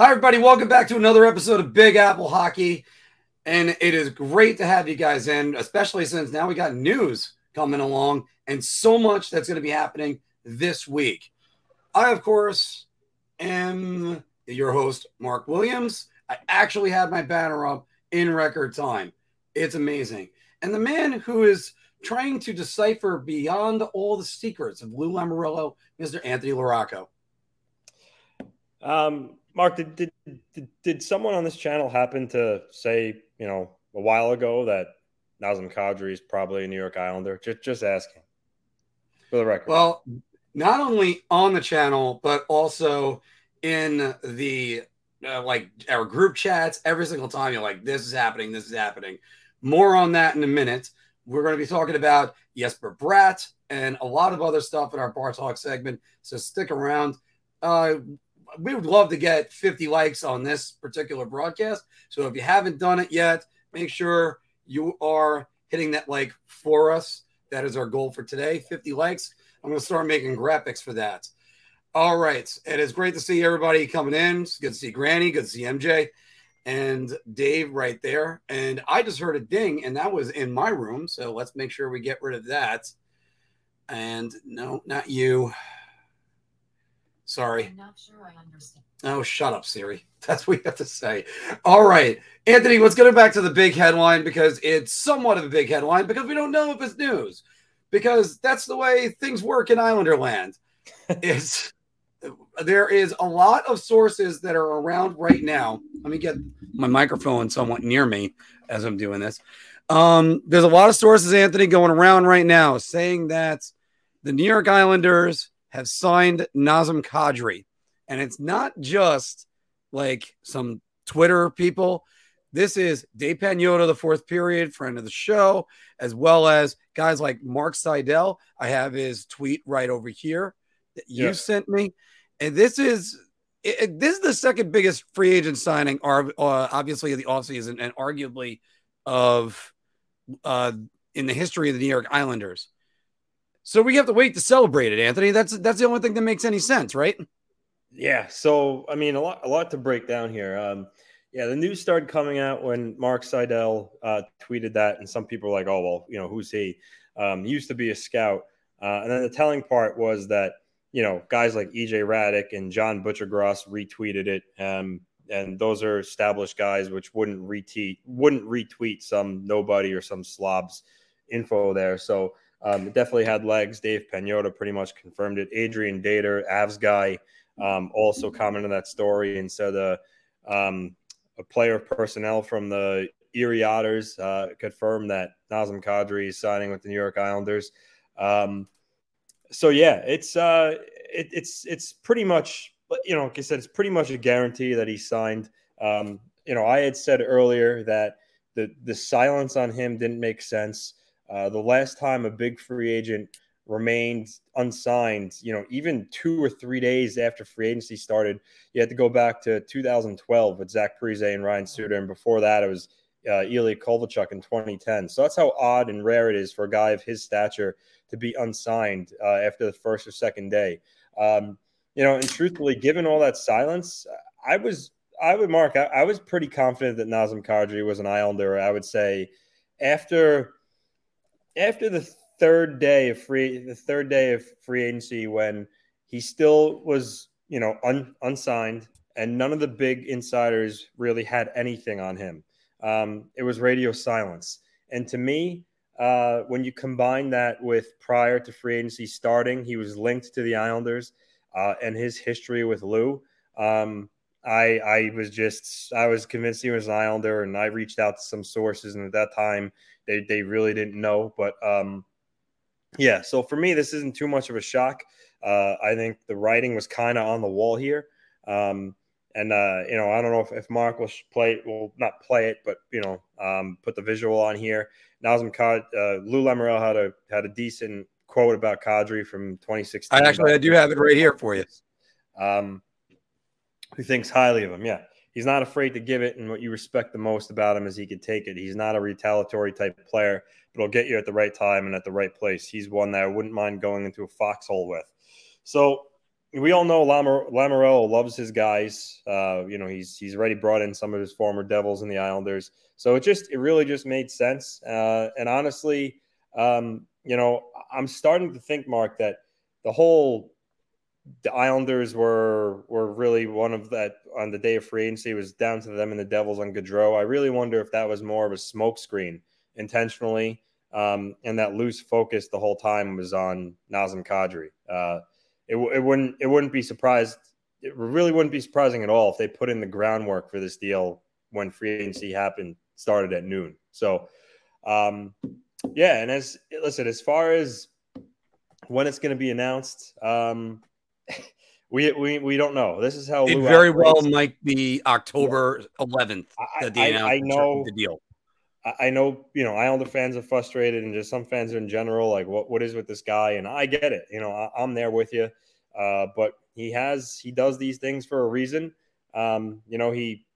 Hi, everybody. Welcome back to another episode of Big Apple Hockey. And it is great to have you guys in, especially since now we got news coming along and so much that's going to be happening this week. I, of course, am your host, Mark Williams. I actually had my banner up in record time. It's amazing. And the man who is trying to decipher beyond all the secrets of Lou Lamorello, Mr. Anthony LaRocco. Mark, did someone on this channel happen to say, a while ago that Nazem Kadri is probably a New York Islander? Just asking for the record. Well, not only on the channel, but also in the our group chats every single time. You're like, this is happening. This is happening. More on that in a minute. We're going to be talking about Jesper Bratt and a lot of other stuff in our Bar Talk segment. So stick around. We would love to get 50 likes on this particular broadcast. So if you haven't done it yet, make sure you are hitting that like for us. That is our goal for today, 50 likes. I'm going to start making graphics for that. All right. It is great to see everybody coming in. It's good to see Granny. Good to see MJ and Dave right there. And I just heard a ding, and that was in my room. So let's make sure we get rid of that. And no, not you. Sorry. I'm not sure I understand. Oh, shut up, Siri. That's what you have to say. All right. Anthony, let's go back to the big headline, because it's somewhat of a big headline, because we don't know if it's news, because that's the way things work in Islander land. There is a lot of sources that are around right now. Let me get my microphone somewhat near me as I'm doing this. There's a lot of sources, Anthony, going around right now saying that the New York Islanders have signed Nazem Kadri. And it's not just like some Twitter people. This is Dave Pagnotta, the fourth period, friend of the show, as well as guys like Mark Seidel. I have his tweet right over here that you sent me. And this is the second biggest free agent signing, obviously, of the offseason, and arguably in the history of the New York Islanders. So we have to wait to celebrate it, Anthony. That's the only thing that makes any sense, right? Yeah. So, I mean, a lot to break down here. The news started coming out when Mark Seidel tweeted that, and some people were like, oh, well, who's he? He used to be a scout. And then the telling part was that, guys like EJ Raddick and John Butchergross retweeted it. And those are established guys which wouldn't retweet some nobody or some slob's info there. So, it definitely had legs. Dave Pagnotta pretty much confirmed it. Adrian Dater, Avs guy, also commented on that story and said a player of personnel from the Erie Otters confirmed that Nazem Kadri is signing with the New York Islanders. It's pretty much, like I said, it's pretty much a guarantee that he signed. I had said earlier that the silence on him didn't make sense. The last time a big free agent remained unsigned, even 2 or 3 days after free agency started, you had to go back to 2012 with Zach Parise and Ryan Suter. And before that, it was Ilya Kovalchuk in 2010. So that's how odd and rare it is for a guy of his stature to be unsigned after the first or second day. And truthfully, given all that silence, I was pretty confident that Nazem Kadri was an Islander. I would say after the third day of free agency, when he still was, unsigned, and none of the big insiders really had anything on him, it was radio silence. And to me, when you combine that with prior to free agency starting, he was linked to the Islanders and his history with Lou. I was convinced he was an Islander, and I reached out to some sources, and at that time they really didn't know. But so for me, this isn't too much of a shock. I think the writing was kind of on the wall here. I don't know if Mark will put the visual on here. Lou Lamorello had a decent quote about Kadri from 2016. I do have it right here for you. Who thinks highly of him. Yeah. He's not afraid to give it. And what you respect the most about him is he could take it. He's not a retaliatory type of player, but he'll get you at the right time and at the right place. He's one that I wouldn't mind going into a foxhole with. So we all know Lamorello loves his guys. You know, he's already brought in some of his former Devils and the Islanders. So it really just made sense. And honestly, you know, I'm starting to think, Mark, that the Islanders were really one of that on the day of free agency. It was down to them and the Devils on Gaudreau. I really wonder if that was more of a smokescreen intentionally, and that loose focus the whole time was on Nazem Kadri. It really wouldn't be surprising at all if they put in the groundwork for this deal when free agency started at noon. So, yeah. And as far as when it's going to be announced, we don't know. This is how it Lou very operates. Well might be October 11th. I know the deal. I know, you know, Islander fans are frustrated and just some fans in general, like what is with this guy? And I get it. You know, I'm there with you. But he does these things for a reason. You know, he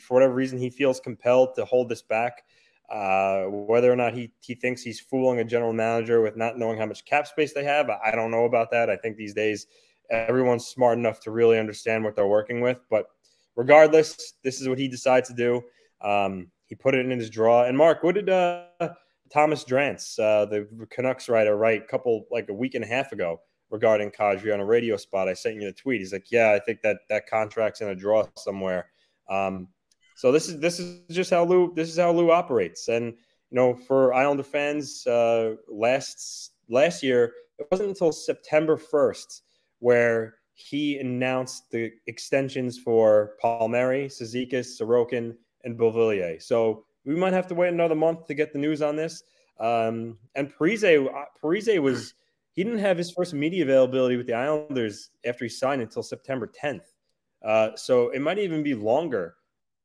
for whatever reason, he feels compelled to hold this back. Whether or not he thinks he's fooling a general manager with not knowing how much cap space they have, I don't know about that. I think these days everyone's smart enough to really understand what they're working with. But regardless, this is what he decides to do. He put it in his draw. And Mark, what did Thomas Drance, the Canucks writer, write a week and a half ago regarding Kadri on a radio spot? I sent you the tweet. He's like, yeah, I think that contract's in a draw somewhere. So this is just how Lou operates. And you know, for Islander fans, last year it wasn't until September 1st where he announced the extensions for Palmieri, Cizikas, Sorokin, and Beauvillier. So we might have to wait another month to get the news on this. And Parise he didn't have his first media availability with the Islanders after he signed until September 10th. So it might even be longer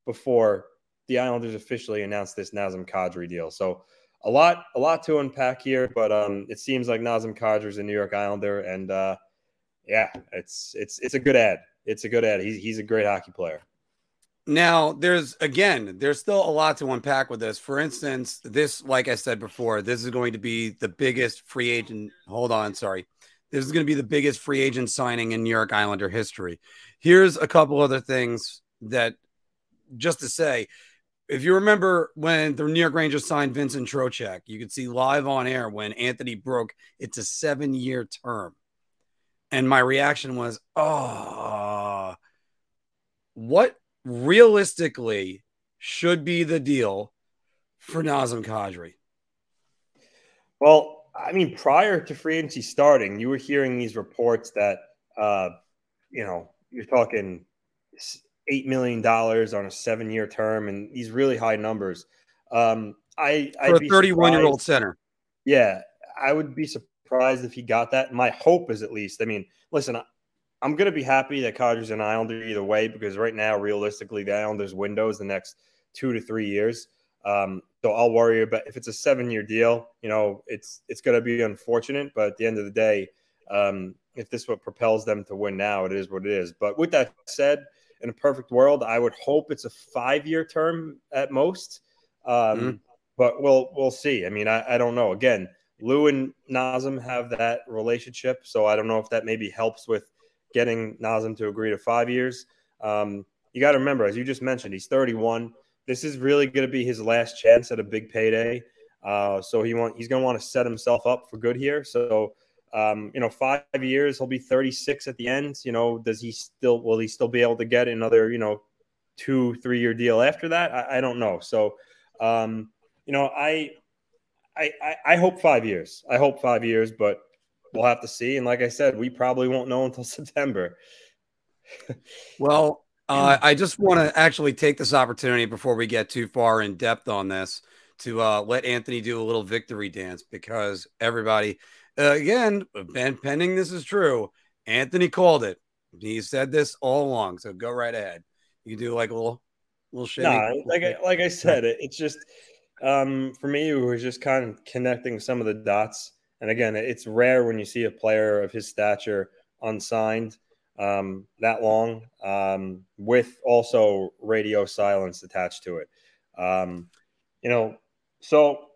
before the Islanders officially announced this Nazem Kadri deal. So a lot to unpack here, but it seems like Nazem Kadri is a New York Islander, and yeah, it's a good ad. It's a good ad. He's a great hockey player. Now, there's still a lot to unpack with this. For instance, this, like I said before, this is going to be the biggest free agent. Hold on, sorry. This is going to be the biggest free agent signing in New York Islander history. Here's a couple other things that, just to say, if you remember when the New York Rangers signed Vincent Trocheck, you could see live on air when Anthony broke, it's a 7-year term. And my reaction was, what realistically should be the deal for Nazem Kadri? Well, I mean, prior to free agency starting, you were hearing these reports that, you know, you're talking $8 million on a 7-year term and these really high numbers. For a 31-year-old center. Yeah, I would be surprised if he got that. My hope is, at least, I mean, listen, I'm going to be happy that Kadri's an Islander either way, because right now, realistically, the Islanders' window is the next 2 to 3 years. So I'll worry about if it's a 7-year deal. You know, it's going to be unfortunate, but at the end of the day, if this is what propels them to win now, it is what it is. But with that said, in a perfect world, I would hope it's a 5-year term at most. But we'll see. I mean, I don't know. Again, Lou and Nazem have that relationship, so I don't know if that maybe helps with getting Nazem to agree to 5 years. You got to remember, as you just mentioned, he's 31. This is really going to be his last chance at a big payday. So he's going to want to set himself up for good here. So, you know, 5 years, he'll be 36 at the end. You know, will he still be able to get another, you know, 2-3-year deal after that? I don't know. So, you know, I hope 5 years. But we'll have to see. And like I said, we probably won't know until September. Well, I just want to actually take this opportunity before we get too far in depth on this to let Anthony do a little victory dance, because everybody, again, pending this is true, Anthony called it. He said this all along, so go right ahead. You can do like a little shit. Nah, like I said, it's just, for me, it was just kind of connecting some of the dots. And again, it's rare when you see a player of his stature unsigned that long, with also radio silence attached to it. You know, so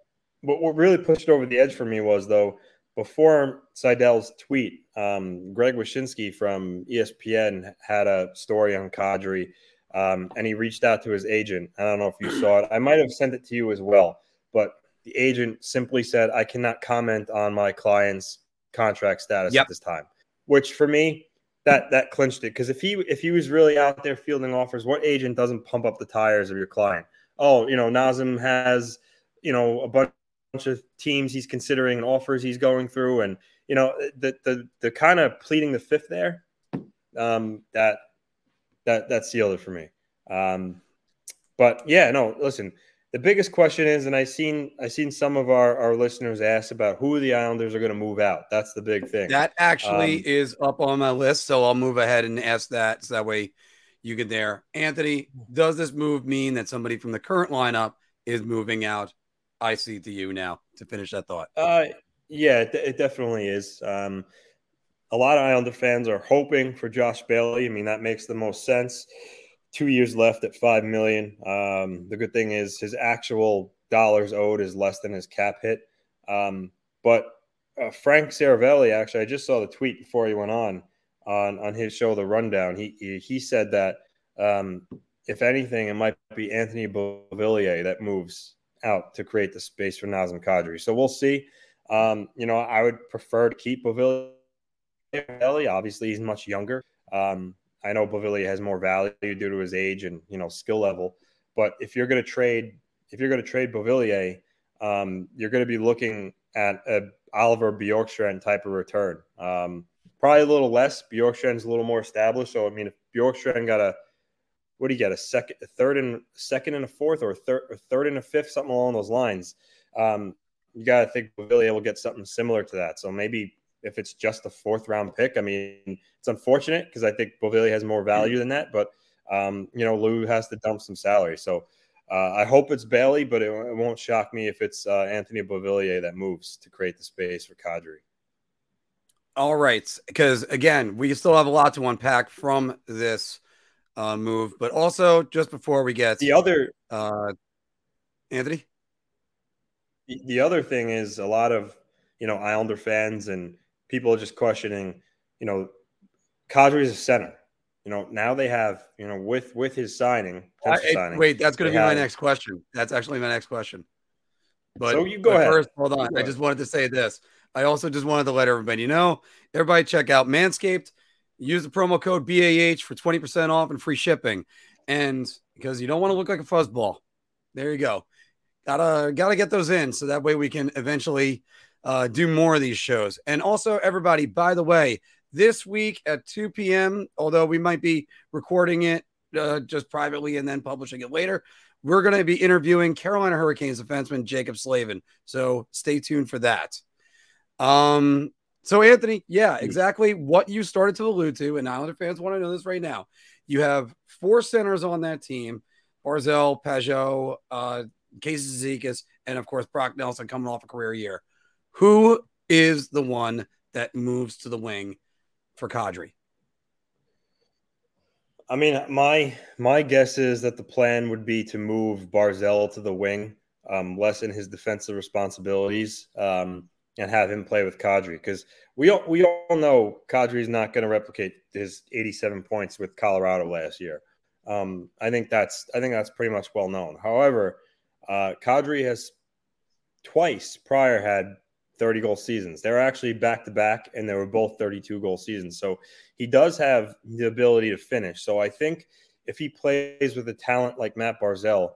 what really pushed over the edge for me was, though, before Seidel's tweet, Greg Wyshynski from ESPN had a story on Kadri, and he reached out to his agent. I don't know if you saw it. I might have sent it to you as well, but the agent simply said, I cannot comment on my client's contract status at this time, which for me, that clinched it. Because if he was really out there fielding offers, what agent doesn't pump up the tires of your client? Oh, Nazem has, a bunch of teams he's considering and offers he's going through. And, the kind of pleading the fifth there, that sealed it for me. Listen, the biggest question is, and I seen some of our listeners ask about who the Islanders are going to move out. That's the big thing. That actually is up on my list, so I'll move ahead and ask that, so that way you get there. Anthony, does this move mean that somebody from the current lineup is moving out? I see to you now to finish that thought. It definitely is. A lot of Islander fans are hoping for Josh Bailey. I mean, that makes the most sense. 2 years left at $5 million. The good thing is his actual dollars owed is less than his cap hit. But Frank Saravelli, actually, I just saw the tweet before he went on his show, The Rundown. He said that if anything, it might be Anthony Beauvillier that moves out to create the space for Nazem Kadri. So we'll see. I would prefer to keep Beauvillier. Obviously, he's much younger. I know Beauvillier has more value due to his age and, skill level. But if you're going to trade Beauvillier, you're going to be looking at a Oliver Bjorkstrand type of return. Probably a little less. Bjorkstrand's a little more established. So, I mean, if Bjorkstrand got a third and a fourth or a third and a fifth, something along those lines, you got to think Beauvillier will get something similar to that. So maybe if it's just a fourth-round pick, I mean, it's unfortunate because I think Beauvillier has more value than that. But, Lou has to dump some salary. So I hope it's Bailey, but it won't shock me if it's Anthony Beauvillier that moves to create the space for Kadri. All right, because, again, we still have a lot to unpack from this move. But also, just before we get – Anthony? The other thing is a lot of, Islander fans and – people are just questioning, Kadri's a center. Now they have, with his signing. Wait, that's going to be my next question. That's actually my next question. But so you go ahead. First, hold on. I just wanted to say this. I also just wanted to let everybody know. Everybody check out Manscaped. Use the promo code BAH for 20% off and free shipping. And because you don't want to look like a fuzzball. There you go. Gotta get those in so that way we can eventually – do more of these shows. And also, everybody, by the way, this week at 2 p.m., although we might be recording it just privately and then publishing it later, we're going to be interviewing Carolina Hurricanes defenseman Jacob Slavin. So stay tuned for that. So, Anthony, yeah, exactly what you started to allude to, and Islander fans want to know this right now. You have four centers on that team, Barzal, Pageau, Kazizikis, and, of course, Brock Nelson coming off a career year. Who is the one that moves to the wing for Kadri? I mean, my guess is that the plan would be to move Barzal to the wing, lessen his defensive responsibilities, and have him play with Kadri. Because we all know Kadri is not going to replicate his 87 points with Colorado last year. I think that's pretty much well known. However, Kadri has twice prior had 30-goal seasons. They're actually back-to-back, and they were both 32-goal seasons. So he does have the ability to finish. So I think if he plays with a talent like Matt Barzal,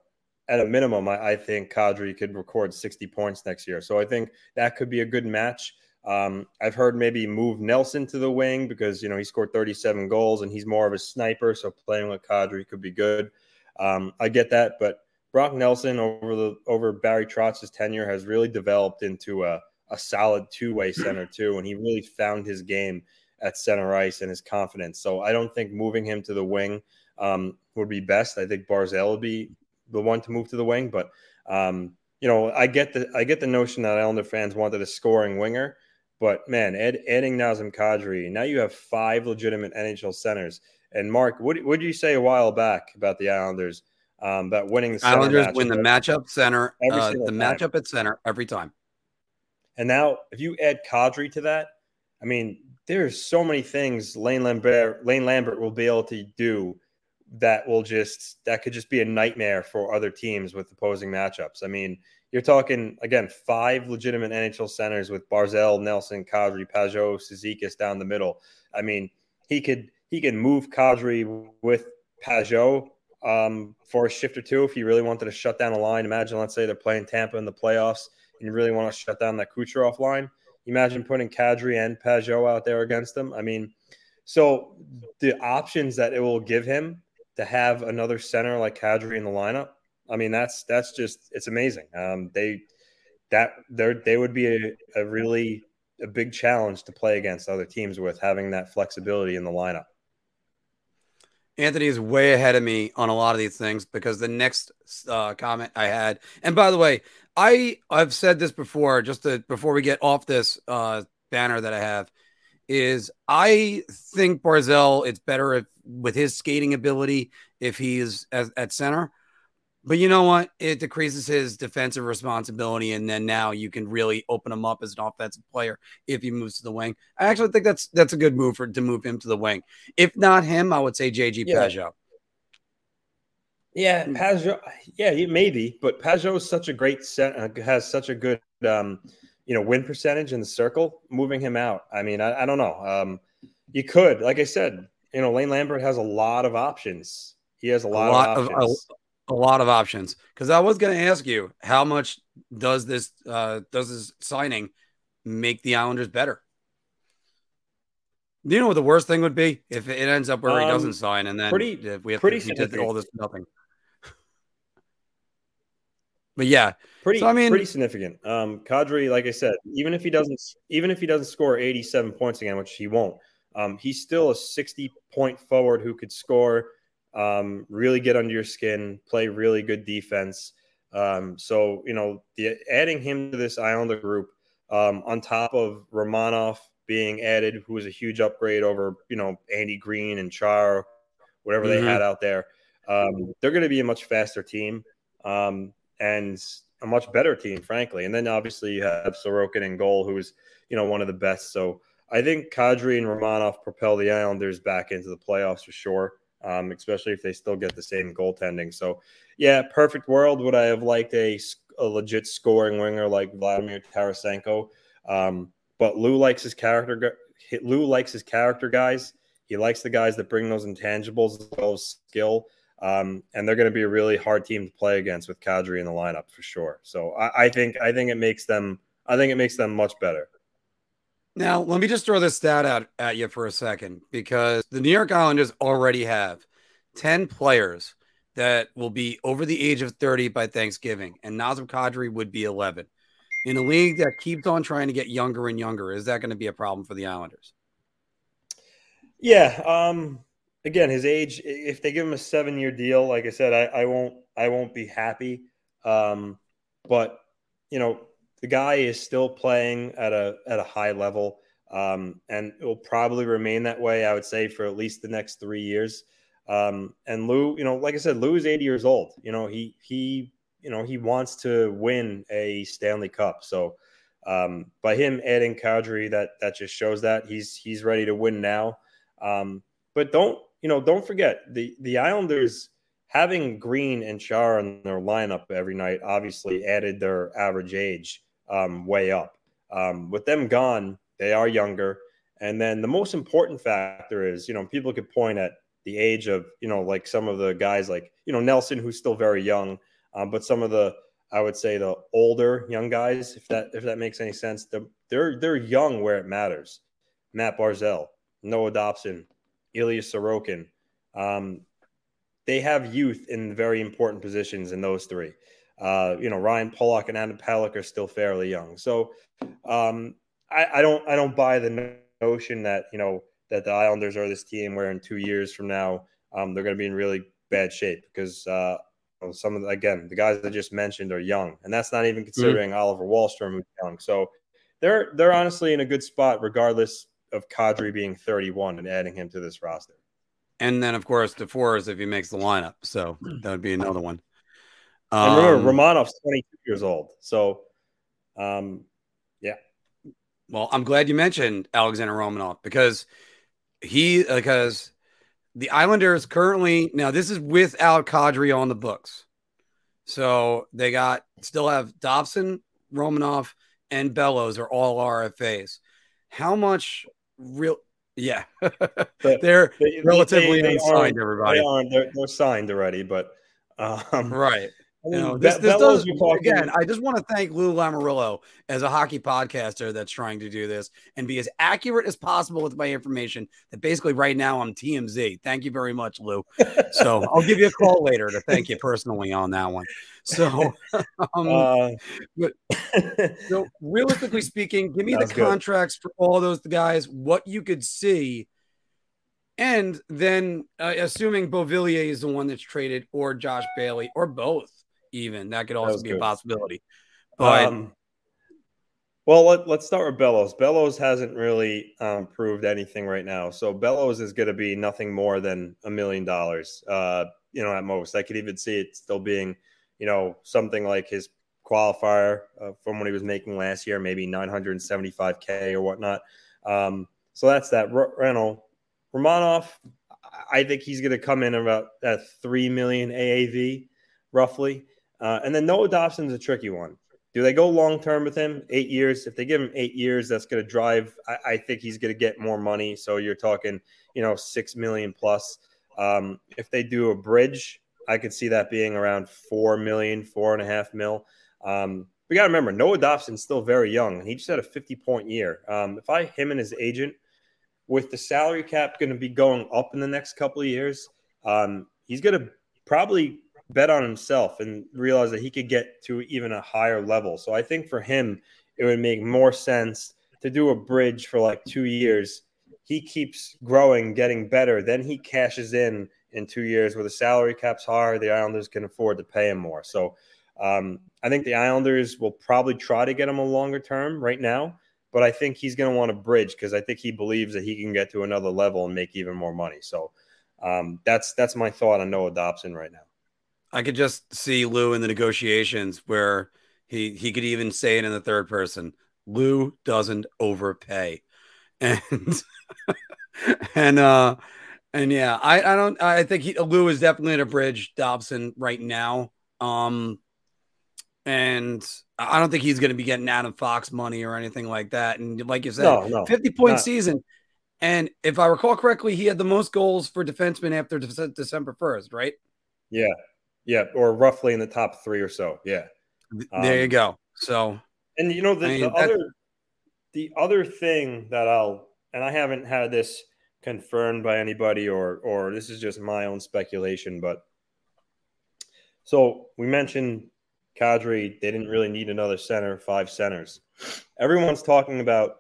at a minimum, I think Kadri could record 60 points next year. So I think that could be a good match. I've heard maybe move Nelson to the wing because, he scored 37 goals, and he's more of a sniper, so playing with Kadri could be good. I get that, but Brock Nelson over Barry Trotz's tenure has really developed into a solid two-way center too, and he really found his game at center ice and his confidence. So I don't think moving him to the wing would be best. I think Barzal would be the one to move to the wing, but I get the notion that Islander fans wanted a scoring winger, but man, adding Nazem Kadri, now you have five legitimate NHL centers. And Mark, what did you say a while back about the Islanders? About winning the center Islanders matchup, win the matchup center, the time. Matchup at center every time. And now, if you add Kadri to that, I mean, there's so many things Lane Lambert will be able to do that could just be a nightmare for other teams with opposing matchups. I mean, you're talking, again, five legitimate NHL centers with Barzal, Nelson, Kadri, Pageau, Cizikas down the middle. I mean, he can move Kadri with Pageau for a shift or two if you really wanted to shut down a line. Imagine, let's say they're playing Tampa in the playoffs and you really want to shut down that Kucherov line. Imagine putting Kadri and Pageau out there against them. I mean, so the options that it will give him to have another center like Kadri in the lineup, I mean, that's just, it's amazing. They would be a really big challenge to play against other teams with, having that flexibility in the lineup. Anthony is way ahead of me on a lot of these things, because the next comment I had, and by the way, I've said this before, before we get off this banner that I have, is I think Barzal, it's better with his skating ability if he is at center. But you know what? It decreases his defensive responsibility, and then now you can really open him up as an offensive player if he moves to the wing. I actually think that's a good move to move him to the wing. If not him, I would say JG Pageau. Yeah, Pageau. Yeah, maybe. But Pageau is such a great center, has such a good win percentage in the circle. Moving him out, I mean, I don't know. You could, like I said, Lane Lambert has a lot of options. He has a lot of options. A lot of options, because I was going to ask you, how much does this signing make the Islanders better? Do you know what the worst thing would be if it ends up where he doesn't sign, and then we did all this for nothing? But yeah, pretty significant. Kadri, like I said, even if he doesn't score 87 points again, which he won't, he's still a 60-point forward who could score. Really get under your skin, play really good defense. So, adding him to this Islander group, on top of Romanov being added, who was a huge upgrade over, Andy Green and Char, whatever they had out there. They're going to be a much faster team, and a much better team, frankly. And then obviously you have Sorokin in goal, who's, one of the best. So I think Kadri and Romanov propel the Islanders back into the playoffs for sure. Especially if they still get the same goaltending. So, yeah, perfect world. Would I have liked a legit scoring winger like Vladimir Tarasenko? But Lou likes his character guys. He likes the guys that bring those intangibles as well as skill. And they're going to be a really hard team to play against with Kadri in the lineup for sure. So I think it makes them much better. Now, let me just throw this stat out at you for a second, because the New York Islanders already have 10 players that will be over the age of 30 by Thanksgiving, and Nazem Kadri would be 11. In a league that keeps on trying to get younger and younger, is that going to be a problem for the Islanders? Yeah. Again, his age, if they give him a 7-year deal, like I said, I won't be happy. But, the guy is still playing at a high level, and it will probably remain that way, I would say, for at least the next 3 years. And Lou, like I said, Lou is 80 years old. He wants to win a Stanley Cup. So by him adding Kadri, that just shows that he's ready to win now. But don't forget the Islanders. Having Green and Chara in their lineup every night obviously added their average age way up. With them gone, they are younger. And then the most important factor is, people could point at the age of, like some of the guys like, Nelson, who's still very young, but some of the, I would say, the older young guys, if that makes any sense, they're young where it matters. Matt Barzal, Noah Dobson, Ilya Sorokin, they have youth in very important positions in those three. Ryan Pollock and Adam Palak are still fairly young. So I don't buy the notion that, that the Islanders are this team where in 2 years from now they're going to be in really bad shape, because some of the, again, the guys I just mentioned are young, and that's not even considering Oliver Wahlstrom, who's young. So they're honestly in a good spot, regardless of Kadri being 31 and adding him to this roster. And then, of course, DeFore is if he makes the lineup. So that would be another one. And remember, Romanov's 22 years old. So, yeah. Well, I'm glad you mentioned Alexander Romanov because the Islanders currently, now this is without Kadri on the books. So they still have Dobson, Romanov, and Bellows are all RFAs. How much real? Yeah, they're relatively unsigned. Everybody, they're signed already, but right. I mean, I just want to thank Lou Lamorello as a hockey podcaster that's trying to do this and be as accurate as possible with my information. That basically right now I'm TMZ. Thank you very much, Lou. So I'll give you a call later to thank you personally on that one. So, so realistically speaking, give me the contracts for all those guys, what you could see. And then assuming Beauvillier is the one that's traded or Josh Bailey or both. Even that could also be a possibility, but let's start with Bellows. Bellows hasn't really proved anything right now, so Bellows is going to be nothing more than $1 million, at most. I could even see it still being, something like his qualifier from what he was making last year, maybe $975K or whatnot. So that's that. Romanov, I think he's going to come in about at $3 million AAV roughly. And then Noah Dobson's a tricky one. Do they go long-term with him? 8 years. If they give him 8 years, that's going to drive. I think he's going to get more money. So you're talking, $6 million plus. If they do a bridge, I could see that being around $4 million, $4.5 million. We got to remember, Noah Dobson's still very young. He just had a 50-point year. If him and his agent, with the salary cap going to be going up in the next couple of years, he's going to probably bet on himself and realize that he could get to even a higher level. So I think for him, it would make more sense to do a bridge for like 2 years. He keeps growing, getting better. Then he cashes in 2 years where the salary cap's higher. The Islanders can afford to pay him more. So I think the Islanders will probably try to get him a longer term right now, but I think he's going to want to bridge because I think he believes that he can get to another level and make even more money. So that's my thought on Noah Dobson right now. I could just see Lou in the negotiations where he could even say it in the third person. Lou doesn't overpay. And yeah, I think Lou is definitely at a bridge Dobson right now. And I don't think he's going to be getting Adam Fox money or anything like that. And like you said, 50-point season. And if I recall correctly, he had the most goals for defensemen after December 1st, right? Yeah. Yeah, or roughly in the top three or so. Yeah, there you go. So, and the other thing that I haven't had this confirmed by anybody, or this is just my own speculation, but so we mentioned Kadri, they didn't really need another center, 5 centers. Everyone's talking about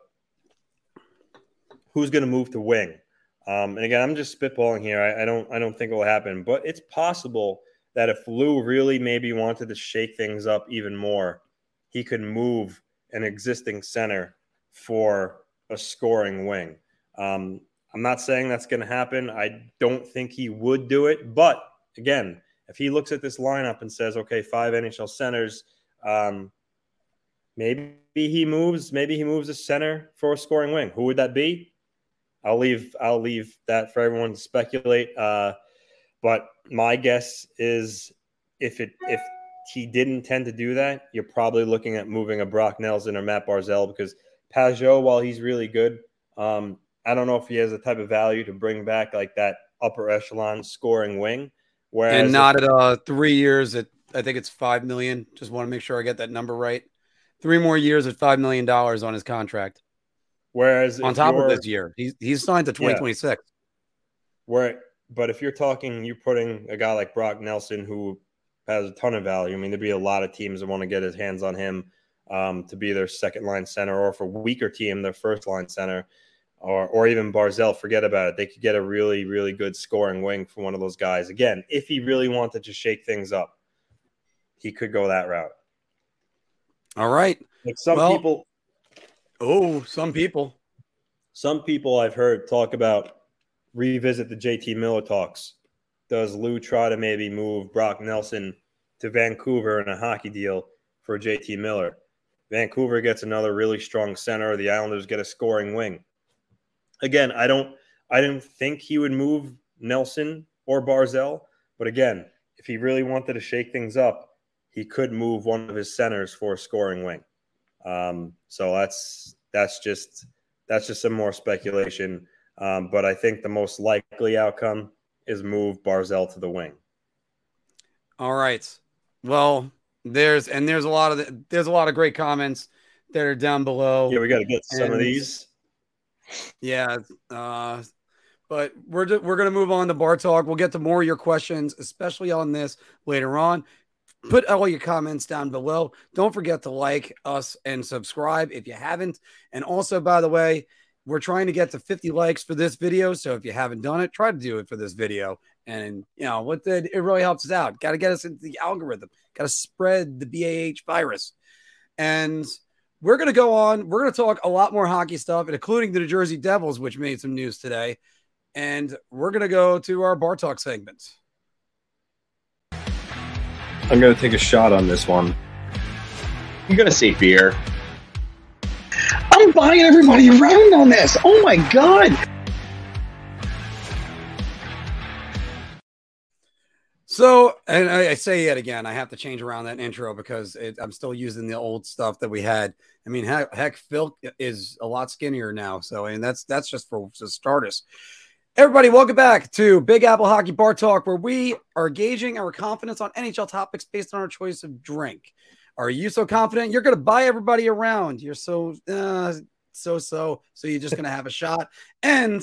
who's going to move to wing, and again, I'm just spitballing here. I don't think it will happen, but it's possible that if Lou really maybe wanted to shake things up even more, he could move an existing center for a scoring wing. I'm not saying that's going to happen. I don't think he would do it. But, again, if he looks at this lineup and says, okay, 5 NHL centers, maybe he moves a center for a scoring wing. Who would that be? I'll leave that for everyone to speculate. But my guess is if he didn't intend to do that, you're probably looking at moving a Brock Nelson or Matt Barzal, because Pageau, while he's really good, I don't know if he has the type of value to bring back like that upper echelon scoring wing. Whereas and not at 3 years at, I think it's $5 million. Just want to make sure I get that number right. 3 more years at $5 million on his contract. Whereas on top of this year, he's signed to 2026. But if you're putting a guy like Brock Nelson, who has a ton of value, I mean, there'd be a lot of teams that want to get his hands on him to be their second-line center, or for a weaker team, their first-line center, or even Barzal, forget about it. They could get a really, really good scoring wing from one of those guys. Again, if he really wanted to shake things up, he could go that route. All right. Like some people I've heard talk about revisit the JT Miller talks. Does Lou try to maybe move Brock Nelson to Vancouver in a hockey deal for JT Miller? Vancouver gets another really strong center. The Islanders get a scoring wing. Again, I didn't think he would move Nelson or Barzal, but again, if he really wanted to shake things up, he could move one of his centers for a scoring wing. So that's just some more speculation. But I think the most likely outcome is move Barzal to the wing. All right. Well, there's a lot of great comments that are down below. Yeah, we got to get some of these. Yeah, but we're going to move on to Bar Talk. We'll get to more of your questions, especially on this later on. Put all your comments down below. Don't forget to like us and subscribe if you haven't. And also, by the way, we're trying to get to 50 likes for this video. So if you haven't done it, try to do it for this video. And, you know, it really helps us out. Got to get us into the algorithm. Got to spread the BAH virus. And we're going to go on. We're going to talk a lot more hockey stuff, including the New Jersey Devils, which made some news today. And we're going to go to our Bar Talk segment. I'm going to take a shot on this one. I'm going to say beer. I'm buying everybody around on this. Oh, my God. So, and I say it again, I have to change around that intro because I'm still using the old stuff that we had. I mean, heck, Phil is a lot skinnier now. So, and that's just for starters. Everybody, welcome back to Big Apple Hockey Bar Talk, where we are gauging our confidence on NHL topics based on our choice of drink. Are you so confident you're going to buy everybody around? You're so you're just going to have a shot, and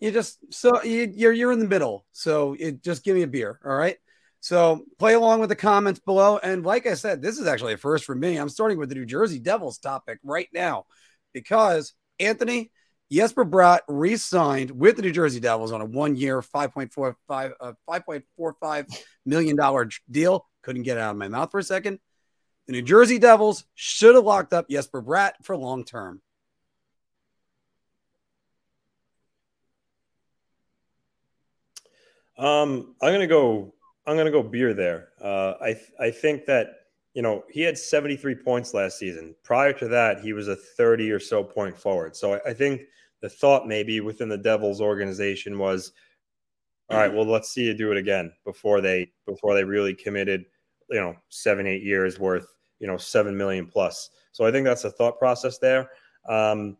you're in the middle. So just give me a beer, all right? So play along with the comments below, and like I said, this is actually a first for me. I'm starting with the New Jersey Devils topic right now because Anthony. Jesper Bratt re-signed with the New Jersey Devils on a one-year, $5.45 million deal. Couldn't get it out of my mouth for a second. The New Jersey Devils should have locked up Jesper Bratt for long-term. I'm gonna go beer there. I think that, you know, he had 73 points last season. Prior to that, he was a 30 or so point forward. So I think the thought maybe within the Devils organization was, all right, well, let's see you do it again before they really committed, you know, 7-8 years worth, you know, $7 million plus. So I think that's the thought process there. You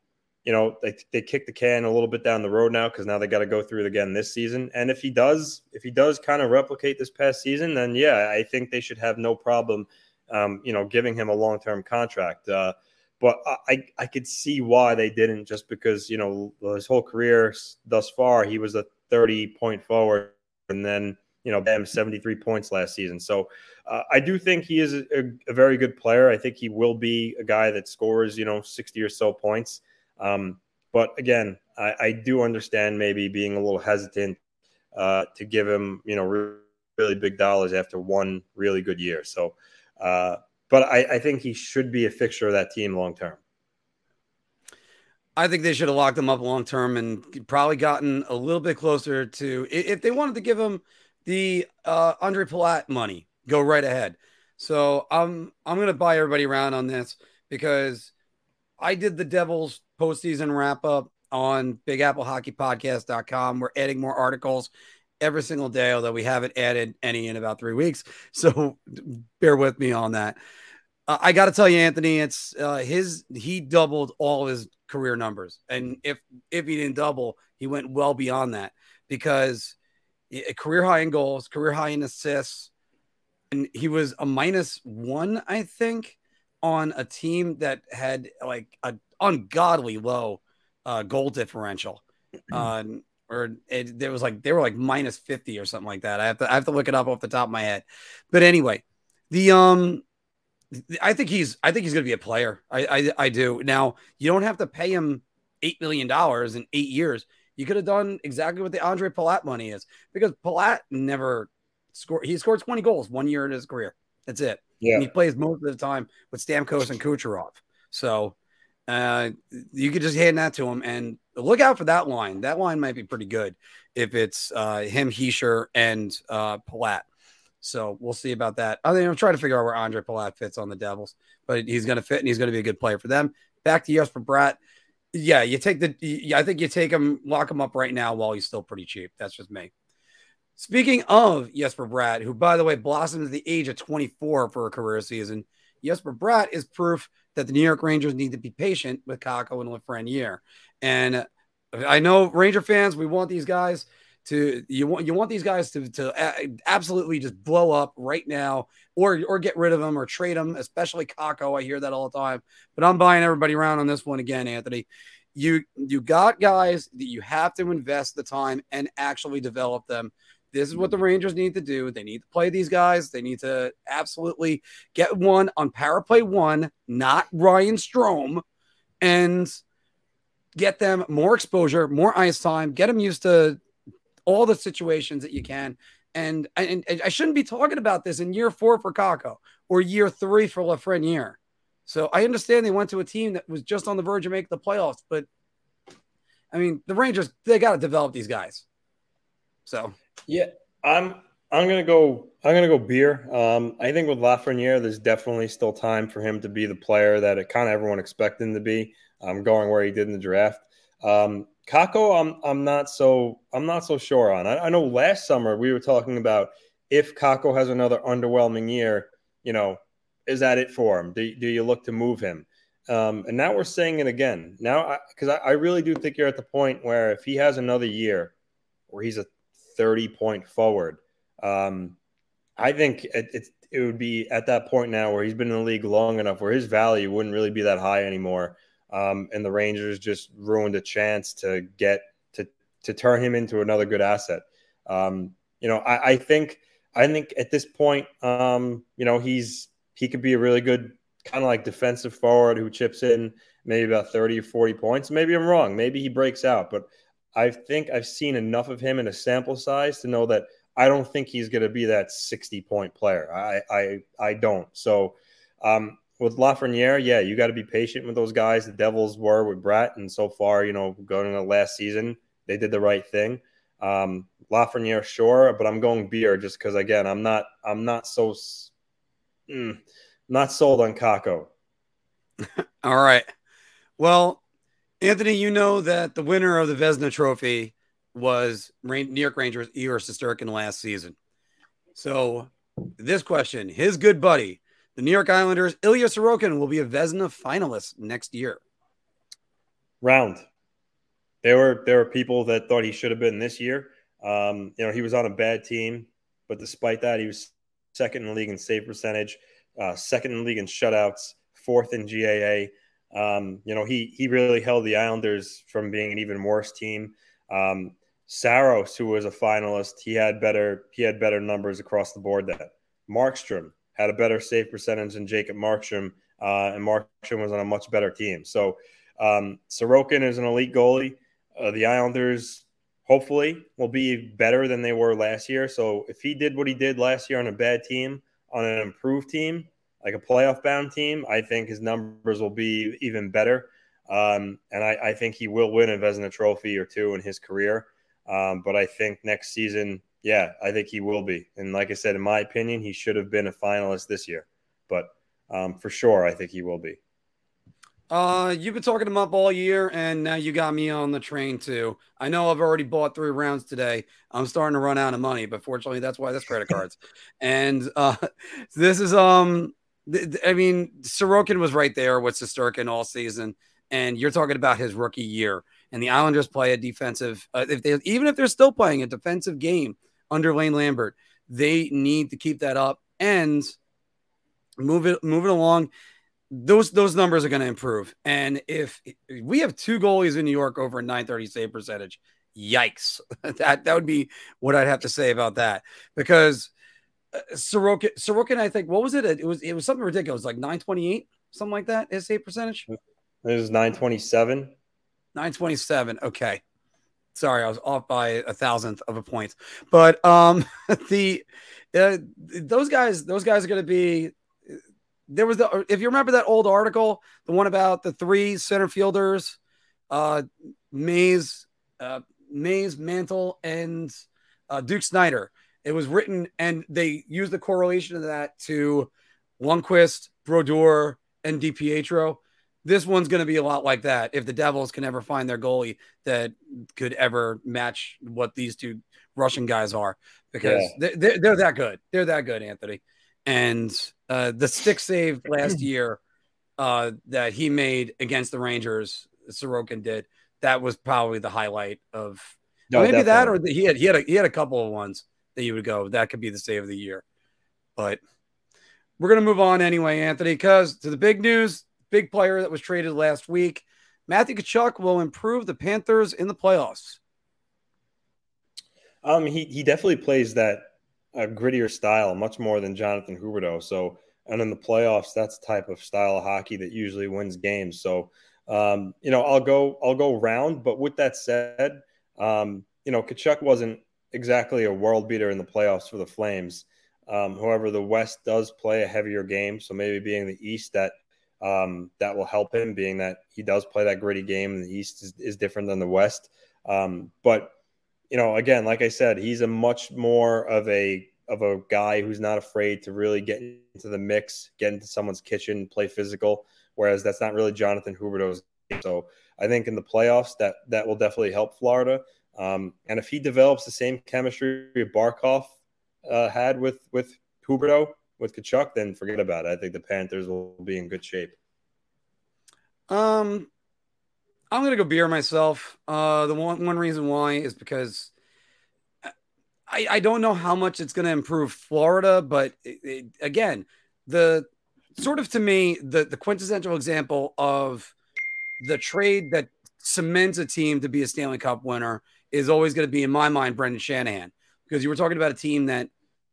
know, they kicked the can a little bit down the road now because now they got to go through it again this season. And if he does kind of replicate this past season, then yeah, I think they should have no problem. You know, giving him a long-term contract. But I could see why they didn't, just because, you know, his whole career thus far, he was a 30-point forward and then, you know, bam, 73 points last season. So I do think he is a very good player. I think he will be a guy that scores, you know, 60 or so points. But again, I do understand maybe being a little hesitant to give him, you know, really big dollars after one really good year. So, but I think he should be a fixture of that team long-term. I think they should have locked him up long-term and probably gotten a little bit closer to, if they wanted to give him the Andre Palat money, go right ahead. So I'm going to buy everybody around on this because I did the Devils postseason wrap-up on BigAppleHockeyPodcast.com. We're adding more articles every single day, although we haven't added any in about 3 weeks. So bear with me on that. I got to tell you, Anthony, it's he doubled all his career numbers. And if he didn't double, he went well beyond that because career high in goals, career high in assists. And he was a -1, I think, on a team that had like an ungodly low goal differential. There was like, they were like -50 or something like that. I have to look it up off the top of my head. But anyway, I think he's going to be a player. I do. Now you don't have to pay him $8 million in 8 years. You could have done exactly what the Andre Palat money is, because Palat never scored. He scored 20 goals 1 year in his career. That's it. Yeah. And he plays most of the time with Stamkos and Kucherov. So you could just hand that to him and look out for that line. That line might be pretty good if it's him, Heischer, and Palat. So we'll see about that. I mean, I'm trying to figure out where Andre Palat fits on the Devils, but he's going to fit and he's going to be a good player for them. Back to Jesper Bratt. Yeah, I think you take him, lock him up right now while he's still pretty cheap. That's just me. Speaking of Jesper Bratt, who, by the way, blossomed at the age of 24 for a career season, Jesper Bratt is proof that the New York Rangers need to be patient with Kako and Lafreniere. And I know Ranger fans, we want these guys to you want these guys to absolutely just blow up right now, or get rid of them or trade them, especially Kako. I hear that all the time, but I'm buying everybody around on this one again, Anthony. You got guys that you have to invest the time and actually develop them. This is what the Rangers need to do. They need to play these guys. They need to absolutely get one on power play one, not Ryan Strome, and get them more exposure, more ice time, get them used to all the situations that you can. And I shouldn't be talking about this in year 4 for Kako or year 3 for Lafreniere. So I understand they went to a team that was just on the verge of making the playoffs, but I mean, the Rangers, they got to develop these guys. So, yeah, I'm going to go beer. I think with Lafreniere, there's definitely still time for him to be the player that it kind of everyone expected him to be, going where he did in the draft. Kako, I'm not so sure on. I know last summer we were talking about if Kako has another underwhelming year, you know, is that it for him? Do you look to move him? And now we're saying it again. Now, because I really do think you're at the point where if he has another year where he's a 30-point forward, I think it would be at that point now where he's been in the league long enough where his value wouldn't really be that high anymore. And the Rangers just ruined a chance to get to turn him into another good asset. I think at this point, he could be a really good kind of like defensive forward who chips in maybe about 30 or 40 points. Maybe I'm wrong. Maybe he breaks out, but I think I've seen enough of him in a sample size to know that I don't think he's going to be that 60-point player. I don't. So, with Lafreniere, yeah, you got to be patient with those guys. The Devils were with Bratt, and so far, you know, going to last season, they did the right thing. Lafreniere, sure, but I'm going beer just because, again, I'm not sold on Kako. All right. Well, Anthony, you know that the winner of the Vezina Trophy was New York Rangers Igor Shesterkin last season. So this question, his good buddy, the New York Islanders, Ilya Sorokin, will be a Vezina finalist next year. Round. There were people that thought he should have been this year. He was on a bad team, but despite that, he was second in the league in save percentage, second in the league in shutouts, fourth in GAA. He really held the Islanders from being an even worse team. Saros, who was a finalist, he had better numbers across the board. That Markstrom had a better save percentage than Jacob Markstrom, and Markstrom was on a much better team. So Sorokin is an elite goalie. The Islanders hopefully will be better than they were last year. So if he did what he did last year on a bad team, on an improved team, like a playoff-bound team, I think his numbers will be even better. And I think he will win a Vezina Trophy or two in his career. But I think next season – yeah, I think he will be. And like I said, in my opinion, he should have been a finalist this year. But for sure, I think he will be. You've been talking him up all year, and now you got me on the train too. I know I've already bought 3 rounds today. I'm starting to run out of money, but fortunately, that's why that's credit cards. And this is, Sorokin was right there with Shesterkin all season, and you're talking about his rookie year. And the Islanders play a defensive, if they're still playing a defensive game under Lane Lambert, they need to keep that up and move it along. Those numbers are going to improve. And if we have 2 goalies in New York over a .930 save percentage, yikes. That would be what I'd have to say about that. Because Sorokin, I think, what was it? It was something ridiculous, like .928, something like that, his save percentage. It was .927. 927. Okay. Sorry, I was off by 1,000th of a point. But those guys are going to be – there was the – if you remember that old article, the one about the 3 center fielders, Mays, Mantle, and Duke Snider. It was written, and they used the correlation of that to Lundqvist, Brodeur, and DiPietro. This one's going to be a lot like that if the Devils can ever find their goalie that could ever match what these two Russian guys are, because they're that good. They're that good, Anthony. And the stick save last year that he made against the Rangers, Sorokin did, that was probably the highlight of maybe definitely. That or the, he had a couple of ones that you would go, that could be the save of the year. But we're going to move on anyway, Anthony, because to the big news, big player that was traded last week, Matthew Tkachuk will improve the Panthers in the playoffs. He definitely plays that grittier style much more than Jonathan Huberdeau. So, and in the playoffs, that's the type of style of hockey that usually wins games. So, I'll go round. But with that said, Tkachuk wasn't exactly a world beater in the playoffs for the Flames. However, the West does play a heavier game, so maybe being the East that will help him, being that he does play that gritty game, and the East is different than the West. But again, like I said, he's a much more of a guy who's not afraid to really get into the mix, get into someone's kitchen, play physical. Whereas that's not really Jonathan Huberdeau's game. So I think in the playoffs that will definitely help Florida. And if he develops the same chemistry Barkov had with Huberdeau, with Tkachuk, then forget about it. I think the Panthers will be in good shape. I'm going to go beer myself. The one reason why is because I don't know how much it's going to improve Florida, but it, again, the sort of, to me, the quintessential example of the trade that cements a team to be a Stanley Cup winner is always going to be, in my mind, Brendan Shanahan, because you were talking about a team that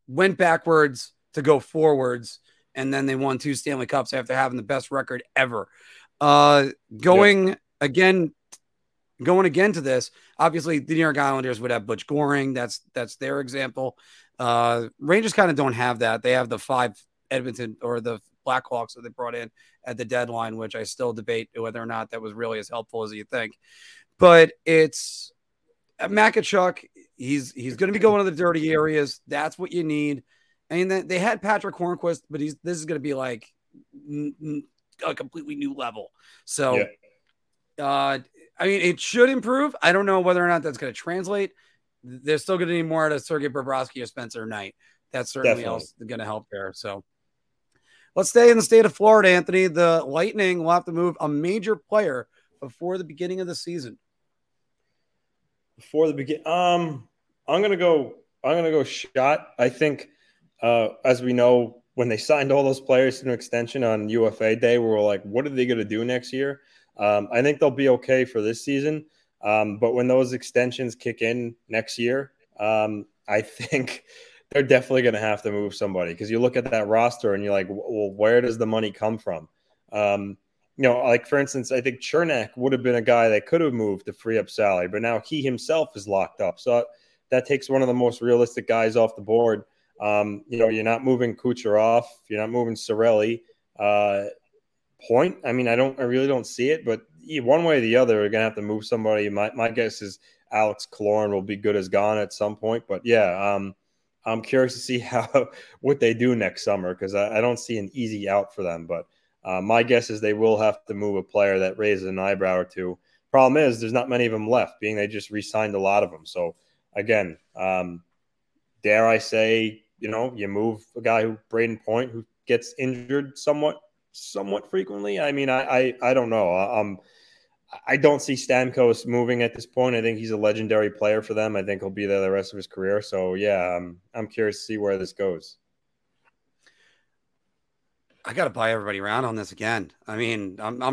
went backwards to go forwards, and then they won 2 Stanley Cups after having the best record ever. Going again to this, obviously the New York Islanders would have Butch Goring. That's their example. Rangers kind of don't have that. They have the 5 Edmonton or the Blackhawks that they brought in at the deadline, which I still debate whether or not that was really as helpful as you think. But it's Tkachuk. He's going to be going to the dirty areas. That's what you need. And then they had Patrick Hornquist, but this is going to be like a completely new level. So, it should improve. I don't know whether or not that's going to translate. They're still going to need more out of Sergei Bobrovsky or Spencer Knight. That's certainly else going to help there. So, let's stay in the state of Florida, Anthony. The Lightning will have to move a major player before the beginning of the season. I'm gonna go shot. I think, as we know, when they signed all those players to an extension on UFA Day, we were like, "What are they gonna do next year?" I think they'll be okay for this season, but when those extensions kick in next year, I think. They're definitely going to have to move somebody, because you look at that roster and you're like, well, where does the money come from? For instance, I think Chernak would have been a guy that could have moved to free up salary, but now he himself is locked up. So that takes one of the most realistic guys off the board. You're not moving Kucherov. You're not moving Cirelli. Point. I really don't see it, but one way or the other, you're going to have to move somebody. My guess is Alex Killorn will be good as gone at some point, but I'm curious to see what they do next summer, because I don't see an easy out for them. But my guess is they will have to move a player that raises an eyebrow or two. Problem is, there's not many of them left, being they just re-signed a lot of them. So, again, dare I say, you move a guy who Braden Point, who gets injured somewhat frequently. I don't know. I don't see Stamkos moving at this point. I think he's a legendary player for them. I think he'll be there the rest of his career. So, I'm curious to see where this goes. I got to buy everybody around on this again. I'm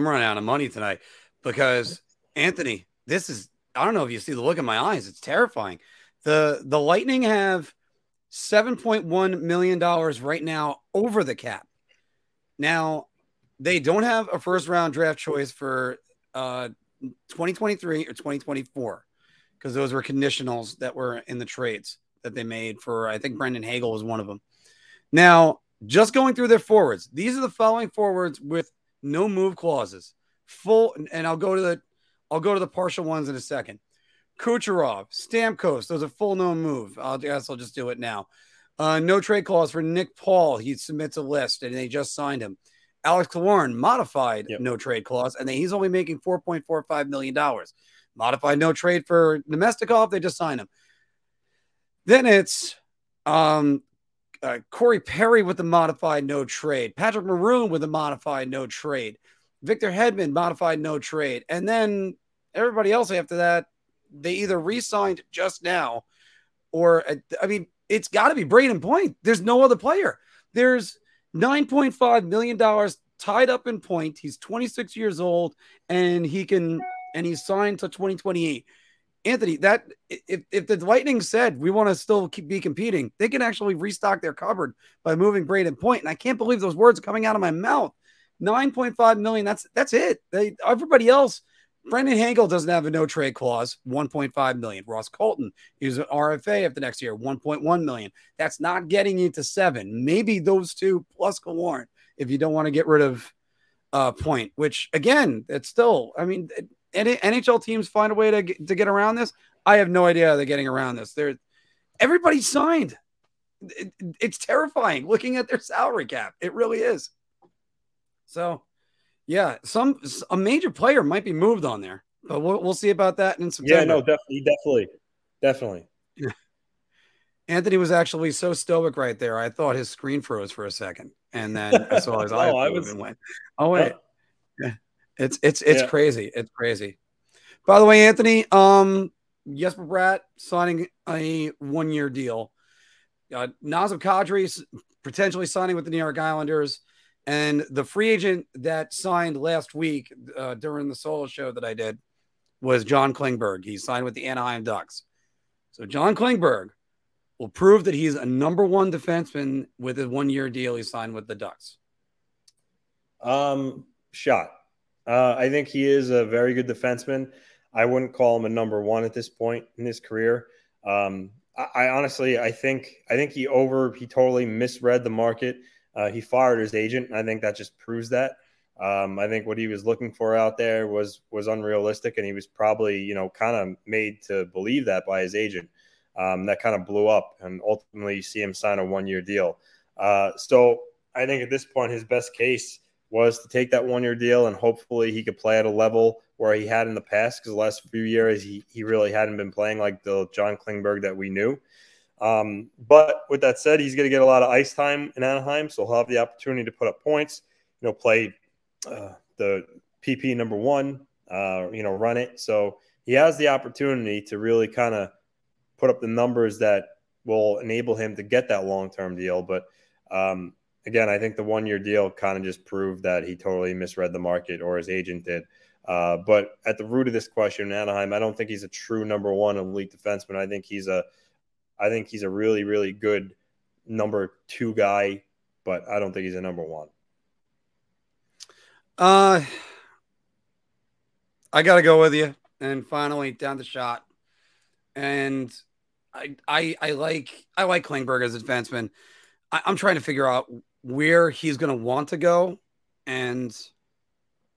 running out of money tonight, because, Anthony, this is – I don't know if you see the look in my eyes. It's terrifying. The Lightning have $7.1 million right now over the cap. Now, they don't have a first-round draft choice for – 2023 or 2024, because those were conditionals that were in the trades that they made for, I think Brendan Hagel was one of them. Now, just going through their forwards, these are the following forwards with no move clauses. Full, and I'll go to the partial ones in a second. Kucherov, Stamkos. That was a full known move. I guess I'll just do it now. No trade clause for Nick Paul. He submits a list, and they just signed him. Alex Warren, modified no trade clause, and he's only making $4.45 million. Modified no trade for Nemestikov. They just signed him. Then it's Corey Perry with the modified no trade. Patrick Maroon with the modified no trade. Victor Hedman, modified no trade. And then everybody else after that, they either re-signed just now or, I mean, it's got to be Braden Point. There's no other player. There's $9.5 million tied up in Point. He's 26 years old, and he's signed to 2028. Anthony, that if the Lightning said we want to still be competing, they can actually restock their cupboard by moving Braden Point. And I can't believe those words are coming out of my mouth. 9.5 million. That's it. Everybody else. Brendan Hankel doesn't have a no trade clause. 1.5 million. Ross Colton is an RFA after next year. 1.1 million. That's not getting you to 7. Maybe those two plus Killorn if you don't want to get rid of Point, which again, it's still, I mean, NHL teams find a way to get around this. I have no idea how they're getting around this. Everybody signed. It's terrifying looking at their salary cap. It really is. So, yeah, a major player might be moved on there, but we'll see about that in September. Yeah, no, definitely. Yeah. Anthony was actually so stoic right there. I thought his screen froze for a second, and then I saw his eyes move and went, "Oh wait, yeah. It's crazy. It's crazy." By the way, Anthony, Jesper Bratt signing a 1-year deal. Nazem Kadri potentially signing with the New York Islanders. And the free agent that signed last week during the solo show that I did was John Klingberg. He signed with the Anaheim Ducks. So John Klingberg will prove that he's a number one defenseman with a 1-year deal he signed with the Ducks. Shot. I think he is a very good defenseman. I wouldn't call him a number one at this point in his career. I think he totally misread the market. He fired his agent. I think that just proves that. I think what he was looking for out there was unrealistic, and he was probably, kind of made to believe that by his agent. That kind of blew up, and ultimately you see him sign a 1-year deal. So I think at this point his best case was to take that 1-year deal, and hopefully he could play at a level where he had in the past, because the last few years he really hadn't been playing like the John Klingberg that we knew. But with that said, he's going to get a lot of ice time in Anaheim, so he'll have the opportunity to put up points, play the PP number one, run it. So he has the opportunity to really kind of put up the numbers that will enable him to get that long-term deal. But again, I think the 1-year deal kind of just proved that he totally misread the market, or his agent did. But at the root of this question in Anaheim, I don't think he's a true number one elite defenseman. I think he's a really, really good number 2 guy, but I don't think he's a number 1. I got to go with you. And finally, down the shot. And I like Klingberg as a defenseman. I'm trying to figure out where he's going to want to go and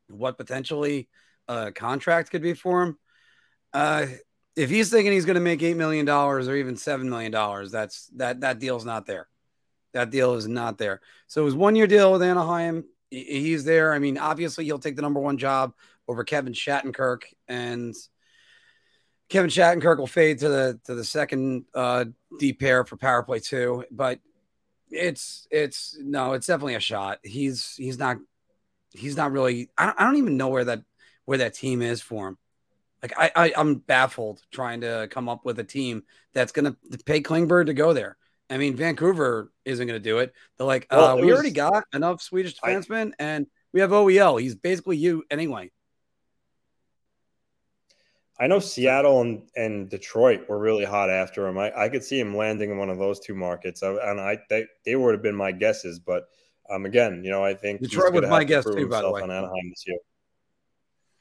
what potentially a contract could be for him. If he's thinking he's going to make $8 million or even $7 million, that deal's not there. That deal is not there. So it was 1-year deal with Anaheim. He's there. I mean, obviously he'll take the number 1 job over Kevin Shattenkirk, and Kevin Shattenkirk will fade to the second D pair for power play 2. But it's definitely a shot. He's not really. I don't even know where that team is for him. Like I'm baffled trying to come up with a team that's going to pay Klingberg to go there. I mean, Vancouver isn't going to do it. They're like, we already got enough Swedish defensemen, and we have OEL. He's basically you anyway. I know Seattle and Detroit were really hot after him. I could see him landing in one of those two markets. They would have been my guesses, but again, I think Detroit was my guess too. By the way, on Anaheim this year.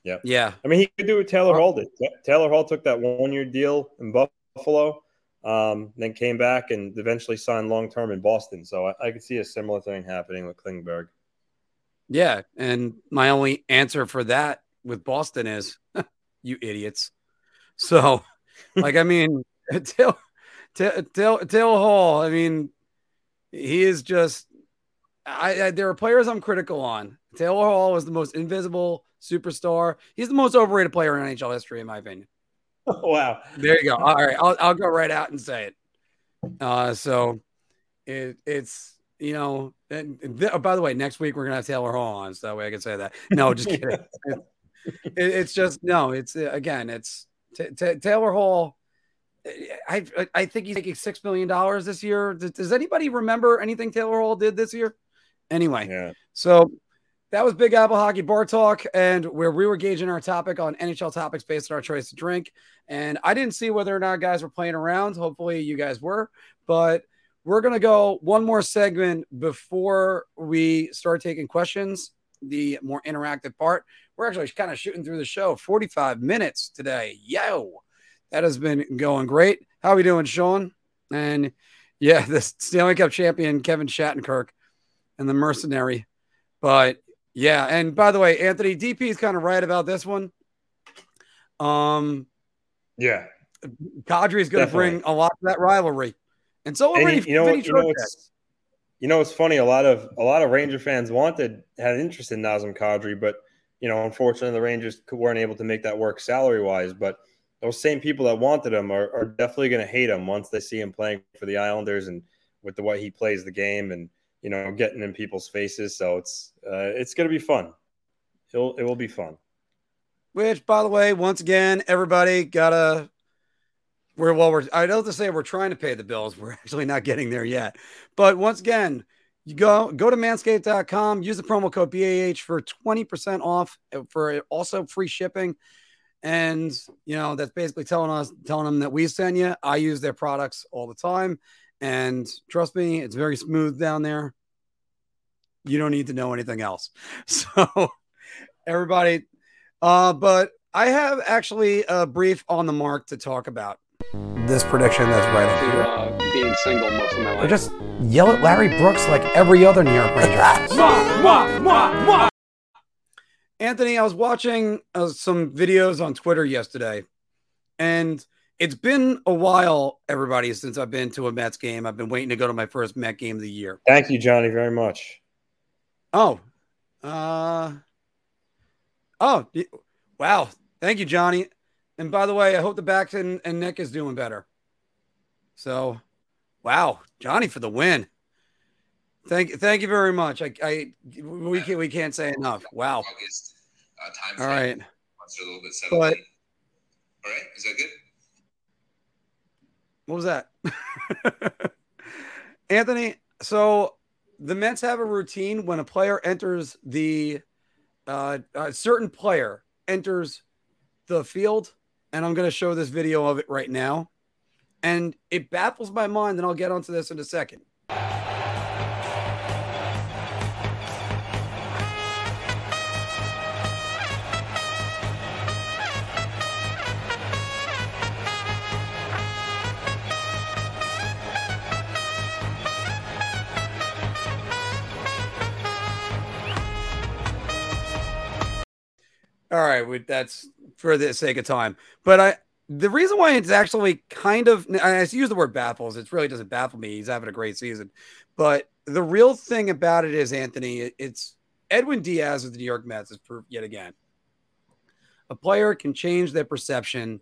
Yeah. Yeah. I mean, he could do what Taylor Hall did. Taylor Hall took that 1-year deal in Buffalo, then came back and eventually signed long-term in Boston. So I could see a similar thing happening with Klingberg. Yeah. And my only answer for that with Boston is you idiots. So Like, I mean, Taylor Hall, I mean, he is just – there are players I'm critical on. Taylor Hall was the most invisible superstar. He's the most overrated player in NHL history, in my opinion. Oh, wow. There you go. All right, I'll go right out and say it. So it's you know, and by the way, next week we're going to have Taylor Hall on, so that way I can say that. No, just kidding. It's Taylor Hall. I think he's making $6 million this year. Does anybody remember anything Taylor Hall did this year? Anyway, yeah. So that was Big Apple Hockey Bar Talk, and where we were gauging our topic on NHL topics based on our choice to drink. And I didn't see whether or not guys were playing around. Hopefully you guys were, but we're going to go one more segment before we start taking questions, the more interactive part. We're actually kind of shooting through the show, 45 minutes today. Yo, that has been going great. How are we doing, Sean? And yeah, the Stanley Cup champion, Kevin Shattenkirk, and the mercenary. But yeah, and by the way, Anthony, DP is kind of right about this one. Yeah. Kadri is going to bring a lot to that rivalry. And so already, it's funny. A lot of Ranger fans had interest in Nazem Kadri, but you know, unfortunately, the Rangers weren't able to make that work salary-wise. But those same people that wanted him are definitely going to hate him once they see him playing for the Islanders and with the way he plays the game and, you know, getting in people's faces. So it's going to be fun. It will be fun. Which, by the way, once again, everybody I don't have to say we're trying to pay the bills. We're actually not getting there yet. But once again, you go to manscaped.com, use the promo code BAH for 20% off, for also free shipping. And, you know, that's basically telling them that we send you. I use their products all the time. And trust me, it's very smooth down there. You don't need to know anything else. So everybody, but I have actually a brief on the mark to talk about. This prediction that's right up here. Being single most of my life. Or just yell at Larry Brooks like every other New York Ranger. Anthony, I was watching some videos on Twitter yesterday, and it's been a while, everybody, since I've been to a Mets game. I've been waiting to go to my first Met game of the year. Thank you, Johnny, very much. Oh, wow. Thank you, Johnny. And by the way, I hope the back and neck is doing better. So, wow, Johnny for the win. Thank you very much. We can't say enough. Wow. August, all right. A little bit but, all right. Is that good? What was that? Anthony, so the Mets have a routine when a player enters a certain player enters the field. And I'm going to show this video of it right now. And it baffles my mind, and I'll get onto this in a second. All right, that's for the sake of time. But the reason why it's actually kind of – I use the word baffles. It really doesn't baffle me. He's having a great season. But the real thing about it is, Anthony, it's Edwin Diaz of the New York Mets has proved yet again. A player can change their perception,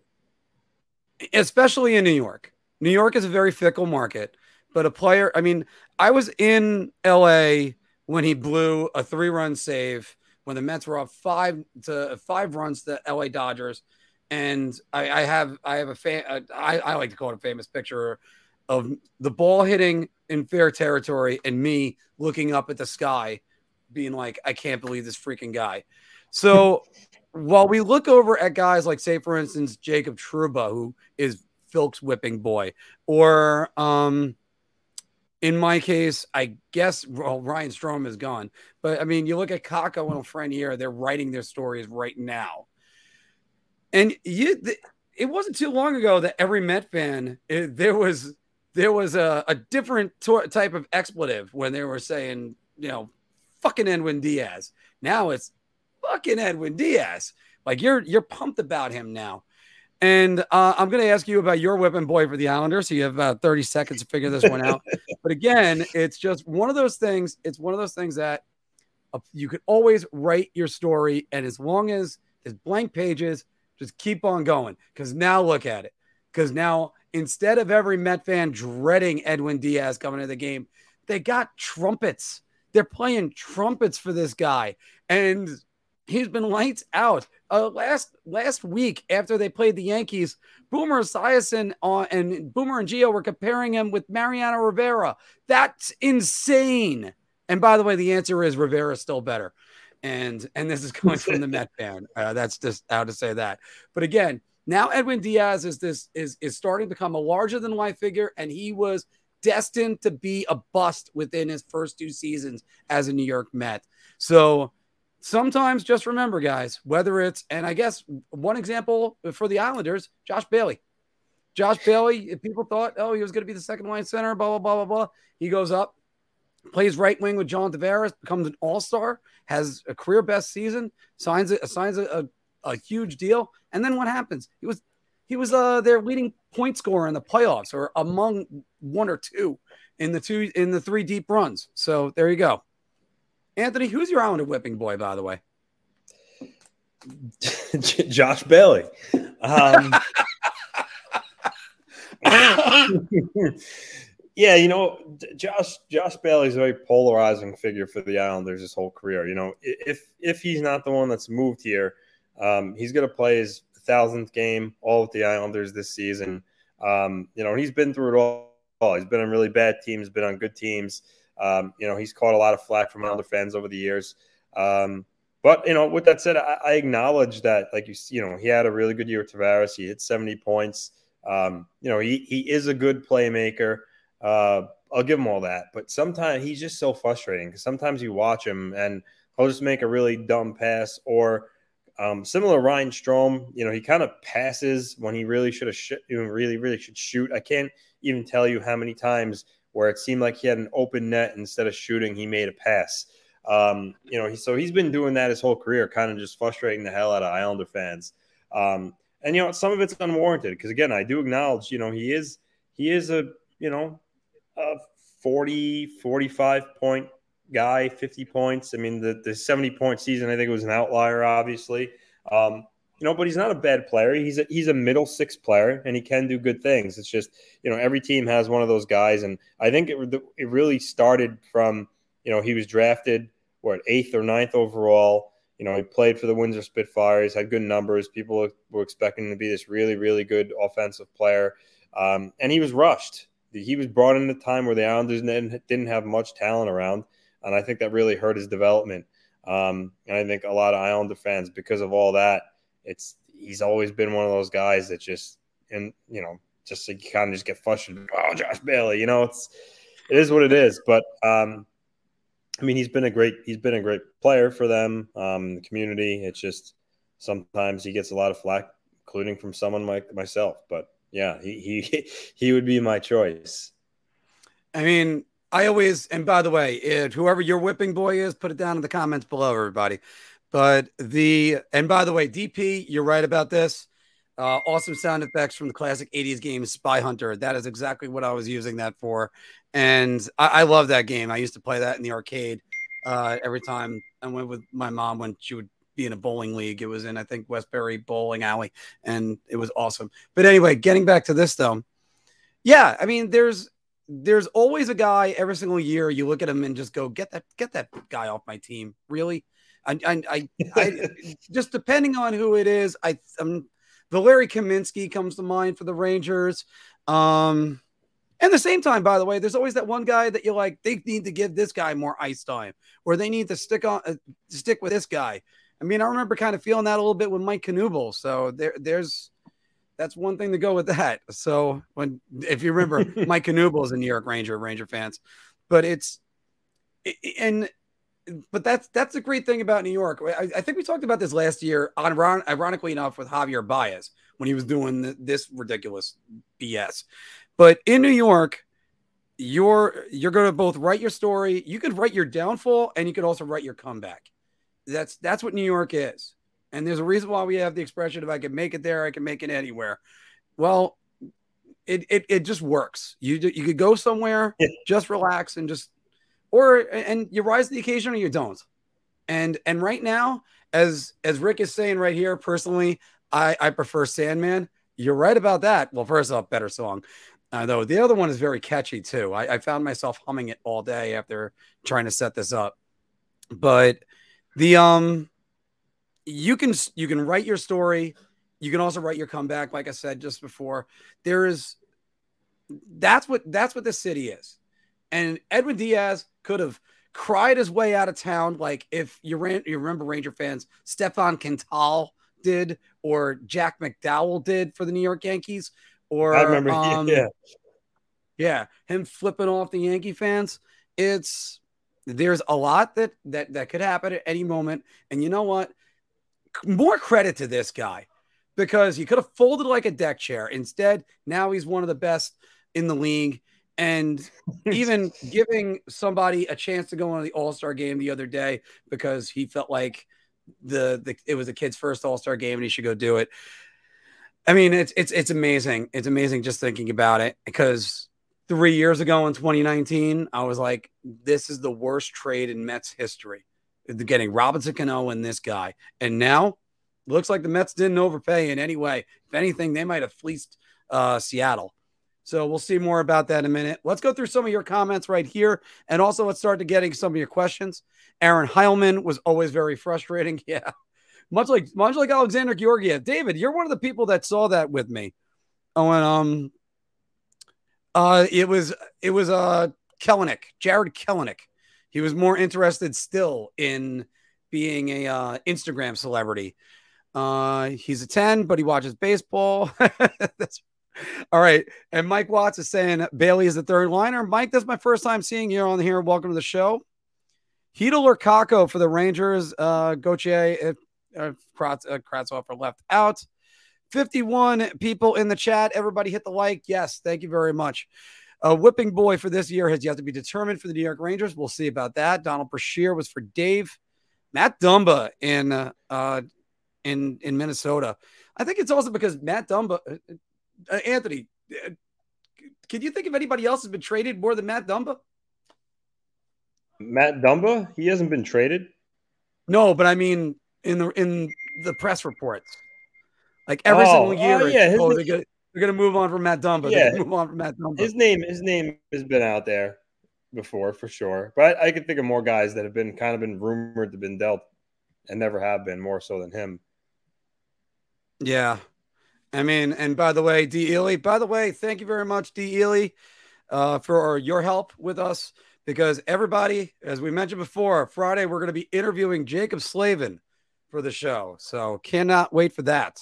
especially in New York. New York is a very fickle market. But a player – I mean, I was in L.A. when he blew a 3-run save when the Mets were up 5 to 5 runs to the LA Dodgers. And I like to call it a famous picture of the ball hitting in fair territory and me looking up at the sky being like, I can't believe this freaking guy. So while we look over at guys like, say, for instance, Jacob Trouba, who is Philk's whipping boy, or in my case, I guess Ryan Strome is gone. But, I mean, you look at Kako and Lafreniere, they're writing their stories right now. And it wasn't too long ago that every Met fan, there was a different type of expletive when they were saying, you know, fucking Edwin Diaz. Now it's fucking Edwin Diaz. Like, you're pumped about him now. And I'm going to ask you about your whipping boy for the Islanders. So you have about 30 seconds to figure this one out. But again, it's just one of those things. It's one of those things that you could always write your story. And as long as there's blank pages, just keep on going. Because now look at it. Because now instead of every Met fan dreading Edwin Diaz coming into the game, they got trumpets. They're playing trumpets for this guy. And he's been lights out. Last week, after they played the Yankees, Boomer Esiason and Boomer and Gio were comparing him with Mariano Rivera. That's insane. And by the way, the answer is Rivera's still better. And this is coming from the Met fan. That's just how to say that. But again, now Edwin Diaz is starting to become a larger than life figure, and he was destined to be a bust within his first two seasons as a New York Met. So sometimes just remember, guys, whether it's, and I guess one example for the Islanders, Josh Bailey. Josh Bailey, if people thought, oh, he was going to be the second line center, blah, blah, blah, blah, blah. He goes up, plays right wing with John Tavares, becomes an all-star, has a career best season, signs a huge deal. And then what happens? He was their leading point scorer in the playoffs, or among one or two in the three deep runs. So there you go. Anthony, who's your Islander whipping boy, by the way? Josh Bailey. Yeah, you know, Josh Bailey's a very polarizing figure for the Islanders his whole career. You know, if he's not the one that's moved here, he's going to play his 1,000th game all with the Islanders this season. You know, he's been through it all. He's been on really bad teams, been on good teams. You know, he's caught a lot of flack from Islander fans over the years. But, you know, with that said, I acknowledge that, like, you know, he had a really good year with Tavares. He hit 70 points. You know, he is a good playmaker. I'll give him all that. But sometimes he's just so frustrating because sometimes you watch him and he'll just make a really dumb pass or similar to Ryan Strome. You know, he kind of passes when he really should have really should shoot. I can't even tell you how many times where it seemed like he had an open net instead of shooting, he made a pass. You know, so he's been doing that his whole career, kind of just frustrating the hell out of Islander fans. And you know, some of it's unwarranted because again, I do acknowledge, you know, he is a, you know, a 40, 45 point guy, 50 points. I mean, the 70 point season, I think it was an outlier, obviously. You know, but he's not a bad player. He's a middle six player, and he can do good things. It's just, you know, every team has one of those guys, and I think it really started from, you know, he was drafted, 8th or 9th overall. You know, he played for the Windsor Spitfires, had good numbers. People were expecting him to be this really, really good offensive player, and he was rushed. He was brought in a time where the Islanders didn't have much talent around, and I think that really hurt his development. And I think a lot of Islander fans, because of all that, he's always been one of those guys that just, and you know, just you kind of just get frustrated. Oh, Josh Bailey, you know, it is what it is. But I mean, he's been a great player for them, the community. It's just sometimes he gets a lot of flack, including from someone like myself. But yeah, he would be my choice. I mean, I always, and by the way, whoever your whipping boy is, put it down in the comments below, everybody. But and by the way, DP, you're right about this. Awesome sound effects from the classic 80s game, Spy Hunter. That is exactly what I was using that for. And I love that game. I used to play that in the arcade every time I went with my mom when she would be in a bowling league. It was in, I think, Westbury Bowling Alley. And it was awesome. But anyway, getting back to this, though. Yeah, I mean, there's always a guy every single year. You look at him and just go, get that guy off my team. Really? I just depending on who it is, Valeri Kaminsky comes to mind for the Rangers. And at the same time, by the way, there's always that one guy that you're like, they need to give this guy more ice time, or they need to stick with this guy. I mean, I remember kind of feeling that a little bit with Mike Knuebel. So that's one thing to go with that. So if you remember, Mike Knuebel is a New York Ranger fans, but But that's the great thing about New York. I think we talked about this last year, ironically enough, with Javier Baez when he was doing this ridiculous BS. But in New York, you're going to both write your story. You could write your downfall, and you could also write your comeback. That's what New York is. And there's a reason why we have the expression of I can make it there, I can make it anywhere. Well, it just works. You could go somewhere, just relax and just, and you rise to the occasion or you don't. And right now, as Rick is saying right here, personally, I prefer Sandman. You're right about that. Well, first off, better song. Though the other one is very catchy too. I found myself humming it all day after trying to set this up. But the you can write your story. You can also write your comeback. Like I said just before, that's what this city is. And Edwin Diaz could have cried his way out of town, like if you remember Ranger fans, Stefan Quintal did, or Jack McDowell did for the New York Yankees, or I remember, him flipping off the Yankee fans. There's a lot that could happen at any moment, and you know what? More credit to this guy, because he could have folded like a deck chair. Instead, now he's one of the best in the league. And even giving somebody a chance to go on the All-Star game the other day because he felt like it was the kid's first All-Star game and he should go do it. I mean, it's amazing. It's amazing just thinking about it, because 3 years ago in 2019, I was like, this is the worst trade in Mets history, getting Robinson Cano and this guy. And now looks like the Mets didn't overpay in any way. If anything, they might have fleeced Seattle. So we'll see more about that in a minute. Let's go through some of your comments right here. And also let's start to getting some of your questions. Aaron Heilman was always very frustrating. Yeah. Much like Alexander Georgiev. David, you're one of the people that saw that with me. Oh, and it was Kelenic, Jared Kelenic. He was more interested still in being a Instagram celebrity. He's a 10, but he watches baseball. That's all right. And Mike Watts is saying Bailey is the third liner. Mike, that's my first time seeing you on here. Welcome to the show. Hedl or Kako for the Rangers. Gauthier, Kratzoff are left out. 51 people in the chat. Everybody hit the like. Yes, thank you very much. Whipping boy for this year has yet to be determined for the New York Rangers. We'll see about that. Donald Brashear was for Dave. Matt Dumba in Minnesota. I think it's also because Matt Dumba... Anthony, can you think of anybody else who's been traded more than Matt Dumba? Matt Dumba? He hasn't been traded? No, but I mean in the press reports. Like every single year, they're going to move on from Matt Dumba. Yeah. Move on from Matt Dumba. His name has been out there before for sure. But I could think of more guys that have been kind of been rumored to have been dealt and never have been, more so than him. Yeah. I mean, and by the way, D. Ely, thank you very much, D. Ely, for your help with us, because everybody, as we mentioned before, Friday, we're going to be interviewing Jacob Slavin for the show. So cannot wait for that.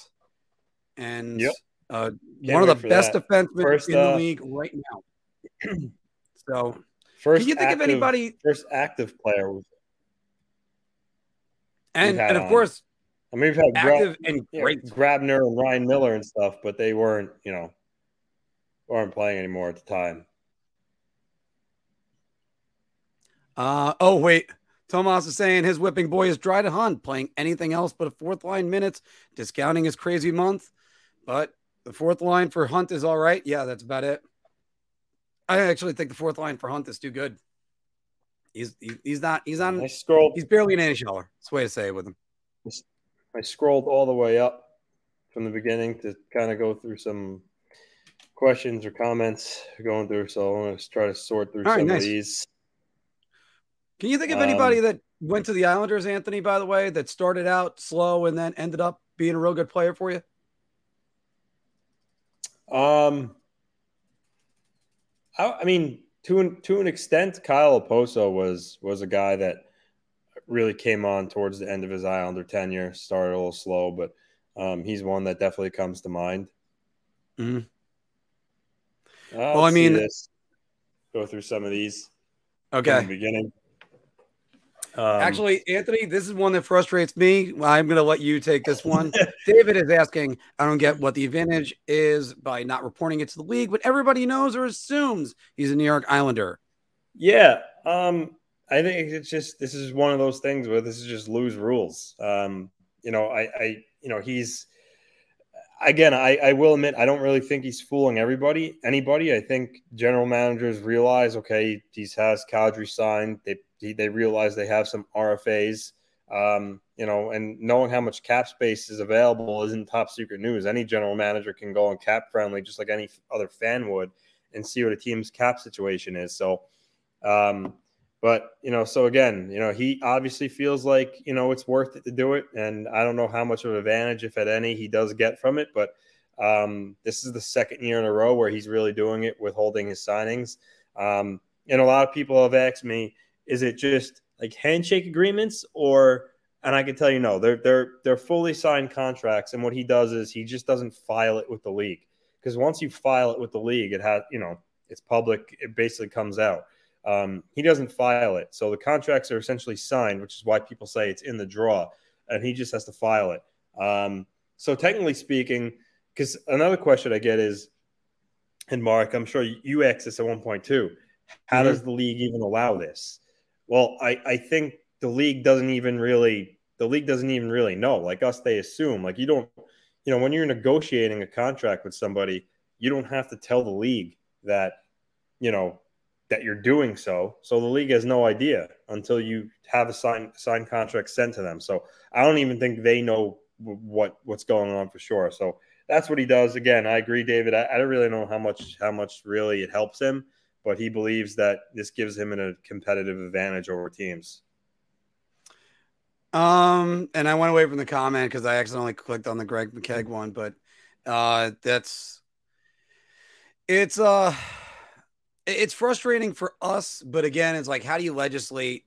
And one of the best defensemen in the league right now. So can you think of anybody? First active player. And of course, I mean, we've had Grabner and Ryan Miller and stuff, but they weren't playing anymore at the time. Wait. Tomas is saying his whipping boy is dry to hunt, playing anything else but a fourth line minutes, discounting his crazy month. But the fourth line for Hunt is all right. Yeah, that's about it. I actually think the fourth line for Hunt is too good. He's barely an NHLer. That's the way to say it with him. I scrolled all the way up from the beginning to kind of go through some questions or comments going through. So I'm going to try to sort through of these. Can you think of anybody that went to the Islanders, Anthony, by the way, that started out slow and then ended up being a real good player for you? To an extent, Kyle Oposo was a guy that really came on towards the end of his Islander tenure, started a little slow, but he's one that definitely comes to mind. Mm-hmm. Go through some of these. Okay. From the beginning. Actually, Anthony, this is one that frustrates me. I'm going to let you take this one. David is asking, I don't get what the advantage is by not reporting it to the league, but everybody knows or assumes he's a New York Islander. Yeah. I think this is one of those things where this is just Lou's rules. you know, he's, again, I will admit, I don't really think he's fooling anybody. I think general managers realize, okay, he's has Kadri signed. They realize they have some RFAs, you know, and knowing how much cap space is available isn't top secret news. Any general manager can go on cap friendly, just like any other fan would, and see what a team's cap situation is. So, but, you know, so again, you know, he obviously feels like, you know, it's worth it to do it. And I don't know how much of an advantage, if at any, he does get from it. But this is the second year in a row where he's really doing it, withholding his signings. And a lot of people have asked me, is it just like handshake agreements or, and I can tell you, no, they're fully signed contracts. And what he does is he just doesn't file it with the league. Because once you file it with the league, it has, you know, it's public. It basically comes out. He doesn't file it. So the contracts are essentially signed, which is why people say it's in the draw, and he just has to file it. So technically speaking, because another question I get is, and Mark, I'm sure you asked this at one point too, how does the league even allow this? Well, I think the league doesn't even really know. Like us, they assume, like, you don't, you know, when you're negotiating a contract with somebody, you don't have to tell the league that, you know, that you're doing so. So the league has no idea until you have a signed contract sent to them. So I don't even think they know what's going on for sure. So that's what he does. Again, I agree, David. I don't really know how much really it helps him, but he believes that this gives him a competitive advantage over teams. And I went away from the comment because I accidentally clicked on the Greg McKegg one, but it's frustrating for us, but again, it's like, how do you legislate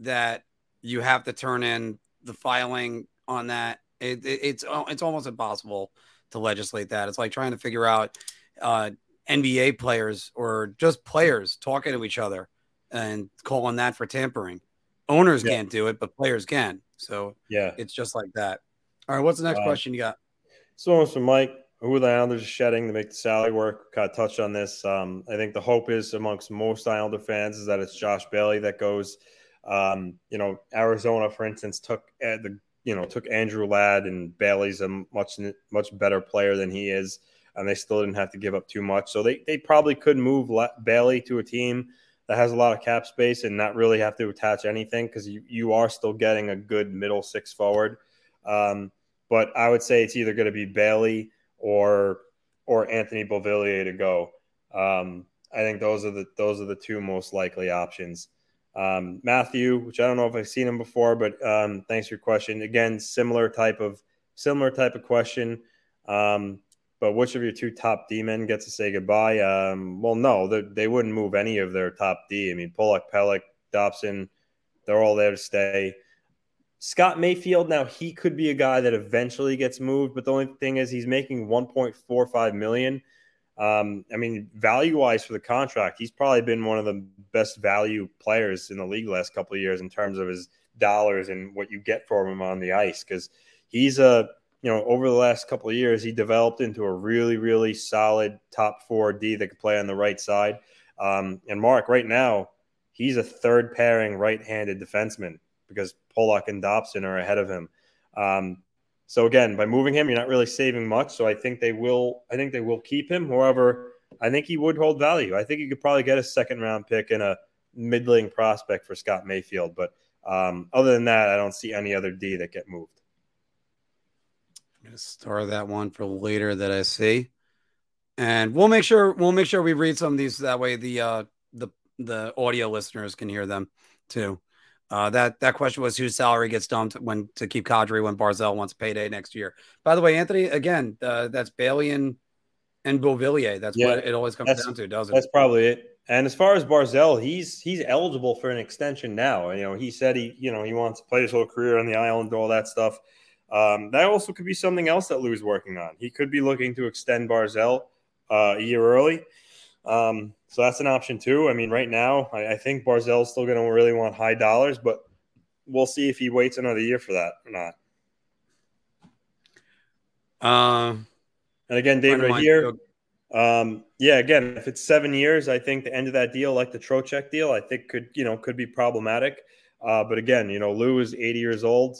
that you have to turn in the filing on that? It's almost impossible to legislate that. It's like trying to figure out NBA players or just players talking to each other and calling that for tampering. Owners can't do it, but players can. So it's just like that. All right, what's the next question you got? So one's from Mike. Who the Islanders are shedding to make the salary work. Kind of touched on this. I think the hope is amongst most Islander fans is that it's Josh Bailey that goes. You know, Arizona, for instance, took Andrew Ladd, and Bailey's a much better player than he is, and they still didn't have to give up too much. So they probably could move Bailey to a team that has a lot of cap space and not really have to attach anything because you are still getting a good middle six forward. But I would say it's either going to be Bailey or Anthony Beauvillier to go. I think those are the two most likely options. Matthew, which I don't know if I've seen him before, but thanks for your question. Again, similar type of question. But which of your two top D men gets to say goodbye? Well, no, they wouldn't move any of their top D. I mean, Pollock, Pellick, Dobson, they're all there to stay. Scott Mayfield, now he could be a guy that eventually gets moved, but the only thing is he's making $1.45 million. I mean, value-wise for the contract, he's probably been one of the best value players in the league the last couple of years in terms of his dollars and what you get from him on the ice, because he's over the last couple of years, he developed into a really, really solid top four D that could play on the right side. And Mark, right now, he's a third-pairing right-handed defenseman, because Pollock and Dobson are ahead of him. So again, by moving him, you're not really saving much. So I think they will keep him. However, I think he would hold value. I think you could probably get a second round pick and a middling prospect for Scott Mayfield. But other than that, I don't see any other D that get moved. I'm going to star that one for later that I see. And we'll make sure we read some of these. That way the audio listeners can hear them too. That question was whose salary gets dumped when to keep Kadri when Barzal wants payday next year. By the way, Anthony, again, that's Bailey and Beauvillier. That's what it always comes down to, doesn't it? That's probably it. And as far as Barzal, he's eligible for an extension now. You know, he said he wants to play his whole career on the island, all that stuff. That also could be something else that Lou's working on. He could be looking to extend Barzal a year early. So that's an option too. I mean, right now, I think Barzal's still going to really want high dollars, but we'll see if he waits another year for that or not. And again, David, right here. Again, if it's 7 years, I think the end of that deal, like the Trocheck deal, I think could be problematic. But again, you know, Lou is 80 years old.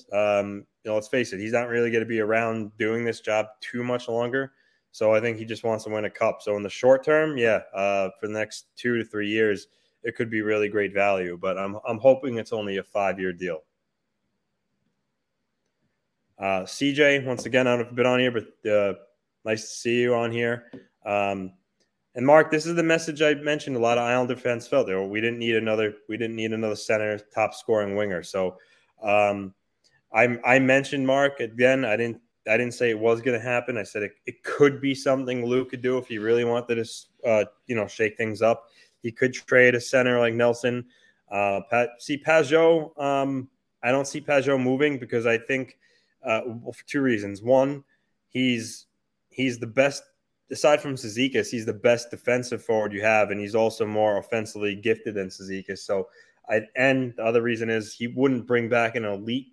you know, let's face it, he's not really going to be around doing this job too much longer. So I think he just wants to win a cup. So in the short term, for the next 2 to 3 years, it could be really great value. But I'm hoping it's only a 5-year deal. CJ, once again, I don't know if you've been on here, but nice to see you on here. And Mark, this is the message I mentioned. A lot of Islander fans felt there. We didn't need another center, top scoring winger. So I mentioned Mark again. I didn't say it was going to happen. I said it could be something Lou could do if he really wanted to, shake things up. He could trade a center like Nelson. Pageau. I don't see Pageau moving because I think for two reasons. One, he's the best aside from Cizikas. He's the best defensive forward you have, and he's also more offensively gifted than Cizikas. And the other reason is he wouldn't bring back an elite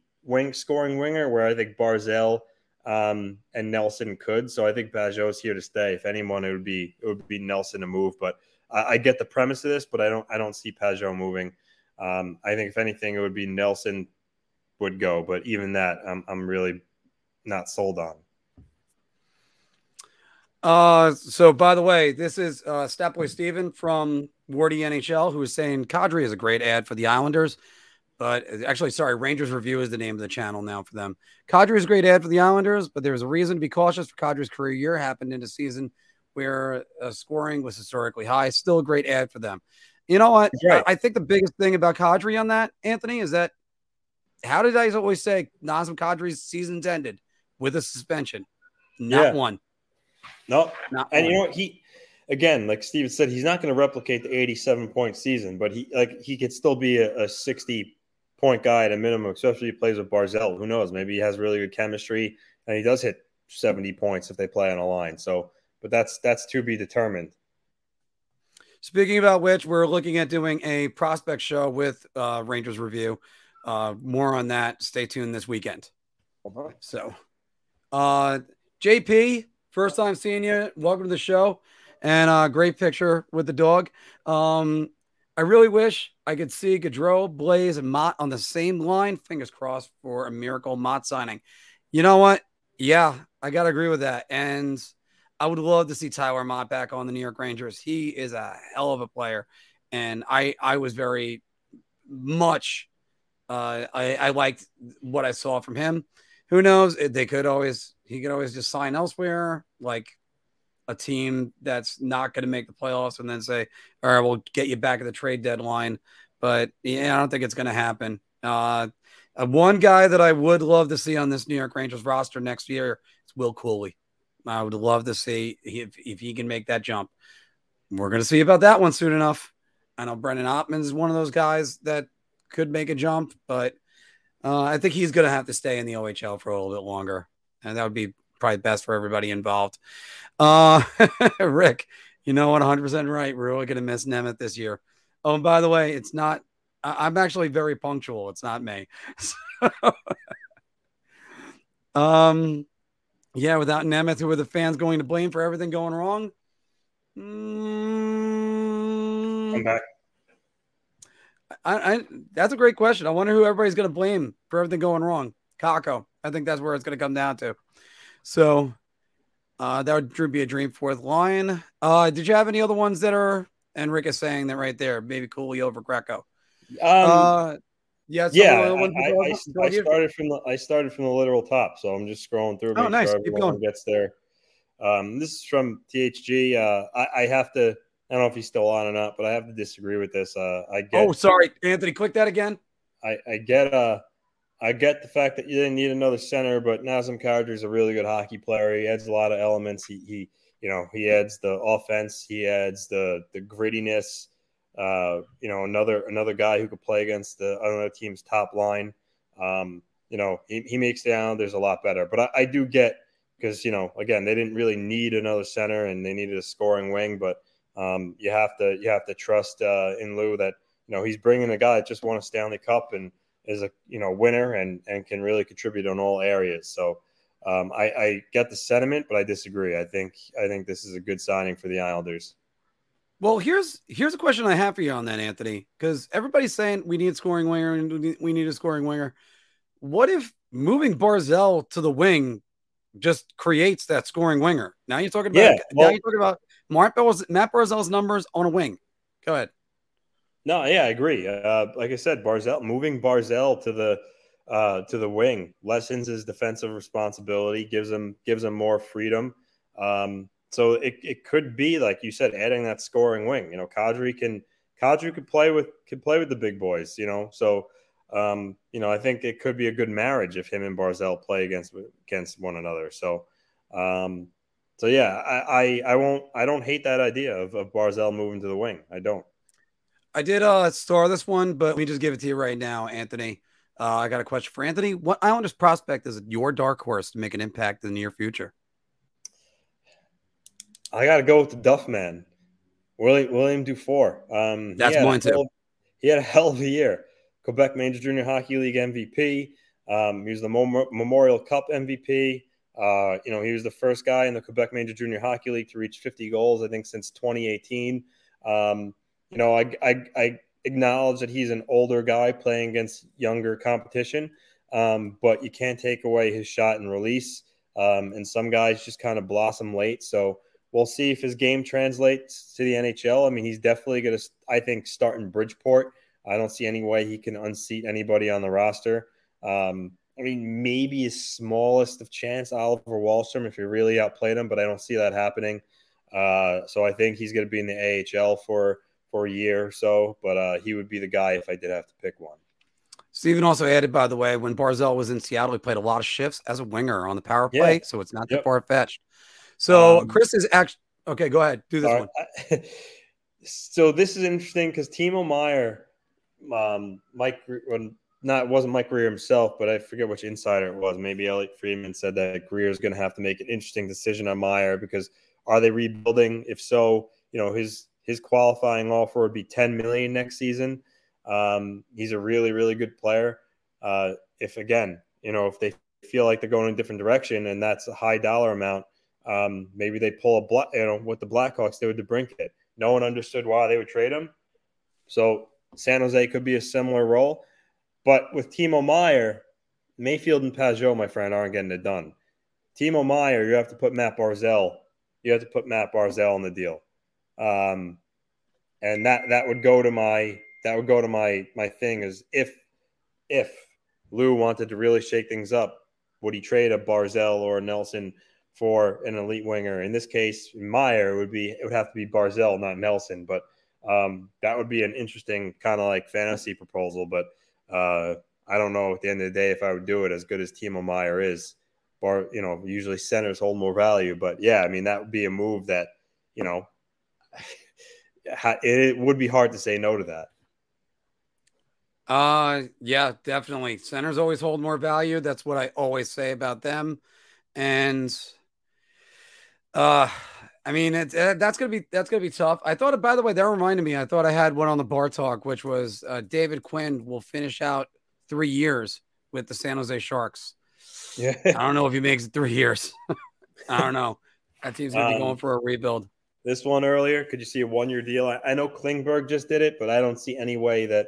scoring winger, where I think Barzal and Nelson could. So I think Pageau is here to stay. If anyone, it would be Nelson to move. But I get the premise of this, but I don't see Pageau moving. I think if anything, it would be Nelson would go. But even that, I'm really not sold on. So by the way, this is Stat Boy Steven from Wardy NHL, who is saying Kadri is a great ad for the Islanders. But actually, sorry, Rangers Review is the name of the channel now for them. Kadri is a great ad for the Islanders, but there's a reason to be cautious, for Kadri's career year happened in a season where scoring was historically high. Still a great ad for them. You know what? Right. I think the biggest thing about Kadri on that, Anthony, is that how did I always say Nazem Kadri's seasons ended with a suspension? Not one. No. You know what? He, again, like Steven said, he's not going to replicate the 87-point season, but he could still be a 60 point guy at a minimum, especially if he plays with Barzal. Who knows? Maybe he has really good chemistry and he does hit 70 points if they play on a line. So, but that's to be determined. Speaking about which, we're looking at doing a prospect show with Rangers Review. More on that. Stay tuned this weekend. Uh-huh. So, JP, first time seeing you. Welcome to the show, and great picture with the dog. I really wish I could see Gaudreau, Blaze, and Mott on the same line. Fingers crossed for a miracle Mott signing. You know what? Yeah, I got to agree with that. And I would love to see Tyler Mott back on the New York Rangers. He is a hell of a player. And I was very much, I liked what I saw from him. Who knows? He could always just sign elsewhere. Like, a team that's not going to make the playoffs and then say, all right, we'll get you back at the trade deadline. But yeah, I don't think it's going to happen. One guy that I would love to see on this New York Rangers roster next year is Will Cooley. I would love to see if he can make that jump. We're going to see about that one soon enough. I know Brendan Ottman is one of those guys that could make a jump, but I think he's going to have to stay in the OHL for a little bit longer. And that would be probably best for everybody involved. Rick, you know what? 100% right. We're really going to miss Nemeth this year. Oh, and by the way, it's not, I'm actually very punctual. It's not me. So, without Nemeth, who are the fans going to blame for everything going wrong? I'm back. That's a great question. I wonder who everybody's going to blame for everything going wrong. Kako. I think that's where it's going to come down to. So that would be a dream fourth line. Did you have any other ones that are, and Rick is saying that right there, maybe Cooley over Greco. I started from the literal top. So I'm just scrolling through. Nice. Keep going. Gets there. This is from THG. I don't know if he's still on or not, but I have to disagree with this. Sorry, Anthony, click that again. I get the fact that you didn't need another center, but Nazem Kadri is a really good hockey player. He adds a lot of elements. He adds the offense. He adds the grittiness. Another guy who could play against the other team's top line. He makes the Islanders a lot better. But I do get, because again, they didn't really need another center and they needed a scoring wing. But you have to trust in Lou that he's bringing a guy that just won a Stanley Cup and is a winner and can really contribute on all areas. So I get the sentiment, but I disagree. I think this is a good signing for the Islanders. Well, here's a question I have for you on that, Anthony, because everybody's saying we need a scoring winger. What if moving Barzal to the wing just creates that scoring winger? Now you're talking about now you're talking about Matt Barzal's numbers on a wing. Go ahead. No, yeah, I agree. Like I said, Barzal moving Barzal to the wing lessens his defensive responsibility, gives him more freedom. So it could be, like you said, adding that scoring wing. You know, Kadri could play with the big boys. You know, so you know, I think it could be a good marriage if him and Barzal play against one another. So, I don't hate that idea of Barzal moving to the wing. I don't. I did star this one, but let me just give it to you right now, Anthony. I got a question for Anthony. What Islanders prospect is your dark horse to make an impact in the near future? I got to go with the Duff man, William Dufour. That's mine too. He had a hell of a year. Quebec Major Junior Hockey League MVP. He was the Memorial Cup MVP. You know, he was the first guy in the Quebec Major Junior Hockey League to reach 50 goals, I think, since 2018. You know, I acknowledge that he's an older guy playing against younger competition, but you can't take away his shot and release. And some guys just kind of blossom late. So we'll see if his game translates to the NHL. I mean, he's definitely going to, I think, start in Bridgeport. I don't see any way he can unseat anybody on the roster. I mean, maybe his smallest of chance, Oliver Wahlstrom, if he really outplayed him, but I don't see that happening. So I think he's going to be in the AHL for a year or so, but he would be the guy if I did have to pick one. Steven also added, by the way, when Barzal was in Seattle, he played a lot of shifts as a winger on the power play, so it's not too far-fetched. So Chris is actually – okay, go ahead. Do this one. So this is interesting because Timo Meier, it wasn't Mike Greer himself, but I forget which insider it was. Maybe Elliot Friedman said that Greer is going to have to make an interesting decision on Meier because are they rebuilding? If so, you know, his qualifying offer would be $10 million next season. He's a really, really good player. If they feel like they're going in a different direction and that's a high dollar amount, maybe they pull with the Blackhawks, they would DeBrincat it. No one understood why they would trade him. So San Jose could be a similar role, but with Timo Meier, Mayfield and Pageau, my friend, aren't getting it done. Timo Meier, you have to put Matt Barzal in the deal. And that would go to my thing is if Lou wanted to really shake things up, would he trade a Barzal or a Nelson for an elite winger? In this case, Meier would have to be Barzal, not Nelson, but that would be an interesting kind of like fantasy proposal. But I don't know at the end of the day if I would do it. As good as Timo Meier is, usually centers hold more value. But yeah, I mean that would be a move that it would be hard to say no to that. Yeah, definitely. Centers always hold more value. That's what I always say about them. And, I mean, that's going to be tough. I thought, by the way, that reminded me, I thought I had one on the Bar Talk, which was David Quinn will finish out 3 years with the San Jose Sharks. Yeah. I don't know if he makes it 3 years. I don't know. That team's going to be going for a rebuild. This one earlier, could you see a one-year deal? I know Klingberg just did it, but I don't see any way that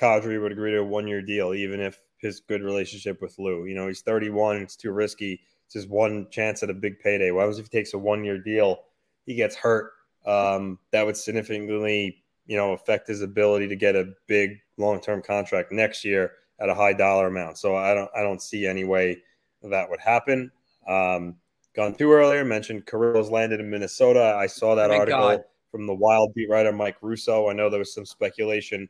Kadri would agree to a one-year deal, even if his good relationship with Lou. You know, he's 31. It's too risky. It's just one chance at a big payday. Why was if he takes a one-year deal, he gets hurt? That would significantly, affect his ability to get a big long-term contract next year at a high dollar amount. So I don't see any way that would happen. Gone through earlier, mentioned Carrillo's landed in Minnesota. I saw that article from the Wild beat writer Mike Russo. I know there was some speculation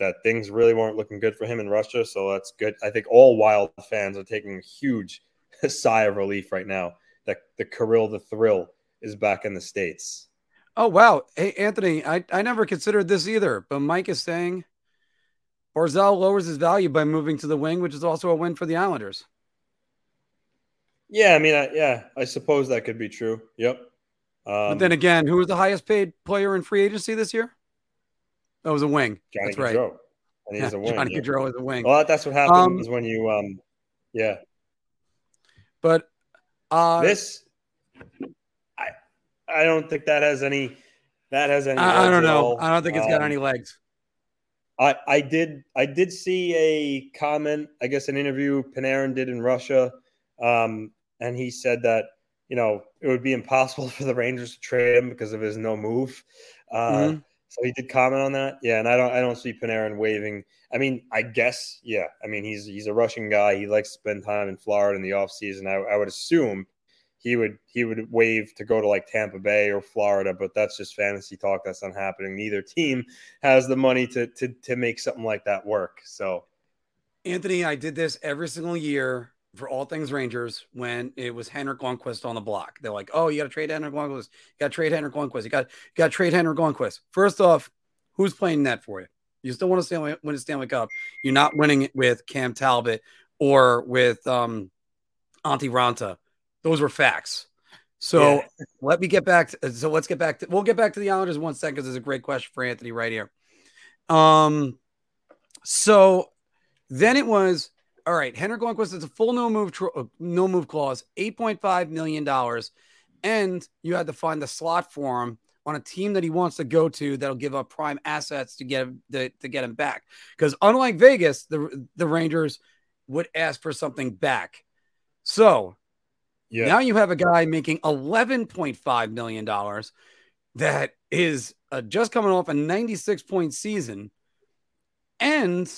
that things really weren't looking good for him in Russia, so that's good. I think all Wild fans are taking a huge sigh of relief right now that the Carrillo the Thrill is back in the States. Oh, wow. Hey, Anthony, I never considered this either, but Mike is saying Barzal lowers his value by moving to the wing, which is also a win for the Islanders. Yeah, I mean, I suppose that could be true. Yep. But then again, who was the highest paid player in free agency this year? That was a wing. Johnny Gaudreau. Right. And he's a wing. Johnny Gaudreau is a wing. Well, that's what happens when you, But I don't think that has any. I don't know. I don't think it's got any legs. I did see a comment, I guess an interview Panarin did in Russia, and he said that, you know, it would be impossible for the Rangers to trade him because of his no move. So he did comment on that. Yeah, and I don't see Panarin waving. I mean, I guess, yeah. I mean, he's a Russian guy. He likes to spend time in Florida in the offseason. I would assume he would wave to go to like Tampa Bay or Florida, but that's just fantasy talk. That's not happening. Neither team has the money to make something like that work. So, Anthony, I did this every single year for all things Rangers when it was Henrik Lundqvist on the block. They're like, oh, you got to trade Henrik Lundqvist. You got to trade Henrik Lundqvist. You got to trade Henrik Lundqvist. First off, who's playing net for you? You still want to win a Stanley Cup. You're not winning it with Cam Talbot or with Antti Raanta. Those were facts. So yeah. We'll get back to the Islanders in 1 second because it's a great question for Anthony right here. So then it was, all right, Henrik Lundqvist is a full no move clause, $8.5 million. And you had to find the slot for him on a team that he wants to go to that'll give up prime assets to get him, to get him back. Because unlike Vegas, the Rangers would ask for something back. So yeah. Now you have a guy making $11.5 million that is just coming off a 96-point season. And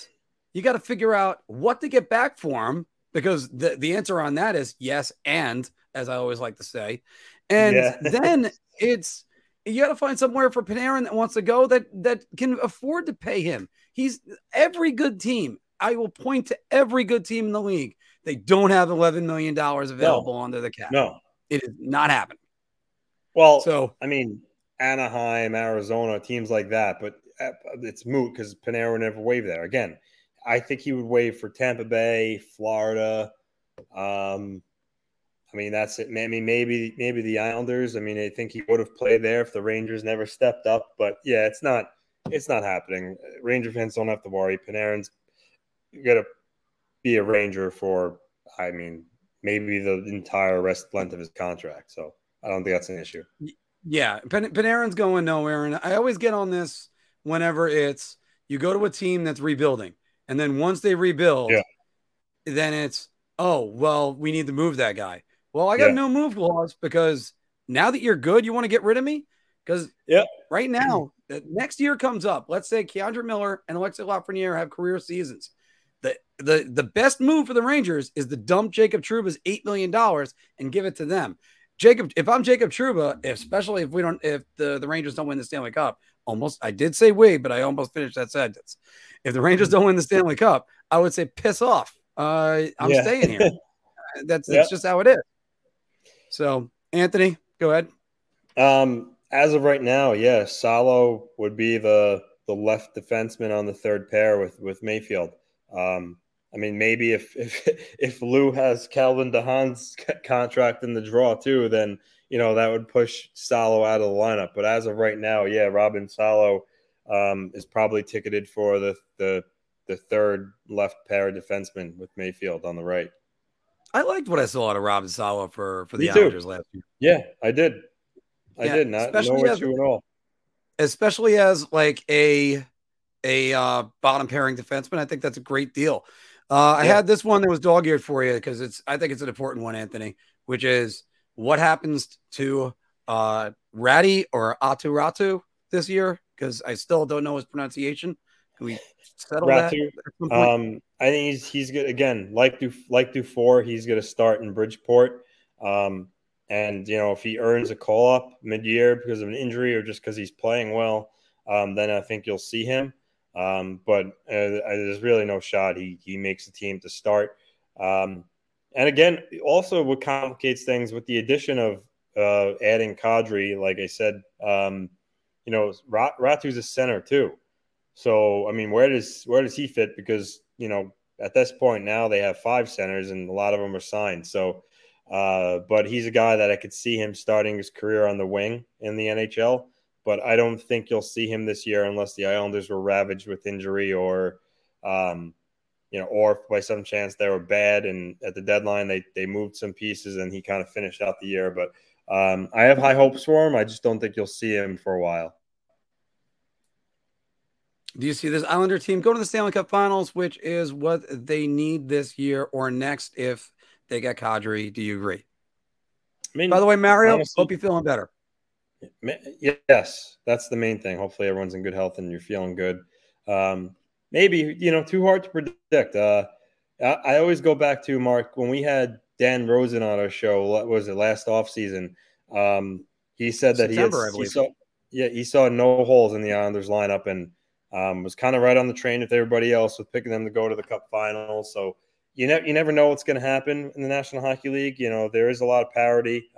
you got to figure out what to get back for him, because the answer on that is yes, and, as I always like to say. And yeah. Then it's you got to find somewhere for Panarin that wants to go that can afford to pay him. He's every good team. I will point to every good team in the league. They don't have $11 million available under the cap. No. It is not happening. Well, so I mean, Anaheim, Arizona, teams like that, but it's moot because Panarin never waived there. Again, I think he would waive for Tampa Bay, Florida. I mean, that's it. I mean, maybe the Islanders. I mean, I think he would have played there if the Rangers never stepped up. But, yeah, it's not happening. Ranger fans don't have to worry. Panarin's got to be a Ranger for, I mean, maybe the entire length of his contract. So I don't think that's an issue. Yeah, Panarin's going nowhere. And I always get on this whenever it's you go to a team that's rebuilding. And then once they rebuild, yeah. Then it's, oh, well, we need to move that guy. Well, I got no move clause because now that you're good, you want to get rid of me? Because right now, the next year comes up. Let's say Keandre Miller and Alexei Lafreniere have career seasons. The best move for the Rangers is to dump Jacob Trouba's $8 million and give it to them. If I'm Jacob Trouba, especially if the Rangers don't win the Stanley Cup, I almost finished that sentence. If the Rangers don't win the Stanley Cup, I would say piss off. I'm staying here. That's just how it is. So Anthony, go ahead. As of right now, Salo would be the left defenseman on the third pair with Mayfield. I mean, maybe if Lou has Calvin DeHaan's contract in the draw too, then you know that would push Salo out of the lineup. But as of right now, Robin Salo is probably ticketed for the third left pair defenseman with Mayfield on the right. I liked what I saw out of Robin Salo for the Islanders last year. Yeah, I did. I did not know you at all. Especially as like a bottom pairing defenseman. I think that's a great deal. I had this one that was dog-eared for you because I think it's an important one, Anthony, which is what happens to Ratty or Atu this year? Because I still don't know his pronunciation. Can we settle Ratu, that? I think he's good. Again, like Dufour, he's going to start in Bridgeport. And, you know, if he earns a call-up mid-year because of an injury or just because he's playing well, then I think you'll see him. There's really no shot he makes the team to start. And again, also what complicates things with the addition of adding Kadri, like I said, you know, Ratu's a center too. So, I mean, where does he fit? Because, you know, at this point now they have 5 centers and a lot of them are signed. So, but he's a guy that I could see him starting his career on the wing in the NHL. But I don't think you'll see him this year unless the Islanders were ravaged with injury or, you know, or by some chance they were bad. And at the deadline, they moved some pieces and he kind of finished out the year. But I have high hopes for him. I just don't think you'll see him for a while. Do you see this Islander team go to the Stanley Cup Finals, which is what they need this year or next if they get Kadri? Do you agree? I mean, by the way, Mario, honestly, hope you're feeling better. Yes, that's the main thing. Hopefully everyone's in good health and you're feeling good. Maybe, you know, too hard to predict. I always go back to, Mark, when we had Dan Rosen on our show, what was it, last offseason? He said that he saw no holes in the Islanders lineup and was kind of right on the train with everybody else with picking them to go to the Cup Final. So you never know what's going to happen in the National Hockey League. You know, there is a lot of parity.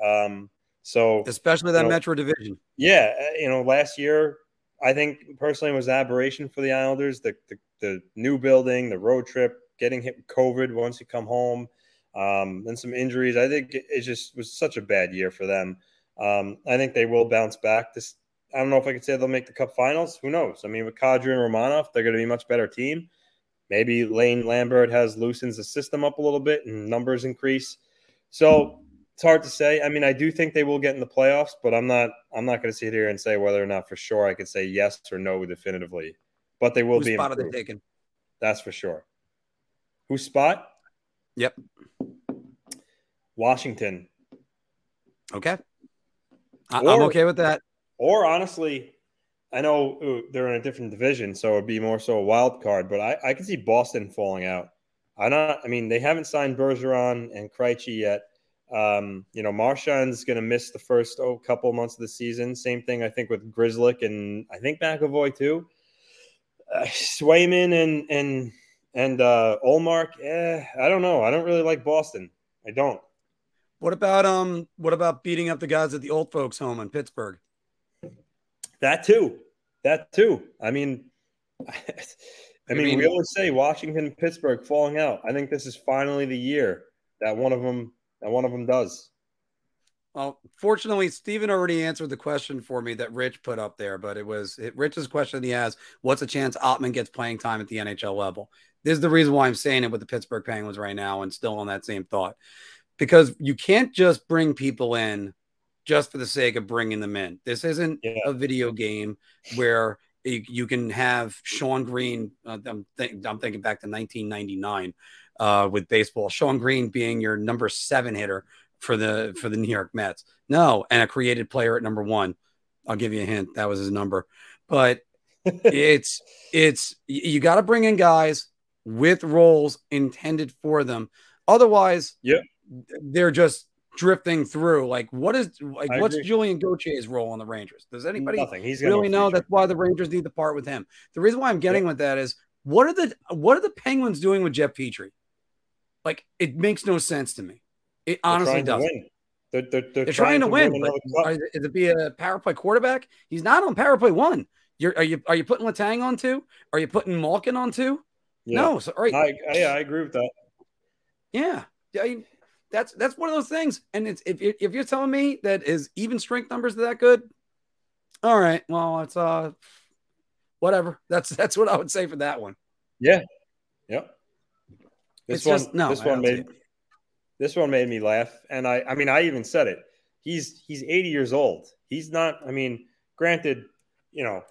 So especially that Metro division. Yeah. You know, last year, I think personally it was aberration for the Islanders, the new building, the road trip, getting hit with COVID once you come home, and some injuries. I think it just was such a bad year for them. I think they will bounce back. I don't know if I could say they'll make the Cup Finals. Who knows? I mean, with Kadri and Romanov, they're going to be a much better team. Maybe Lane Lambert loosens the system up a little bit and numbers increase. So it's hard to say. I mean, I do think they will get in the playoffs, but I'm not going to sit here and say whether or not for sure I could say yes or no definitively. But they will be improved. Whose spot are they taking? That's for sure. Whose spot? Yep. Washington. Okay. I'm okay with that. Or honestly, I know they're in a different division, so it'd be more so a wild card. But I can see Boston falling out. They haven't signed Bergeron and Krejci yet. Marchand's going to miss the first couple months of the season. Same thing, I think, with Grzelcyk and I think McAvoy too. Swayman and Ullmark. I don't know. I don't really like Boston. I don't. What about beating up the guys at the old folks' home in Pittsburgh? That too. I mean, we always say Washington and Pittsburgh falling out. I think this is finally the year that one of them does. Well, fortunately, Steven already answered the question for me that Rich put up there, but it was Rich's question he asked, what's the chance Ottman gets playing time at the NHL level? This is the reason why I'm saying it with the Pittsburgh Penguins right now and still on that same thought. Because you can't just bring people in just for the sake of bringing them in. This isn't a video game where you can have Sean Green. I'm thinking back to 1999 with baseball. Sean Green being your number 7 hitter for the New York Mets. No, and a created player at number 1. I'll give you a hint. That was his number. But it's you got to bring in guys with roles intended for them. Otherwise, they're just drifting through. Like, what's Julian Gautier's role on the Rangers? Does anybody really know? That's why the Rangers need to part with him. The reason why I'm getting with that is what are the Penguins doing with Jeff Petrie? Like, it makes no sense to me. It honestly doesn't. They're trying to win. Is it be a power play quarterback? He's not on power play 1. Are you putting Letang on 2? Are you putting Malkin on 2? Yeah. No, sorry. I agree with that. Yeah. That's one of those things. And it's if you're telling me that is even strength numbers are that good, all right. Well, it's whatever. That's what I would say for that one. Yeah. Yep. This one made me laugh. And I even said it. He's 80 years old. He's not, granted, I'm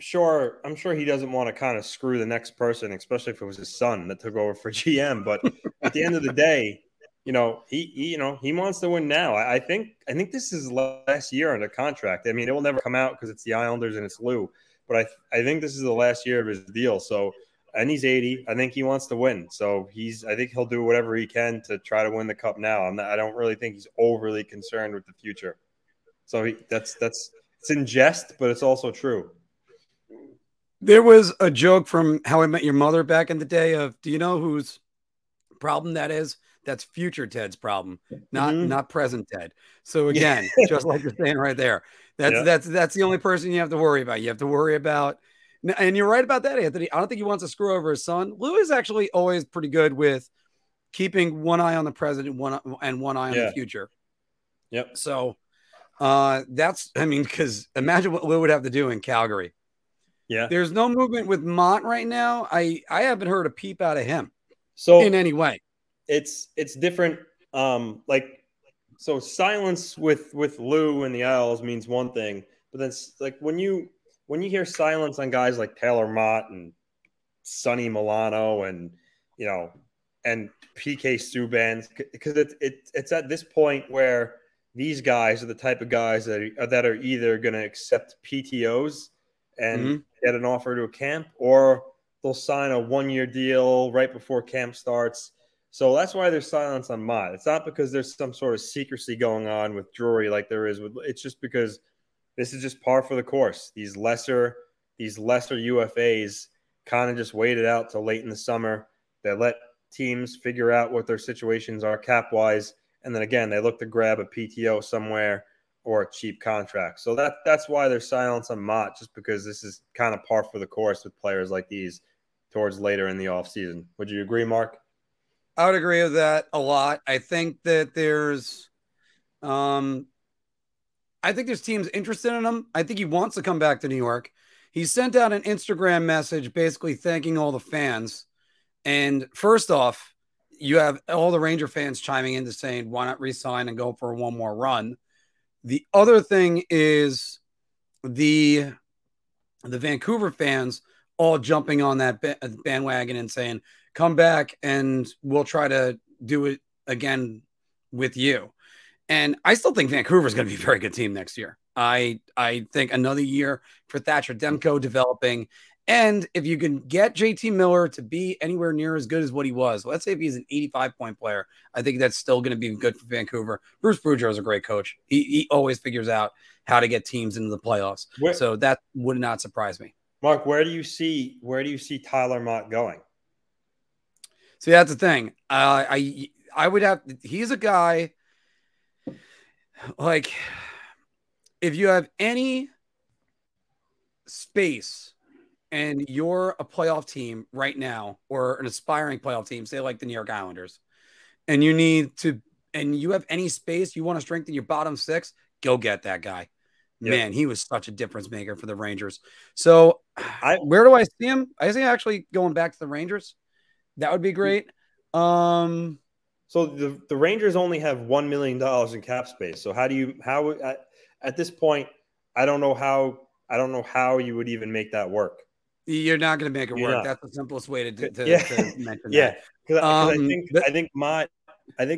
sure he doesn't want to kind of screw the next person, especially if it was his son that took over for GM. But at the end of the day, he wants to win now. I think this is last year under contract. I mean, it will never come out because it's the Islanders and it's Lou. But I think this is the last year of his deal. So, and he's 80. I think he wants to win. So I think he'll do whatever he can to try to win the cup now. I don't really think he's overly concerned with the future. So it's in jest, but it's also true. There was a joke from How I Met Your Mother back in the day of, do you know who's problem that is? That's future Ted's problem, not present Ted. So again, just like you're saying right there, that's the only person you have to worry about. You have to worry about, and you're right about that, Anthony. I don't think he wants to screw over his son. Lou is actually always pretty good with keeping one eye on the present and one eye on the future. Yep. So because imagine what Lou would have to do in Calgary. Yeah. There's no movement with Mott right now. I haven't heard a peep out of him. So in any way, it's different. Silence with Lou in the Isles means one thing, but then when you when you hear silence on guys like Taylor Mott and Sonny Milano and, you know, and PK Subban, because it's at this point where these guys are the type of guys that are either going to accept PTOs and get an offer to a camp, or they'll sign a one-year deal right before camp starts. So that's why there's silence on Mott. It's not because there's some sort of secrecy going on with Drury like there is with. It's just because this is just par for the course. These lesser UFAs kind of just waited out till late in the summer. They let teams figure out what their situations are cap-wise, and then again they look to grab a PTO somewhere or a cheap contract. So that's why there's silence on Mott, just because this is kind of par for the course with players like these towards later in the offseason. Would you agree, Mark? I would agree with that a lot. I think that there's I think there's teams interested in him. I think he wants to come back to New York. He sent out an Instagram message basically thanking all the fans. And first off, you have all the Ranger fans chiming in to saying, why not re-sign and go for one more run? The other thing is the Vancouver fans all jumping on that bandwagon and saying, come back and we'll try to do it again with you. And I still think Vancouver is going to be a very good team next year. I think another year for Thatcher Demko developing. And if you can get JT Miller to be anywhere near as good as what he was, let's say if he's an 85-point player, I think that's still going to be good for Vancouver. Bruce Boudreau is a great coach. He always figures out how to get teams into the playoffs. So that would not surprise me. Mark, where do you see Tyler Mott going? See, that's the thing. I would have. He's a guy. Like, if you have any space and you're a playoff team right now, or an aspiring playoff team, say like the New York Islanders, and you have any space, you want to strengthen your bottom six, go get that guy. Yep. Man, he was such a difference maker for the Rangers. So where do I see him? I see him actually going back to the Rangers. That would be great. So the Rangers only have $1 million in cap space. So at this point, I don't know how you would even make that work. You're not going to make it work. That's the simplest way to mention that. Yeah, because I think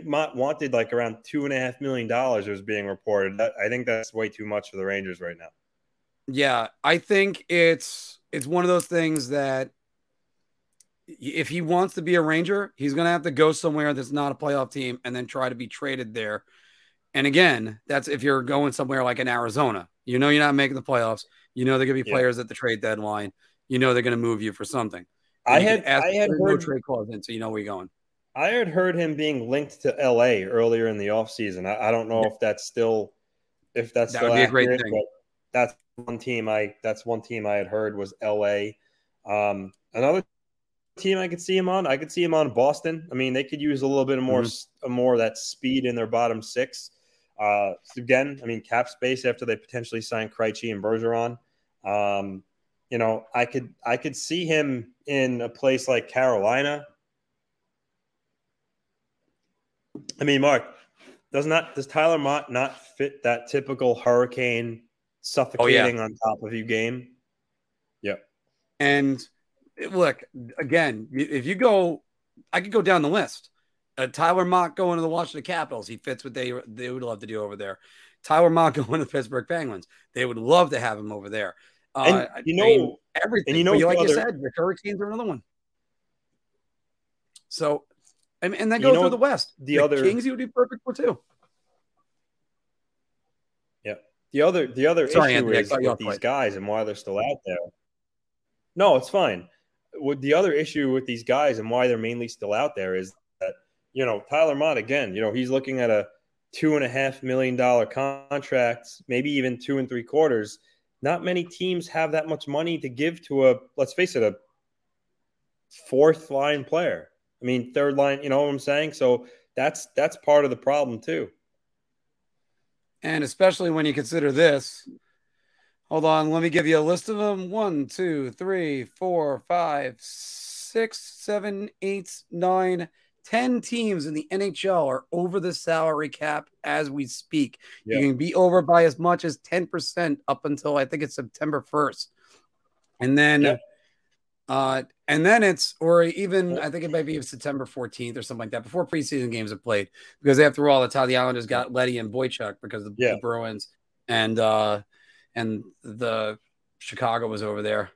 Mott wanted like around $2.5 million. It was being reported. I think that's way too much for the Rangers right now. Yeah, I think it's one of those things that, if he wants to be a Ranger, he's going to have to go somewhere that's not a playoff team and then try to be traded there. And again, that's if you're going somewhere like in Arizona. You know you're not making the playoffs. You know there could be players at the trade deadline. You know they're going to move you for something. And I had heard no trade clause in, so you know where you're going. I had heard him being linked to LA earlier in the offseason. I don't know if that's still that still would be accurate, a great thing. That's one team I had heard was LA. Another team I could see him on. I could see him on Boston. I mean, they could use a little bit more of that speed in their bottom six. Again, I mean, cap space after they potentially sign Krejci and Bergeron. You know, I could see him in a place like Carolina. I mean, Mark, does Tyler Mott not fit that typical Hurricane suffocating on top of you game? Yeah. And look, again, if you go, I could go down the list. Tyler Mott going to the Washington Capitals. He fits what they would love to do over there. Tyler Mott going to the Pittsburgh Penguins. They would love to have him over there. And you know, I mean, everything. And you know, like you said, the Hurricanes are another one. So, and then go through the West. The other Kings, he would be perfect for too. Yeah. The other issue is with these guys and why they're still out there. No, it's fine. The other issue with these guys and why they're mainly still out there is that, you know, Tyler Mott, again, you know, he's looking at a $2.5 million contract, maybe even 2 3/4. Not many teams have that much money to give to let's face it, a fourth line player. I mean, third line, you know what I'm saying? So that's part of the problem too. And especially when you consider this. Hold on, let me give you a list of them. 1, 2, 3, 4, 5, 6, 7, 8, 9, 10 teams in the NHL are over the salary cap as we speak. Yeah. You can be over by as much as 10% up until I think it's September 1st. And then, and then it's, or even I think it might be September 14th or something like that, before preseason games have played, because after all, that's how the Islanders got Leddy and Boychuk, because the Bruins and the Chicago was over there.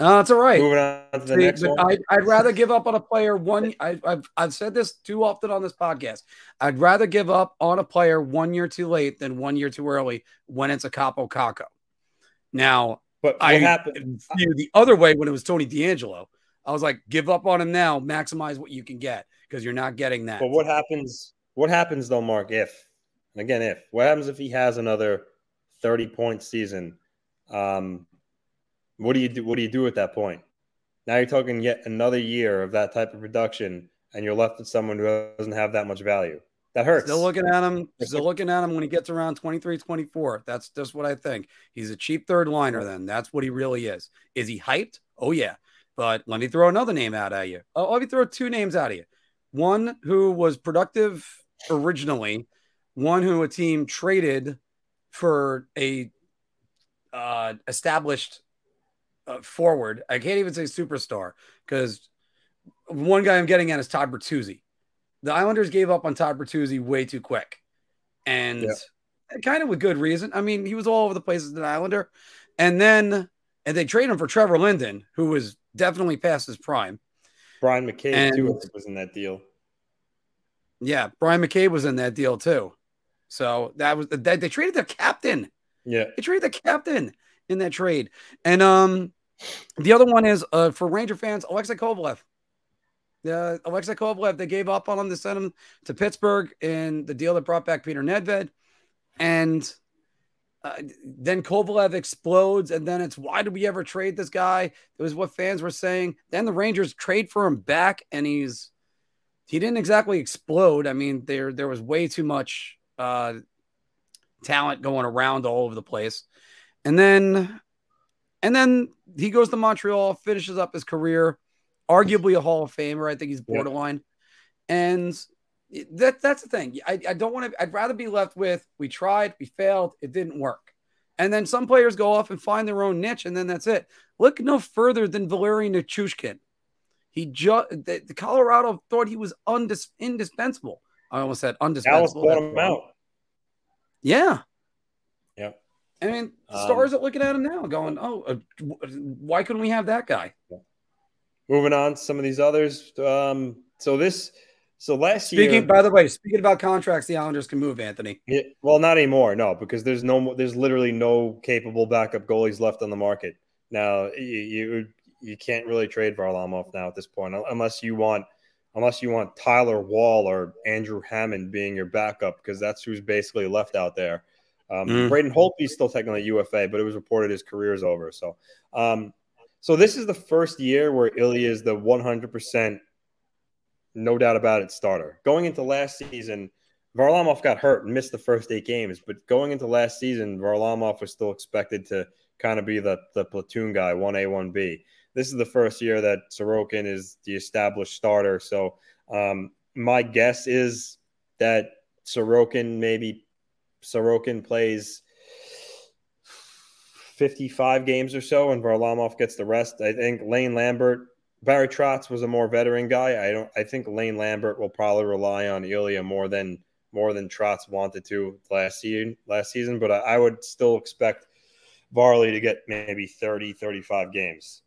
It's all right. Moving on to the next one. I'd rather give up on a player one. I've said this too often on this podcast. I'd rather give up on a player 1 year too late than 1 year too early when it's a Capo Caco. Now, but I happened the other way when it was Tony DeAngelo. I was like, give up on him now. Maximize what you can get, because you're not getting that. But what happens? What happens though, Mark? What happens if he has another 30-point season? What do you do? What do you do at that point? Now you're talking yet another year of that type of production, and you're left with someone who doesn't have that much value. That hurts. Still looking at him when he gets around 23, 24. That's just what I think. He's a cheap third liner then. That's what he really is. Is he hyped? Oh, yeah. But let me throw another name out at you. Oh, let me throw two names out at you. One who was productive originally, one who a team traded for a established forward. I can't even say superstar, because one guy I'm getting at is Todd Bertuzzi. The Islanders gave up on Todd Bertuzzi way too quick, and kind of with good reason. I mean, he was all over the place as an Islander, and they traded him for Trevor Linden, who was definitely past his prime. Brian McCabe too was in that deal. Yeah, Brian McCabe was in that deal too. So that was they traded their captain. Yeah, they traded the captain in that trade. And the other one is for Ranger fans, Alexei Kovalev. Alexei Kovalev, they gave up on him to send him to Pittsburgh in the deal that brought back Peter Nedved. And then Kovalev explodes, and then it's, why did we ever trade this guy? It was what fans were saying. Then the Rangers trade for him back, and he didn't exactly explode. I mean, there was way too much talent going around all over the place. And then he goes to Montreal, finishes up his career, arguably a Hall of Famer. I think he's borderline. Yeah. And that's the thing. I don't want to, I'd rather be left with, we tried, we failed, it didn't work. And then some players go off and find their own niche, and then that's it. Look no further than Valeri Nichushkin. The Colorado thought he was indispensable. I almost said undispensable. Dallas bought him out. Yeah. Yeah. I mean, the Stars are looking at him now going, why couldn't we have that guy? Moving on to some of these others. Speaking about contracts, the Islanders can move, Anthony. Yeah, well, not anymore. No, because there's literally no capable backup goalies left on the market. Now you can't really trade Varlamov now at this point, unless you want Tyler Wall or Andrew Hammond being your backup, because that's who's basically left out there. Braden Holtby's still technically UFA, but it was reported his career is over. So, so this is the first year where Ilya is the 100%, no doubt about it, starter. Going into last season, Varlamov got hurt and missed the first 8 games. But going into last season, Varlamov was still expected to kind of be the platoon guy, 1A, 1B. This is the first year that Sorokin is the established starter. So my guess is that Sorokin plays 55 games or so, and Varlamov gets the rest. I think Lane Lambert, Barry Trotz was a more veteran guy. I think Lane Lambert will probably rely on Ilya more than Trotz wanted to last season. But I would still expect Varley to get maybe 30, 35 games.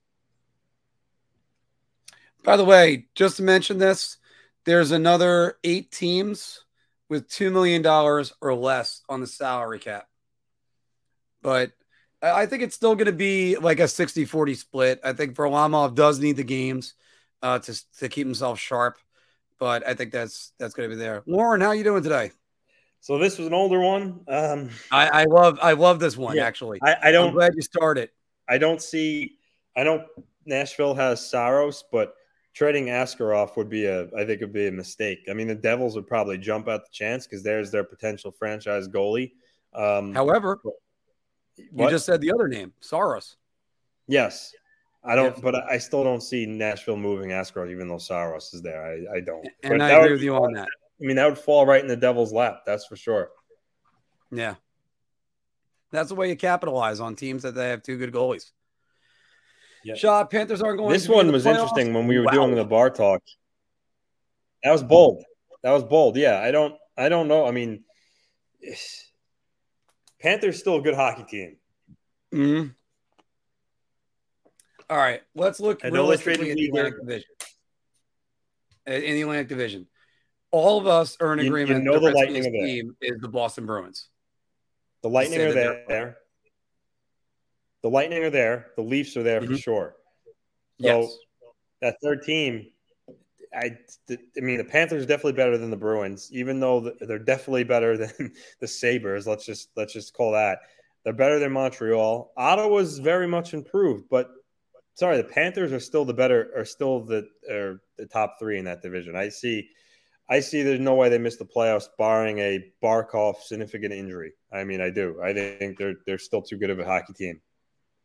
By the way, just to mention this, there's another 8 teams with $2 million or less on the salary cap. But I think it's still going to be like a 60-40 split. I think Varlamov does need the games to keep himself sharp, but I think that's going to be there. Lauren, how are you doing today? So this was an older one. I love this one, actually. I'm glad you started. I know Nashville has Saros, but trading Askarov would be a mistake. I mean, the Devils would probably jump at the chance because there's their potential franchise goalie. However, you just said the other name, Saros. Yes. But I still don't see Nashville moving Askarov, even though Saros is there. I don't. And I agree with you on that. I mean, that would fall right in the Devils' lap. That's for sure. Yeah. That's the way you capitalize on teams that they have two good goalies. Yep. Shot. Panthers aren't going. This one was interesting when we were doing the bar talk. That was bold. Yeah, I don't know. I mean, Panthers still a good hockey team. Mm-hmm. All right, let's look realistically at the Atlantic Division. In the Atlantic Division, all of us are in agreement. You know the Lightning team is the Boston Bruins. The Lightning are there. The Lightning are there. The Leafs are there for sure. So that third team, I mean, the Panthers are definitely better than the Bruins, even though they're definitely better than the Sabres. Let's just call that. They're better than Montreal. Ottawa's very much improved, but sorry, the Panthers are still the top three in that division. I see there's no way they miss the playoffs barring a Barkov significant injury. I mean, I do. I think they're still too good of a hockey team.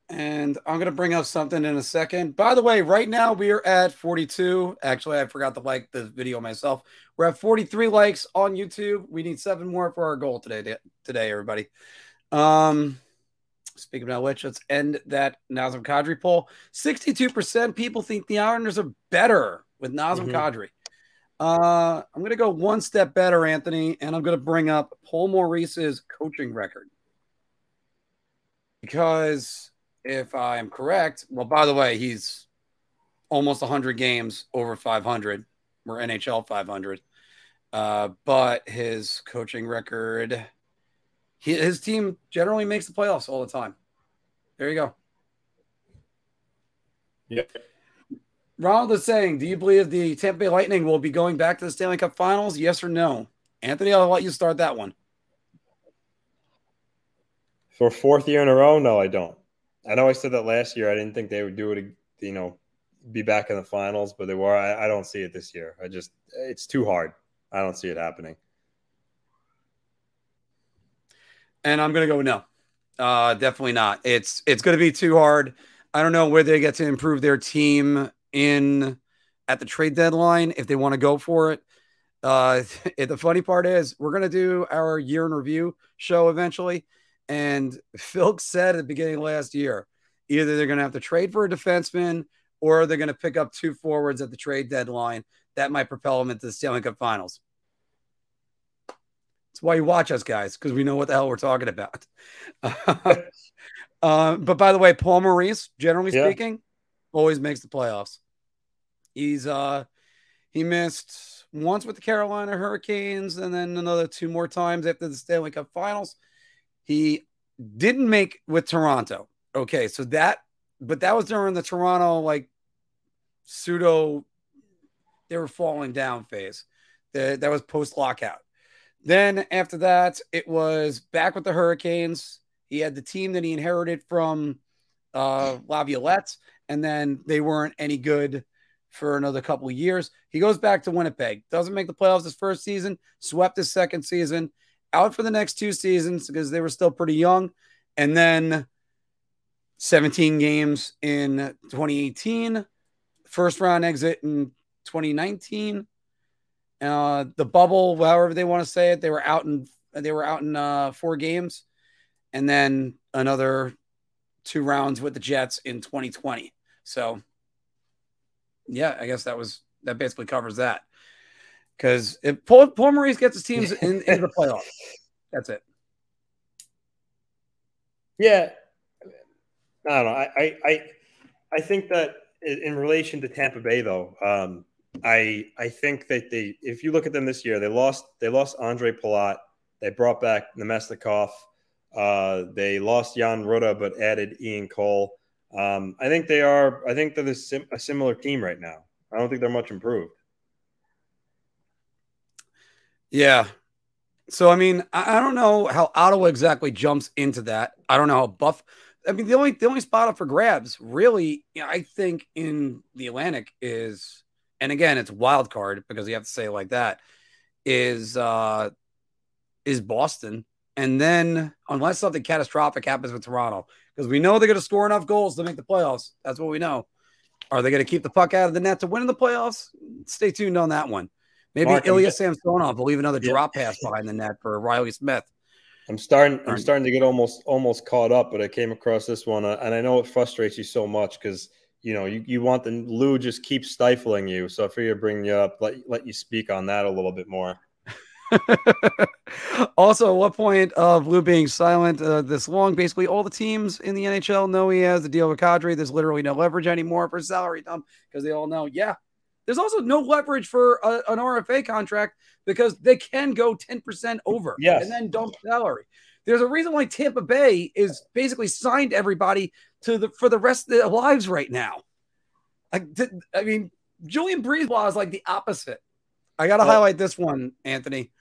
And I'm going to bring up something in a second. By the way, right now we are at 42. Actually, I forgot to like the video myself. We're at 43 likes on YouTube. We need 7 more for our goal today, everybody. Speaking of which, let's end that Nazem Kadri poll. 62% people think the Islanders are better with Nazem Kadri. I'm going to go one step better, Anthony, and I'm going to bring up Paul Maurice's coaching record. Because if I am correct, well, by the way, he's almost 100 games over 500. We're NHL 500. But his coaching record... His team generally makes the playoffs all the time. There you go. Yep. Ronald is saying, do you believe the Tampa Bay Lightning will be going back to the Stanley Cup Finals? Yes or no? Anthony, I'll let you start that one. For fourth year in a row, no, I don't. I know I said that last year. I didn't think they would do it, be back in the finals, but they were. I don't see it this year. It's too hard. I don't see it happening. And I'm going to go no. Definitely not. It's going to be too hard. I don't know where they get to improve their team at the trade deadline if they want to go for it. The funny part is we're going to do our year in review show eventually. And Phil said at the beginning of last year, either they're going to have to trade for a defenseman or they're going to pick up 2 forwards at the trade deadline. That might propel them into the Stanley Cup Finals. That's why you watch us, guys, because we know what the hell we're talking about. But by the way, Paul Maurice, generally speaking, always makes the playoffs. He's he missed once with the Carolina Hurricanes and then another 2 more times after the Stanley Cup Finals. He didn't make with Toronto. Okay, so that was during the Toronto pseudo they were falling down phase. That was post-lockout. Then after that, it was back with the Hurricanes. He had the team that he inherited from Laviolette, and then they weren't any good for another couple of years. He goes back to Winnipeg. Doesn't make the playoffs his first season. Swept his second season. Out for the next 2 seasons because they were still pretty young. And then 17 games in 2018. First round exit in 2019. The bubble, however they want to say it, they were out in 4 games, and then another 2 rounds with the Jets in 2020. So, yeah, I guess that basically covers that. Because if Paul Maurice gets his teams in the playoffs, that's it. Yeah, I don't know. I think that in relation to Tampa Bay though. I think that if you look at them this year, they lost Andre Palat. They brought back Nemestikov. They lost Jan Ruda, but added Ian Cole. I think they're a similar team right now. I don't think they're much improved. Yeah. So, I mean, I don't know how Ottawa exactly jumps into that. I don't know how the only spot up for grabs really, I think in the Atlantic is, and again, it's wild card because you have to say it like that, is Boston. And then unless something catastrophic happens with Toronto, because we know they're going to score enough goals to make the playoffs. That's what we know. Are they going to keep the puck out of the net to win in the playoffs? Stay tuned on that one. Maybe Mark, Ilya Samsonov will leave another drop pass behind the net for Riley Smith. I'm starting to get almost caught up, but I came across this one, and I know it frustrates you so much because – you know, you want the Lou just keeps stifling you. So I figure bring you up, let you speak on that a little bit more. Also, what point of Lou being silent this long? Basically, all the teams in the NHL know he has the deal with Kadri. There's literally no leverage anymore for salary dump because they all know, yeah. There's also no leverage for an RFA contract because they can go 10% over and then dump salary. There's a reason why Tampa Bay is basically signed everybody for the rest of their lives right now. I mean, Julian Breezeball is like the opposite. I got to highlight this one, Anthony,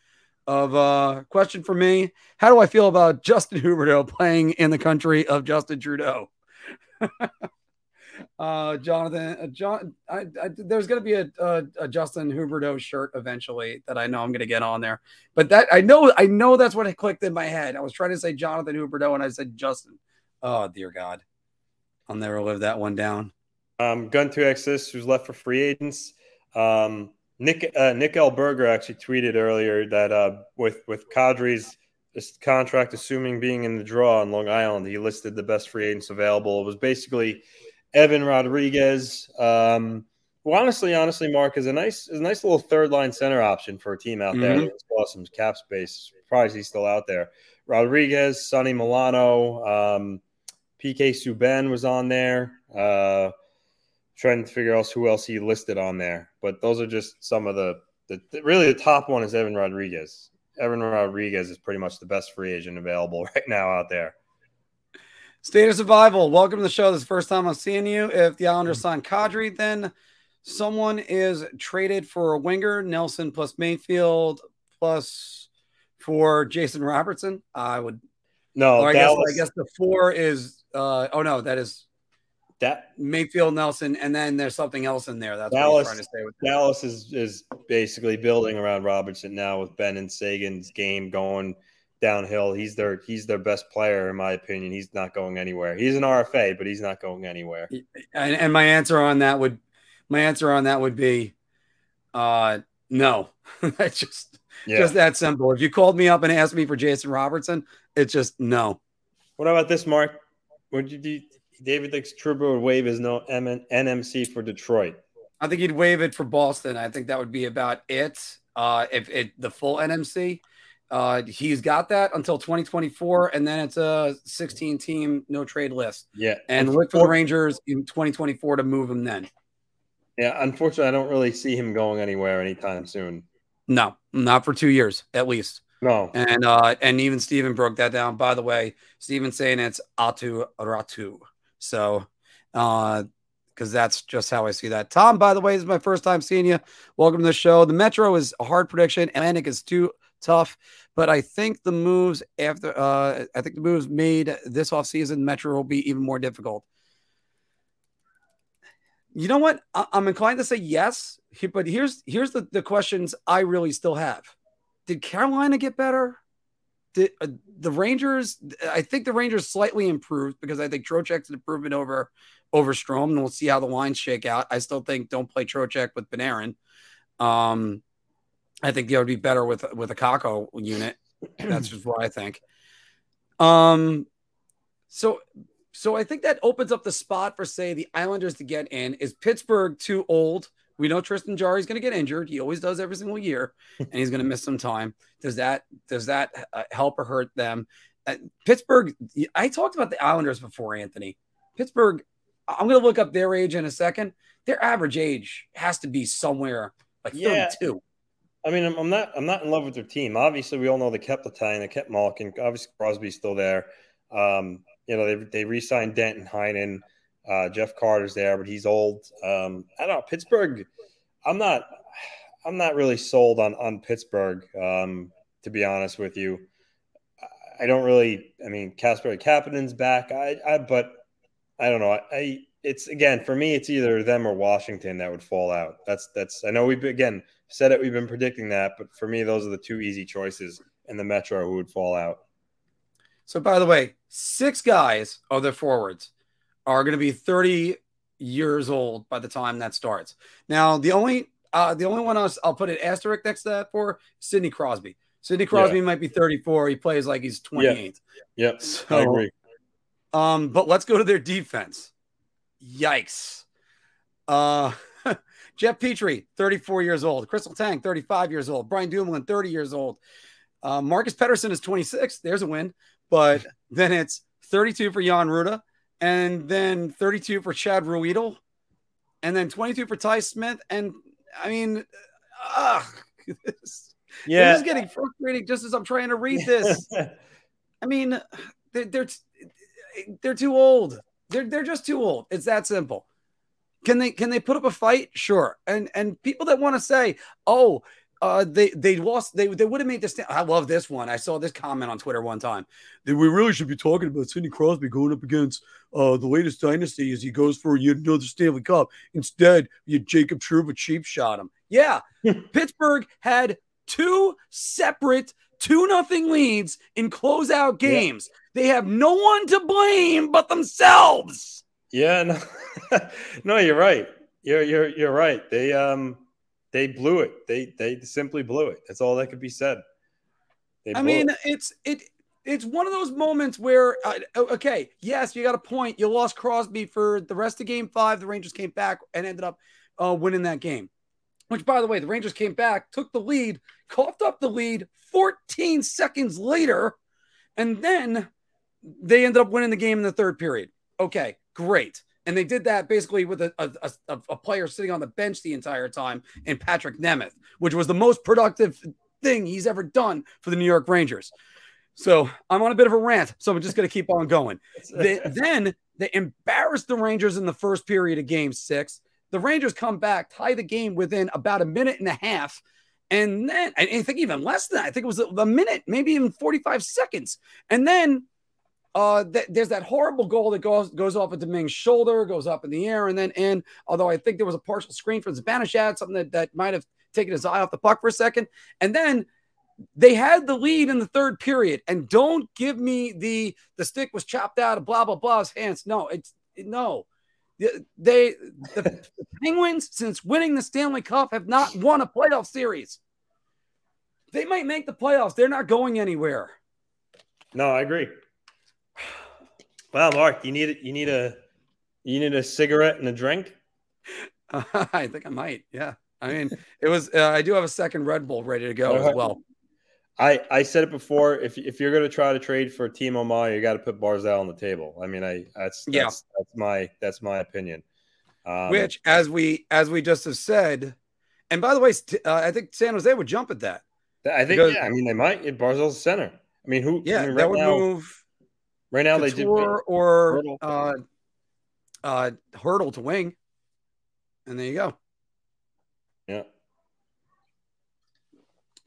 of a question for me. How do I feel about Justin Huberdeau playing in the country of Justin Trudeau? Jonathan, there's going to be a Justin Huberdeau shirt eventually that I know I'm going to get on there, but that I know that's what it clicked in my head. I was trying to say Jonathan Huberdeau and I said Justin. Oh dear God, I'll never live that one down. Gun2xs, who's left for free agents. Nick L. Berger actually tweeted earlier that with Kadri's contract, assuming being in the draw on Long Island, he listed the best free agents available. It was basically Evan Rodriguez, who honestly, Mark, is a nice little third-line center option for a team out there. It's awesome cap space. Surprised he's still out there. Rodriguez, Sonny Milano, PK Subban was on there. Trying to figure out who else he listed on there. But those are just some of the – really the top one is Evan Rodriguez. Evan Rodriguez is pretty much the best free agent available right now out there. State of Survival, welcome to the show. This is the first time I'm seeing you. If the Islanders sign Kadri, then someone is traded for a winger, Nelson plus Mayfield plus for Jason Robertson. I guess the four is that is that Mayfield, Nelson, and then there's something else in there. That's Dallas, what I'm trying to say with that. Dallas is basically building around Robertson now with Ben and Sagan's game going downhill. He's their best player, in my opinion. He's not going anywhere. He's an RFA, but he's not going anywhere. And my answer on that would be no. That's just that simple. If you called me up and asked me for Jason Robertson, it's just no. What about this, Mark? Would you do David thinks Trouba would waive his no NMC for Detroit? I think he'd waive it for Boston. I think that would be about it. If the full NMC. He's got that until 2024, and then it's a 16-team no-trade list. Yeah. And look for the Rangers in 2024 to move him then. Yeah, unfortunately, I don't really see him going anywhere anytime soon. No, not for 2 years, at least. No. And even Steven broke that down. By the way, Steven saying it's Atu Ratu. So, because that's just how I see that. Tom, by the way, this is my first time seeing you. Welcome to the show. The Metro is a hard prediction. Atlantic is too tough, but I think the moves made this offseason, Metro will be even more difficult. You know what? I'm inclined to say yes, but here's the questions I really still have. Did Carolina get better? Did the Rangers? I think the Rangers slightly improved because I think Trocheck's an improvement over Strome, and we'll see how the lines shake out. I still think don't play Trocheck with Panarin. I think they would be better with a Kako unit. That's just what I think. So I think that opens up the spot for, say, the Islanders to get in. Is Pittsburgh too old? We know Tristan Jarry's going to get injured. He always does every single year, and he's going to miss some time. Does that help or hurt them? Pittsburgh, I talked about the Islanders before, Anthony. Pittsburgh, I'm going to look up their age in a second. Their average age has to be somewhere like 32. I mean, I'm not in love with their team. Obviously, we all know they kept Letang, they kept Malkin. Obviously, Crosby's still there. They re-signed Danton Heinen. Jeff Carter's there, but he's old. I don't know. Pittsburgh, I'm not really sold on Pittsburgh, to be honest with you. Casper Kapanen's back. But I don't know. It's again, for me, it's either them or Washington that would fall out. That's. I know we've been predicting that, but for me, those are the two easy choices in the Metro who would fall out. So, by the way, 6 guys of their forwards are going to be 30 years old by the time that starts. Now, the only one I'll put an asterisk next to that for Sidney Crosby. Sidney Crosby might be 34. He plays like he's 28. Yeah, so, I agree. But let's go to their defense. Yikes. Jeff Petrie, 34 years old. Crystal Tang, 35 years old. Brian Dumoulin, 30 years old. Marcus Pettersson is 26. There's a win. But then it's 32 for Jan Ruda, and then 32 for Chad Ruedel, and then 22 for Ty Smith. And, I mean, this is getting frustrating just as I'm trying to read this. I mean, they're too old. They're just too old. It's that simple. Can they put up a fight? Sure. And people that want to say, oh, they lost. They would have made this. I love this one. I saw this comment on Twitter one time that we really should be talking about Sidney Crosby going up against the latest dynasty as he goes for another Stanley Cup. Instead, Jacob Trouba cheap shot him. Yeah, Pittsburgh had two separate 2-0 leads in closeout games. Yeah. They have no one to blame but themselves. Yeah, no, no, you're right. You're right. They blew it. They simply blew it. That's all that could be said. It's one of those moments where, okay, yes, you got a point. You lost Crosby for the rest of Game 5. The Rangers came back and ended up winning that game. Which, by the way, the Rangers came back, took the lead, coughed up the lead 14 seconds later, and then they ended up winning the game in the third period. Okay, great. And they did that basically with a player sitting on the bench the entire time in Patrick Nemeth, which was the most productive thing he's ever done for the New York Rangers. So I'm on a bit of a rant, so I'm just going to keep on going. Then they embarrassed the Rangers in the first period of Game 6. The Rangers come back, tie the game within about a minute and a half. And then I think even less than that. I think it was a minute, maybe even 45 seconds. And then there's that horrible goal that goes off of Domingue's shoulder, goes up in the air, and then in. Although I think there was a partial screen from Zibanejad, something that might have taken his eye off the puck for a second. And then they had the lead in the third period. And don't give me the stick was chopped out of blah blah blah's hands. No, no. The Penguins, since winning the Stanley Cup, have not won a playoff series. They might make the playoffs. They're not going anywhere. No, I agree. Wow, Mark, you need a cigarette and a drink? I think I might. Yeah, I mean, it was. I do have a second Red Bull ready to go as well. I said it before. If you're going to try to trade for Timo Meier, you got to put Barzal on the table. I mean, that's my opinion. Which, as we just have said, and by the way, I think San Jose would jump at that. I think because, I mean, they might. Barzal's center. I mean, who? Yeah, I mean, right that would now, move. Right now, they did or Hurdle. Hurdle to wing, and there you go. Yeah,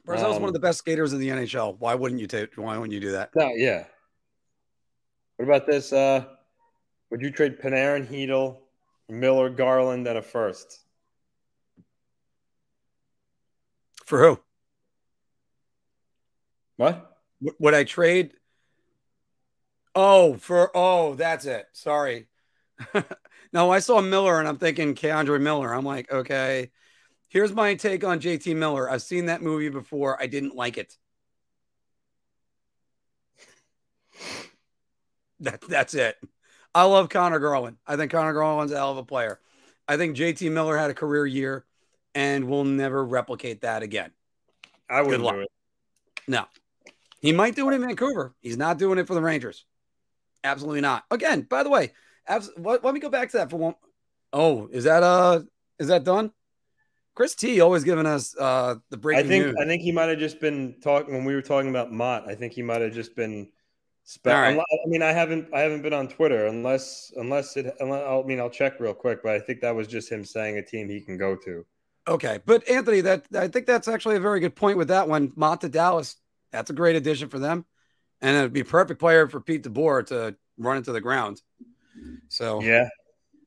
Barzal's one of the best skaters in the NHL. Why wouldn't you Why wouldn't you do that? No, yeah. What about this? Would you trade Panarin, Hedl, Miller, Garland at a first? For who? What? Would I trade? That's it. Sorry. No, I saw Miller and I'm thinking Keandre Miller. I'm like, okay, here's my take on JT Miller. I've seen that movie before. I didn't like it. That's it. I love Connor Garland. I think Connor Garland's a hell of a player. I think JT Miller had a career year and will never replicate that again. I wouldn't do it. No, he might do it in Vancouver. He's not doing it for the Rangers. Absolutely not. Again, by the way, let me go back to that for one. Oh, is that done? Chris T always giving us the breaking news. I think he might have just been talking when we were talking about Mott. I think he might have just been. Right. I mean, I haven't been on Twitter I'll check real quick. But I think that was just him saying a team he can go to. Okay, but Anthony, I think that's actually a very good point with that one. Mott to Dallas. That's a great addition for them. And it would be a perfect player for Pete DeBoer to run into the ground. So, yeah,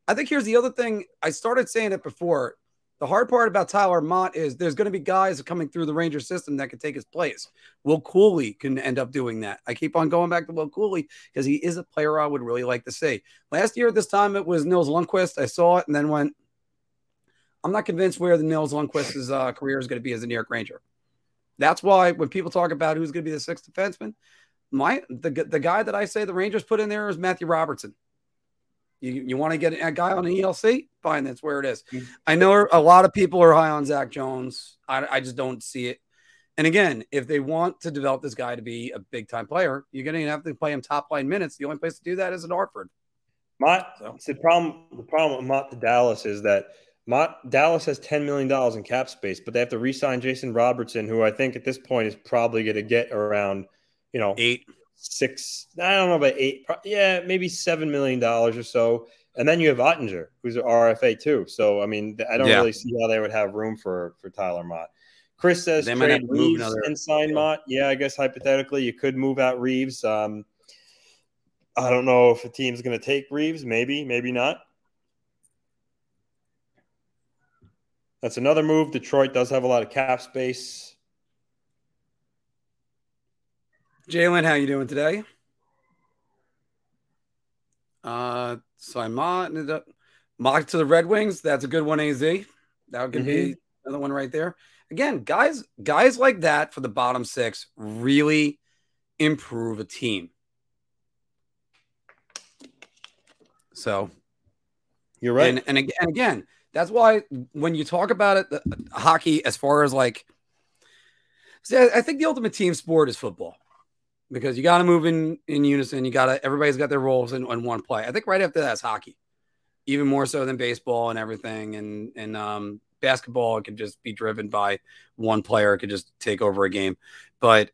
I think here's the other thing. I started saying it before. The hard part about Tyler Mott is there's going to be guys coming through the Rangers system that could take his place. Will Cooley can end up doing that. I keep on going back to Will Cooley because he is a player I would really like to see. Last year at this time, it was Nils Lundqvist. I saw it and then went, I'm not convinced where the Nils Lundqvist's career is going to be as a New York Ranger. That's why when people talk about who's going to be the sixth defenseman, the guy that I say the Rangers put in there is Matthew Robertson. You want to get a guy on the ELC? Fine, that's where it is. I know a lot of people are high on Zach Jones. I just don't see it. And again, if they want to develop this guy to be a big-time player, you're going to have to play him top-line minutes. The only place to do that is in Hartford. The problem with Mott to Dallas is that Dallas has $10 million in cap space, but they have to re-sign Jason Robertson, who I think at this point is probably going to get around, maybe $7 million or so. And then you have Ottinger, who's an RFA too. So, I mean, I don't really see how they would have room for Tyler Mott. Chris says they trade Reeves and sign Mott. Yeah, I guess hypothetically you could move out Reeves. I don't know if a team's going to take Reeves. Maybe, maybe not. That's another move. Detroit does have a lot of cap space. Jalen, how you doing today? Mock to the Red Wings. That's a good one, AZ. That could be another one right there. Again, guys like that for the bottom six really improve a team. So you're right. And again, that's why when you talk about it, hockey, as far as I think the ultimate team sport is football, because you got to move in unison. Everybody's got their roles in one play. I think right after that's hockey, even more so than baseball and everything. And basketball, it could just be driven by one player. It could just take over a game. But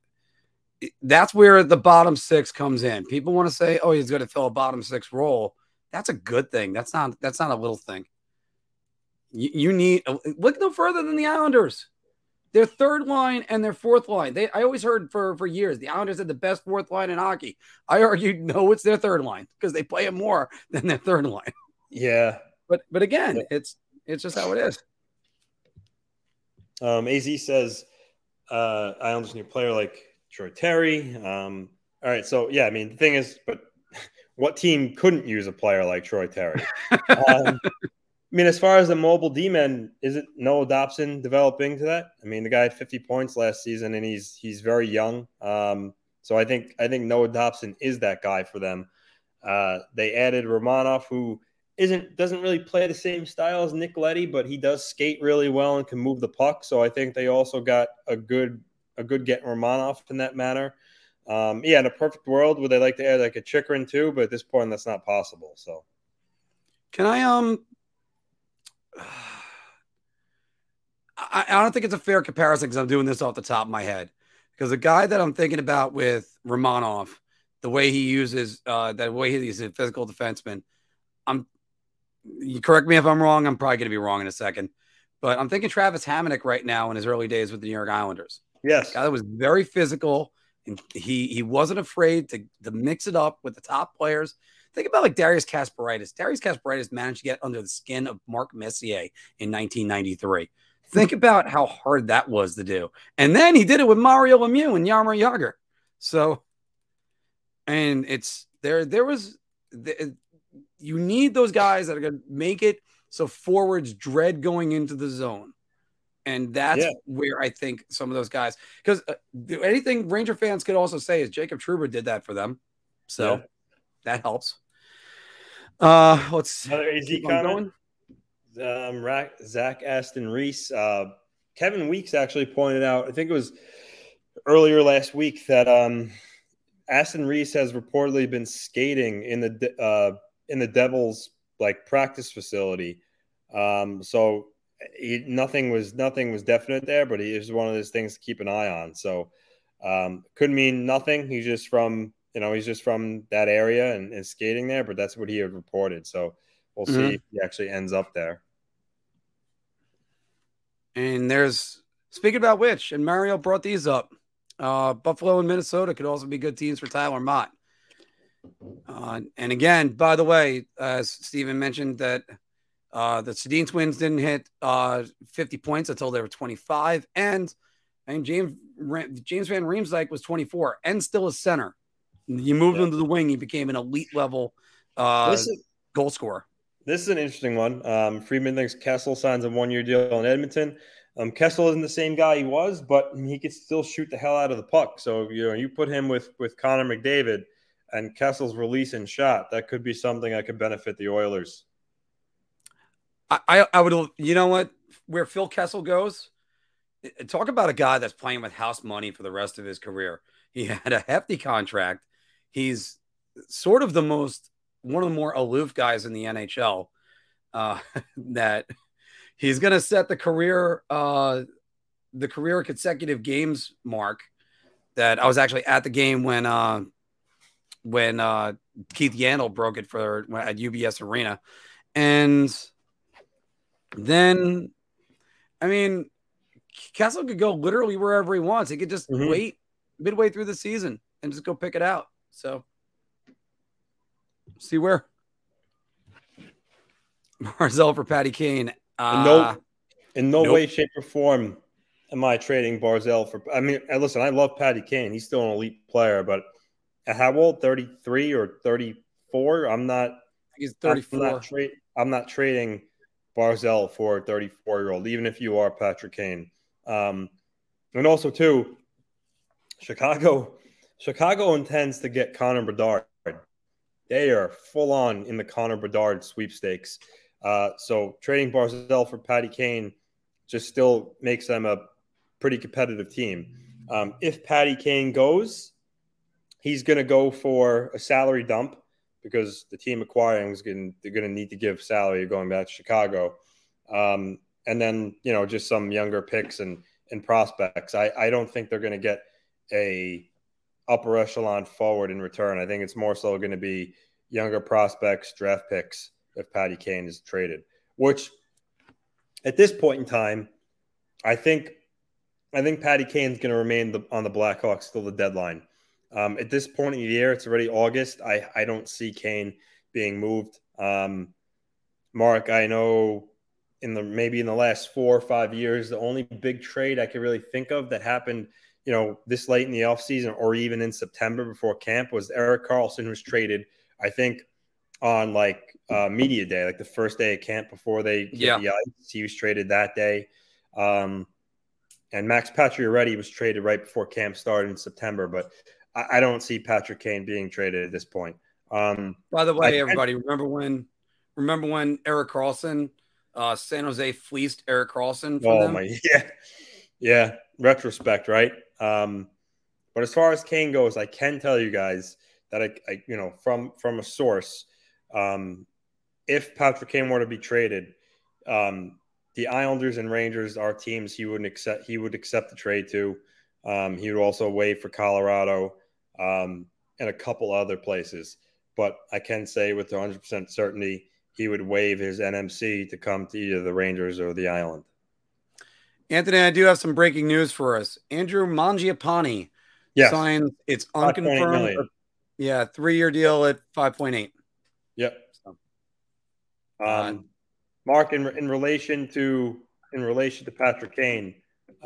that's where the bottom six comes in. People want to say, oh, he's going to fill a bottom six role. That's a good thing. That's not a little thing. You need – look no further than the Islanders. Their third line and their fourth line. I always heard for years the Islanders had the best fourth line in hockey. I argued, no, it's their third line because they play it more than their third line. Yeah. But again, it's just how it is. AZ says Islanders need a player like Troy Terry. All right. So, yeah, I mean, the thing is – but what team couldn't use a player like Troy Terry? I mean, as far as the mobile D-men, isn't Noah Dobson developing to that? I mean, the guy had 50 points last season, and he's very young. So I think Noah Dobson is that guy for them. They added Romanov, who doesn't really play the same style as Nick Leddy, but he does skate really well and can move the puck. So I think they also got a good get Romanov in that manner. Yeah, in a perfect world, would they like to add like a Chikrin too? But at this point, that's not possible. So can I don't think it's a fair comparison because I'm doing this off the top of my head. Because the guy that I'm thinking about with Romanov, the way he uses he's a physical defenseman, you correct me if I'm wrong. I'm probably going to be wrong in a second, but I'm thinking Travis Hamonic right now in his early days with the New York Islanders. Yes, a guy that was very physical and he wasn't afraid to mix it up with the top players. Think about like Darius Kasparaitis. Darius Kasparaitis managed to get under the skin of Mark Messier in 1993. Think about how hard that was to do. And then he did it with Mario Lemieux and Jaromir Jagr. So, and it's you need those guys that are going to make it so forwards dread going into the zone. And that's where I think some of those guys, because anything Ranger fans could also say is Jacob Trouba did that for them. So that helps. Let's keep on going. Zach Aston Reese. Kevin Weeks actually pointed out, I think it was earlier last week, that Aston Reese has reportedly been skating in the Devils like practice facility. So nothing was definite there, but it was one of those things to keep an eye on. So could mean nothing. He's just from that area and skating there, but that's what he had reported. So we'll see if he actually ends up there. And speaking about which, and Mario brought these up, Buffalo and Minnesota could also be good teams for Tyler Mott. And again, by the way, as Steven mentioned that the Sedin twins didn't hit 50 points until they were 25. And James Van Riemsdyk was 24 and still a center. You moved him to the wing. He became an elite level goal scorer. This is an interesting one. Friedman thinks Kessel signs a one-year deal in Edmonton. Kessel isn't the same guy he was, but he could still shoot the hell out of the puck. So, you put him with Connor McDavid. and Kessel's release and shot. That could be something that could benefit the Oilers. I would, you know what, where Phil Kessel goes, talk about a guy that's playing with house money for the rest of his career. He had a hefty contract. He's sort of one of the more aloof guys in the NHL, that he's going to set the career consecutive games mark. That I was actually at the game when Keith Yandel broke it at UBS Arena. And then, I mean, Kessel could go literally wherever he wants. He could just wait midway through the season and just go pick it out. So, see where. Barzal for Patty Kane. In no way, shape, or form am I trading Barzal for... I mean, listen, I love Patty Kane. He's still an elite player, but at how old? 33 or 34? I'm not... I think he's 34. I'm not trading Barzal for a 34-year-old, even if you are Patrick Kane. And also, too, Chicago intends to get Connor Bedard. They are full-on in the Connor Bedard sweepstakes. So trading Barzal for Patty Kane just still makes them a pretty competitive team. If Patty Kane goes, he's going to go for a salary dump because the team acquiring is they're going to need to give salary going back to Chicago. And then, you know, just some younger picks and prospects. I don't think they're going to get a upper echelon forward in return. I think it's more so going to be younger prospects, draft picks, if Patty Kane is traded, which at this point in time, I think Patty Kane's going to remain on the Blackhawks till the deadline. At this point in the year, it's already August. I don't see Kane being moved. Mark, I know maybe in the last 4 or 5 years, the only big trade I could really think of that happened, you know, this late in the offseason or even in September before camp was Erik Karlsson was traded, I think, on media day, like the first day of camp before they hit the ice. He was traded that day. And Max Pacioretty was traded right before camp started in September. But I don't see Patrick Kane being traded at this point. By the way, everybody, remember when Erik Karlsson, San Jose fleeced Erik Karlsson for them? Yeah. Retrospect, right? But as far as Kane goes, I can tell you guys that I you know, from a source, if Patrick Kane were to be traded, the Islanders and Rangers are teams he would accept the trade to. He would also waive for Colorado and a couple other places. But I can say with 100% certainty he would waive his NMC to come to either the Rangers or the Island. Anthony, I do have some breaking news for us. Andrew Mangiapane signs its unconfirmed. Yeah, 3-year deal at 5.8. Yep. So, Mark, in relation to Patrick Kane,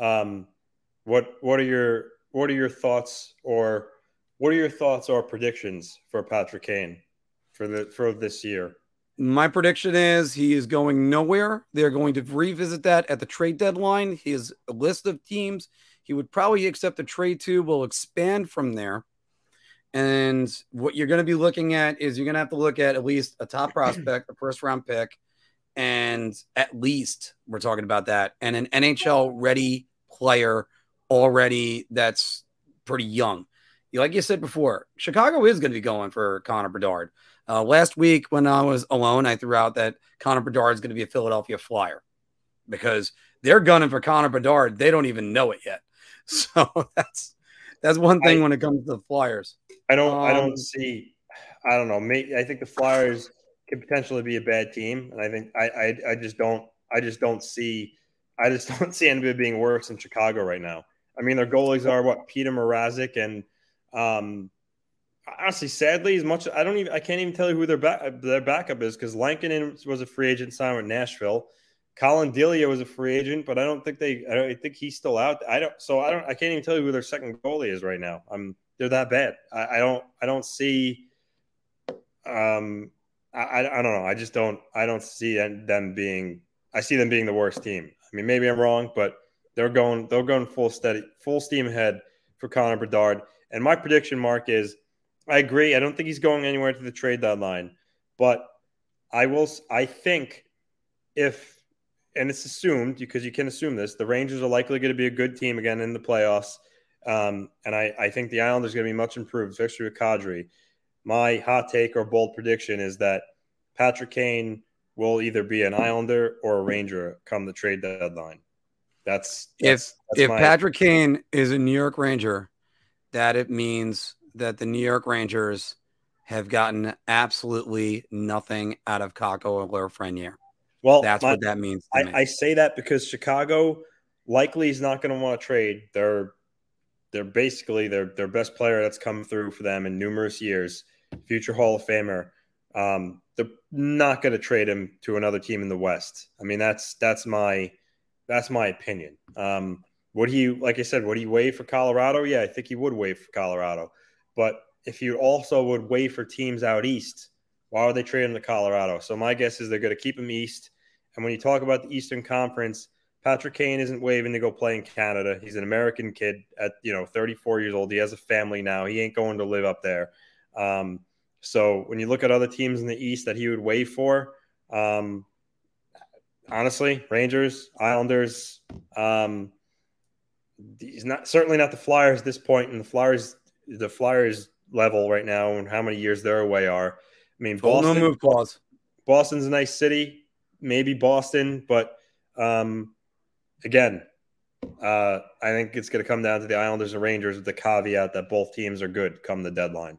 what are your thoughts or predictions for Patrick Kane for this year? My prediction is he is going nowhere. They're going to revisit that at the trade deadline. His list of teams he would probably accept a trade to will expand from there. And what you're going to be looking at is you're going to have to look at least a top prospect, a first-round pick, and at least we're talking about that, and an NHL-ready player already that's pretty young. Like you said before, Chicago is going to be going for Connor Bedard. Last week when I was alone, I threw out that Connor Bedard is going to be a Philadelphia Flyer because they're gunning for Connor Bedard. They don't even know it yet. So that's one thing when it comes to the Flyers. I don't know. Maybe, I think the Flyers could potentially be a bad team, and I think I just don't see anybody being worse than Chicago right now. I mean, their goalies are Peter Mrazek and. Honestly, sadly, as much I can't even tell you who their backup is because Lankinen was a free agent signed with Nashville. Colin Delia was a free agent, but I think he's still out. I can't even tell you who their second goalie is right now. They're that bad. I don't know. I see them being the worst team. I mean, maybe I'm wrong, but they're going full steam ahead for Connor Bedard. And my prediction, Mark, is I agree. I don't think he's going anywhere to the trade deadline, but I think if, and it's assumed because you can assume this, the Rangers are likely going to be a good team again in the playoffs. And I think the Islanders going to be much improved, especially with Kadri. My hot take or bold prediction is that Patrick Kane will either be an Islander or a Ranger come the trade deadline. If Patrick Kane is a New York Ranger, that it means that the New York Rangers have gotten absolutely nothing out of Kako and Lafreniere. Well, that's what that means. I say that because Chicago likely is not going to want to trade They're basically their best player that's come through for them in numerous years, future Hall of Famer. They're not going to trade him to another team in the West. I mean, that's my opinion. Would he, like I said, would he waive for Colorado? Yeah, I think he would waive for Colorado. But if you also would waive for teams out East, why would they trade him to Colorado? So my guess is they're going to keep him East. And when you talk about the Eastern Conference, Patrick Kane isn't waving to go play in Canada. He's an American kid at, 34 years old. He has a family now. He ain't going to live up there. So when you look at other teams in the East that he would waive for, honestly, Rangers, Islanders, he's certainly not the Flyers at this point. And the Flyers level right now and how many years they're away are. I mean, Boston's a nice city, maybe Boston, but Again, I think it's going to come down to the Islanders and Rangers with the caveat that both teams are good come the deadline.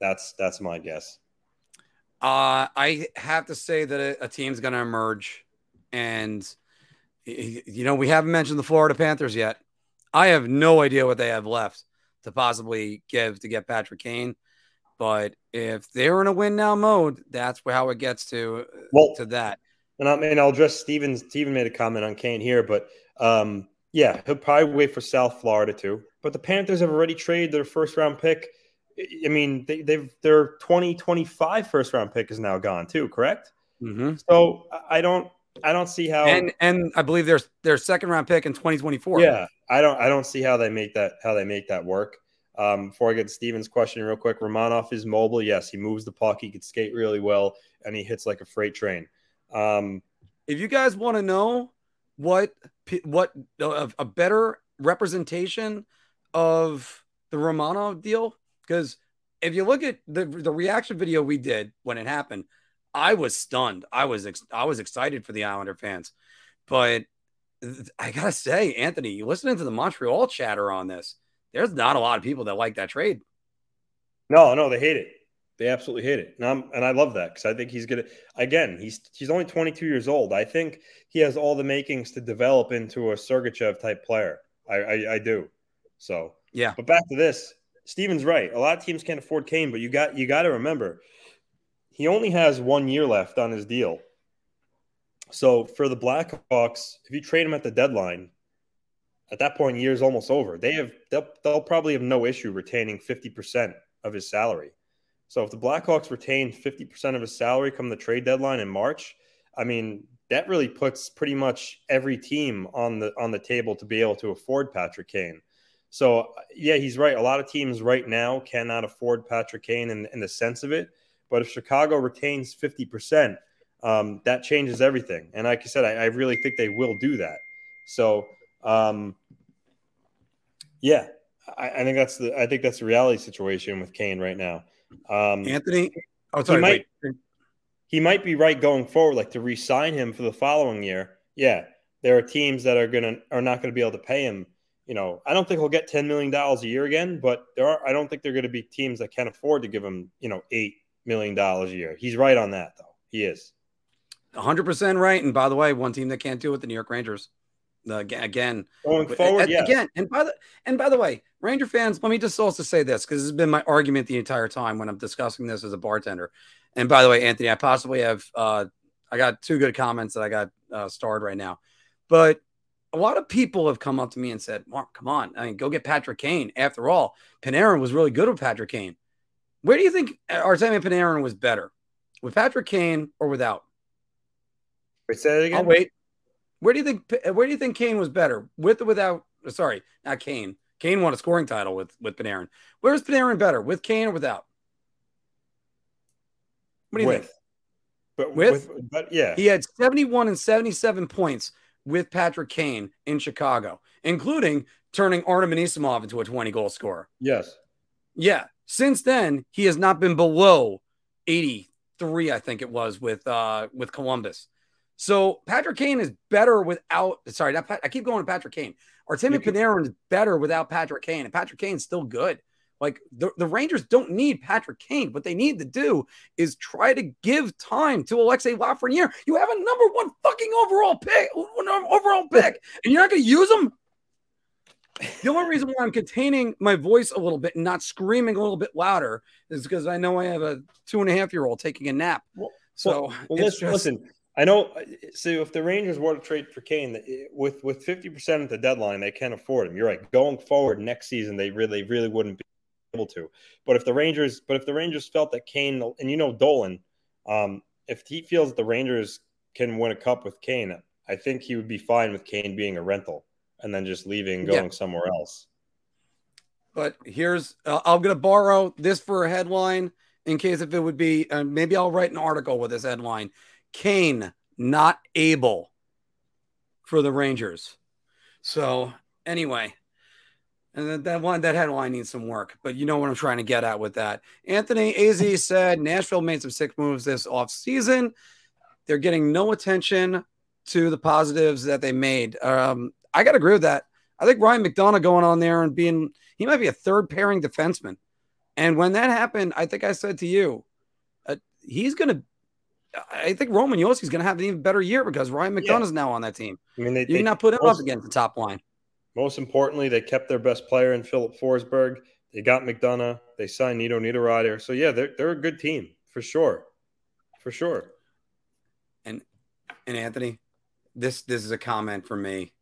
That's my guess. I have to say that a team's going to emerge. And, we haven't mentioned the Florida Panthers yet. I have no idea what they have left to possibly give to get Patrick Kane. But if they're in a win-now mode, that's how it gets to that. And I'll address Steven. Steven made a comment on Kane here, but he'll probably wait for South Florida too. But the Panthers have already traded their first-round pick. I mean, their 2025 first-round pick is now gone too, correct? Mm-hmm. So I don't see how. And I believe their second-round pick in 2024. Yeah, I don't see how they make that work. Before I get to Steven's question real quick, Romanov is mobile. Yes, he moves the puck. He can skate really well, and he hits like a freight train. If you guys want to know what a better representation of the Romanov deal, because if you look at the reaction video we did when it happened, I was stunned. I was excited for the Islander fans, but I gotta say, Anthony, you listening to the Montreal chatter on this? There's not a lot of people that like that trade. No, they hate it. They absolutely hate it. And I love that because I think he's going to – again, he's only 22 years old. I think he has all the makings to develop into a Sergachev-type player. I do. So, yeah. But back to this. Steven's right. A lot of teams can't afford Kane, but you got to remember, he only has 1 year left on his deal. So, for the Blackhawks, if you trade him at the deadline, at that point, year's almost over. They'll probably have no issue retaining 50% of his salary. So if the Blackhawks retain 50% of his salary come the trade deadline in March, I mean, that really puts pretty much every team on the table to be able to afford Patrick Kane. So, yeah, he's right. A lot of teams right now cannot afford Patrick Kane in the sense of it. But if Chicago retains 50%, that changes everything. And like I said, I really think they will do that. So, I think that's the reality situation with Kane right now. Anthony, he might be right going forward, like to re-sign him for the following year. Yeah, there are teams that are not going to be able to pay him. I don't think he'll get $10 million a year again, but I don't think they're going to be teams that can't afford to give him, $8 million a year. He's right on that, though. He is 100% right. And by the way, one team that can't do it, the New York Rangers. Again, going forward, again, and by the way, Ranger fans, let me just also say this because this has been my argument the entire time when I'm discussing this as a bartender. And by the way, Anthony, I possibly have I got two good comments that I got starred right now, but a lot of people have come up to me and said, "Mark, come on, I mean, go get Patrick Kane. After all, Panarin was really good with Patrick Kane. Where do you think Artemi Panarin was better, with Patrick Kane or without?" Wait, say that again. I'll wait. Where do you think Kane was better, with or without? Sorry, not Kane. Kane won a scoring title with Panarin. Where's Panarin better, with Kane or without? What do you think? But yeah, he had 71 and 77 points with Patrick Kane in Chicago, including turning Artem Anisimov into a 20-goal scorer. Yes. Yeah. Since then, he has not been below 83, I think it was, with Columbus. So Patrick Kane is better without – sorry, I keep going to Patrick Kane. Artemi Panarin is better without Patrick Kane, and Patrick Kane's still good. Like, the Rangers don't need Patrick Kane. What they need to do is try to give time to Alexei Lafreniere. You have a number one fucking overall pick, and you're not going to use him? The only reason why I'm containing my voice a little bit and not screaming a little bit louder is because I know I have a 2.5-year-old taking a nap. Listen, I know. So if the Rangers were to trade for Kane, with 50% at the deadline, they can't afford him. You're right. Going forward next season, they really wouldn't be able to. But if the Rangers, felt that Kane, and you know Dolan, if he feels that the Rangers can win a cup with Kane, I think he would be fine with Kane being a rental and then just leaving and going somewhere else. But here's I'm going to borrow this for a headline in case if it would be maybe I'll write an article with this headline. Kane not able for the Rangers. So anyway, and that headline needs some work, but you know what I'm trying to get at with that. Anthony AZ said Nashville made some sick moves this offseason. They're getting no attention to the positives that they made. I got to agree with that. I think Ryan McDonough going on there and he might be a third pairing defenseman. And when that happened, I think I said to you, I think Roman Yossi's going to have an even better year because Ryan McDonough's now on that team. I mean, you cannot put him up against the top line. Most importantly, they kept their best player in Philip Forsberg. They got McDonough. They signed Nito Niederreiter. So yeah, they're a good team for sure. For sure. And Anthony, this is a comment from me.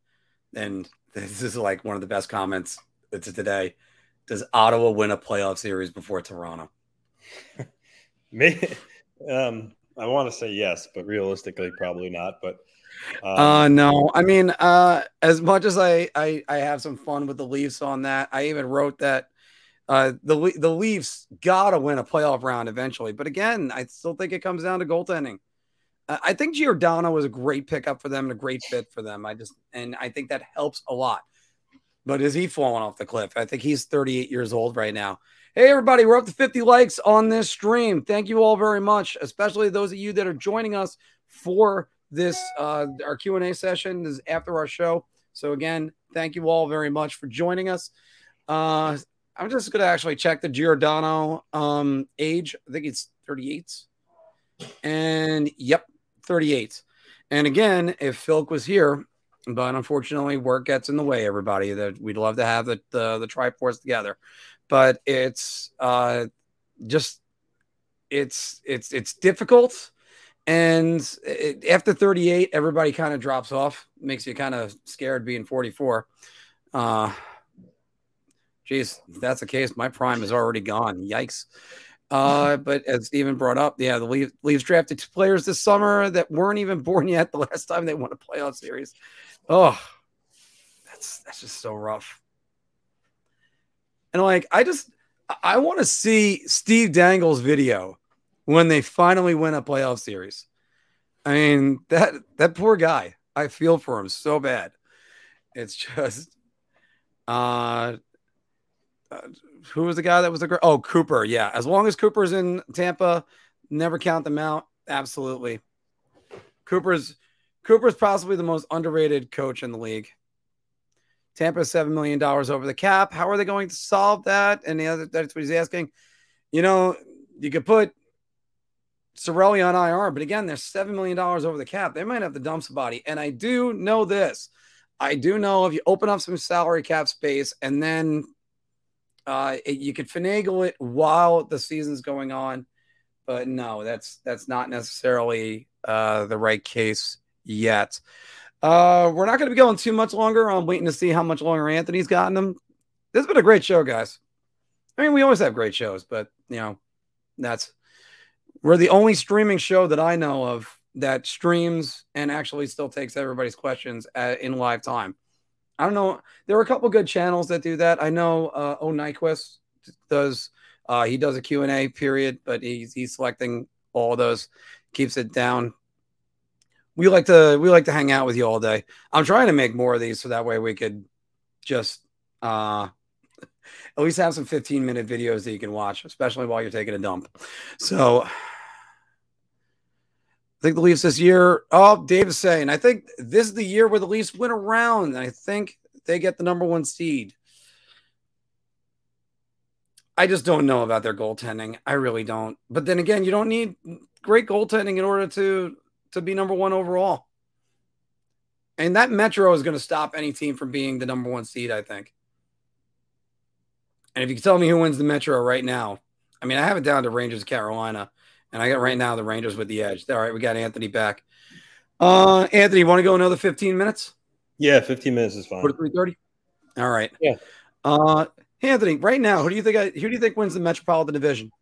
And this is like one of the best comments to today. Does Ottawa win a playoff series before Toronto? I want to say yes, but realistically, probably not. But no, I mean, as much as I have some fun with the Leafs on that, I even wrote that the Leafs gotta win a playoff round eventually. But again, I still think it comes down to goaltending. I think Giordano was a great pickup for them and a great fit for them. I think that helps a lot. But is he falling off the cliff? I think he's 38 years old right now. Hey, everybody, we're up to 50 likes on this stream. Thank you all very much, especially those of you that are joining us for this, our Q&A session. This is after our show. So, again, thank you all very much for joining us. I'm just going to actually check the Giordano age. I think it's 38. And, yep, 38. And again, if Philk was here, but unfortunately work gets in the way, everybody, that we'd love to have the Triforce together, but it's just it's difficult. And after 38, everybody kind of drops off, makes you kind of scared being 44. Geez, if that's the case, my prime is already gone. Yikes. But as Steven brought up, yeah, the Leafs drafted two players this summer that weren't even born yet the last time they won a playoff series. Oh, that's just so rough. And like, I want to see Steve Dangle's video when they finally win a playoff series. I mean, that poor guy, I feel for him so bad. It's just, who was the guy that was the girl? Oh, Cooper. Yeah. As long as Cooper's in Tampa, never count them out. Absolutely. Cooper's possibly the most underrated coach in the league. Tampa's $7 million over the cap. How are they going to solve that? And that's what he's asking. You know, you could put Cirelli on IR, but again, they're $7 million over the cap. They might have to dump somebody. And I do know this. I do know if you open up some salary cap space and then you could finagle it while the season's going on, but no, that's not necessarily the right case yet. We're not going to be going too much longer. I'm waiting to see how much longer Anthony's gotten them. This has been a great show, guys. I mean, we always have great shows, but you know, we're the only streaming show that I know of that streams and actually still takes everybody's questions in live time. I don't know. There are a couple good channels that do that. I know O Nyquist does a Q&A period, but he's selecting all those, keeps it down. We like to hang out with you all day. I'm trying to make more of these so that way we could just at least have some 15-minute videos that you can watch, especially while you're taking a dump. So I think the Leafs this year. Oh, Dave is saying, I think this is the year where the Leafs win a round, and I think they get the #1 seed. I just don't know about their goaltending. I really don't. But then again, you don't need great goaltending in order to be #1 overall. And that Metro is going to stop any team from being the #1 seed, I think. And if you can tell me who wins the Metro right now, I mean, I have it down to Rangers, Carolina, and I got right now the Rangers with the edge. All right, we got Anthony back. Anthony, you want to go another 15 minutes? Yeah, 15 minutes is fine. 3:30. All right. Yeah. Hey, Anthony, right now, who do you think wins the Metropolitan Division?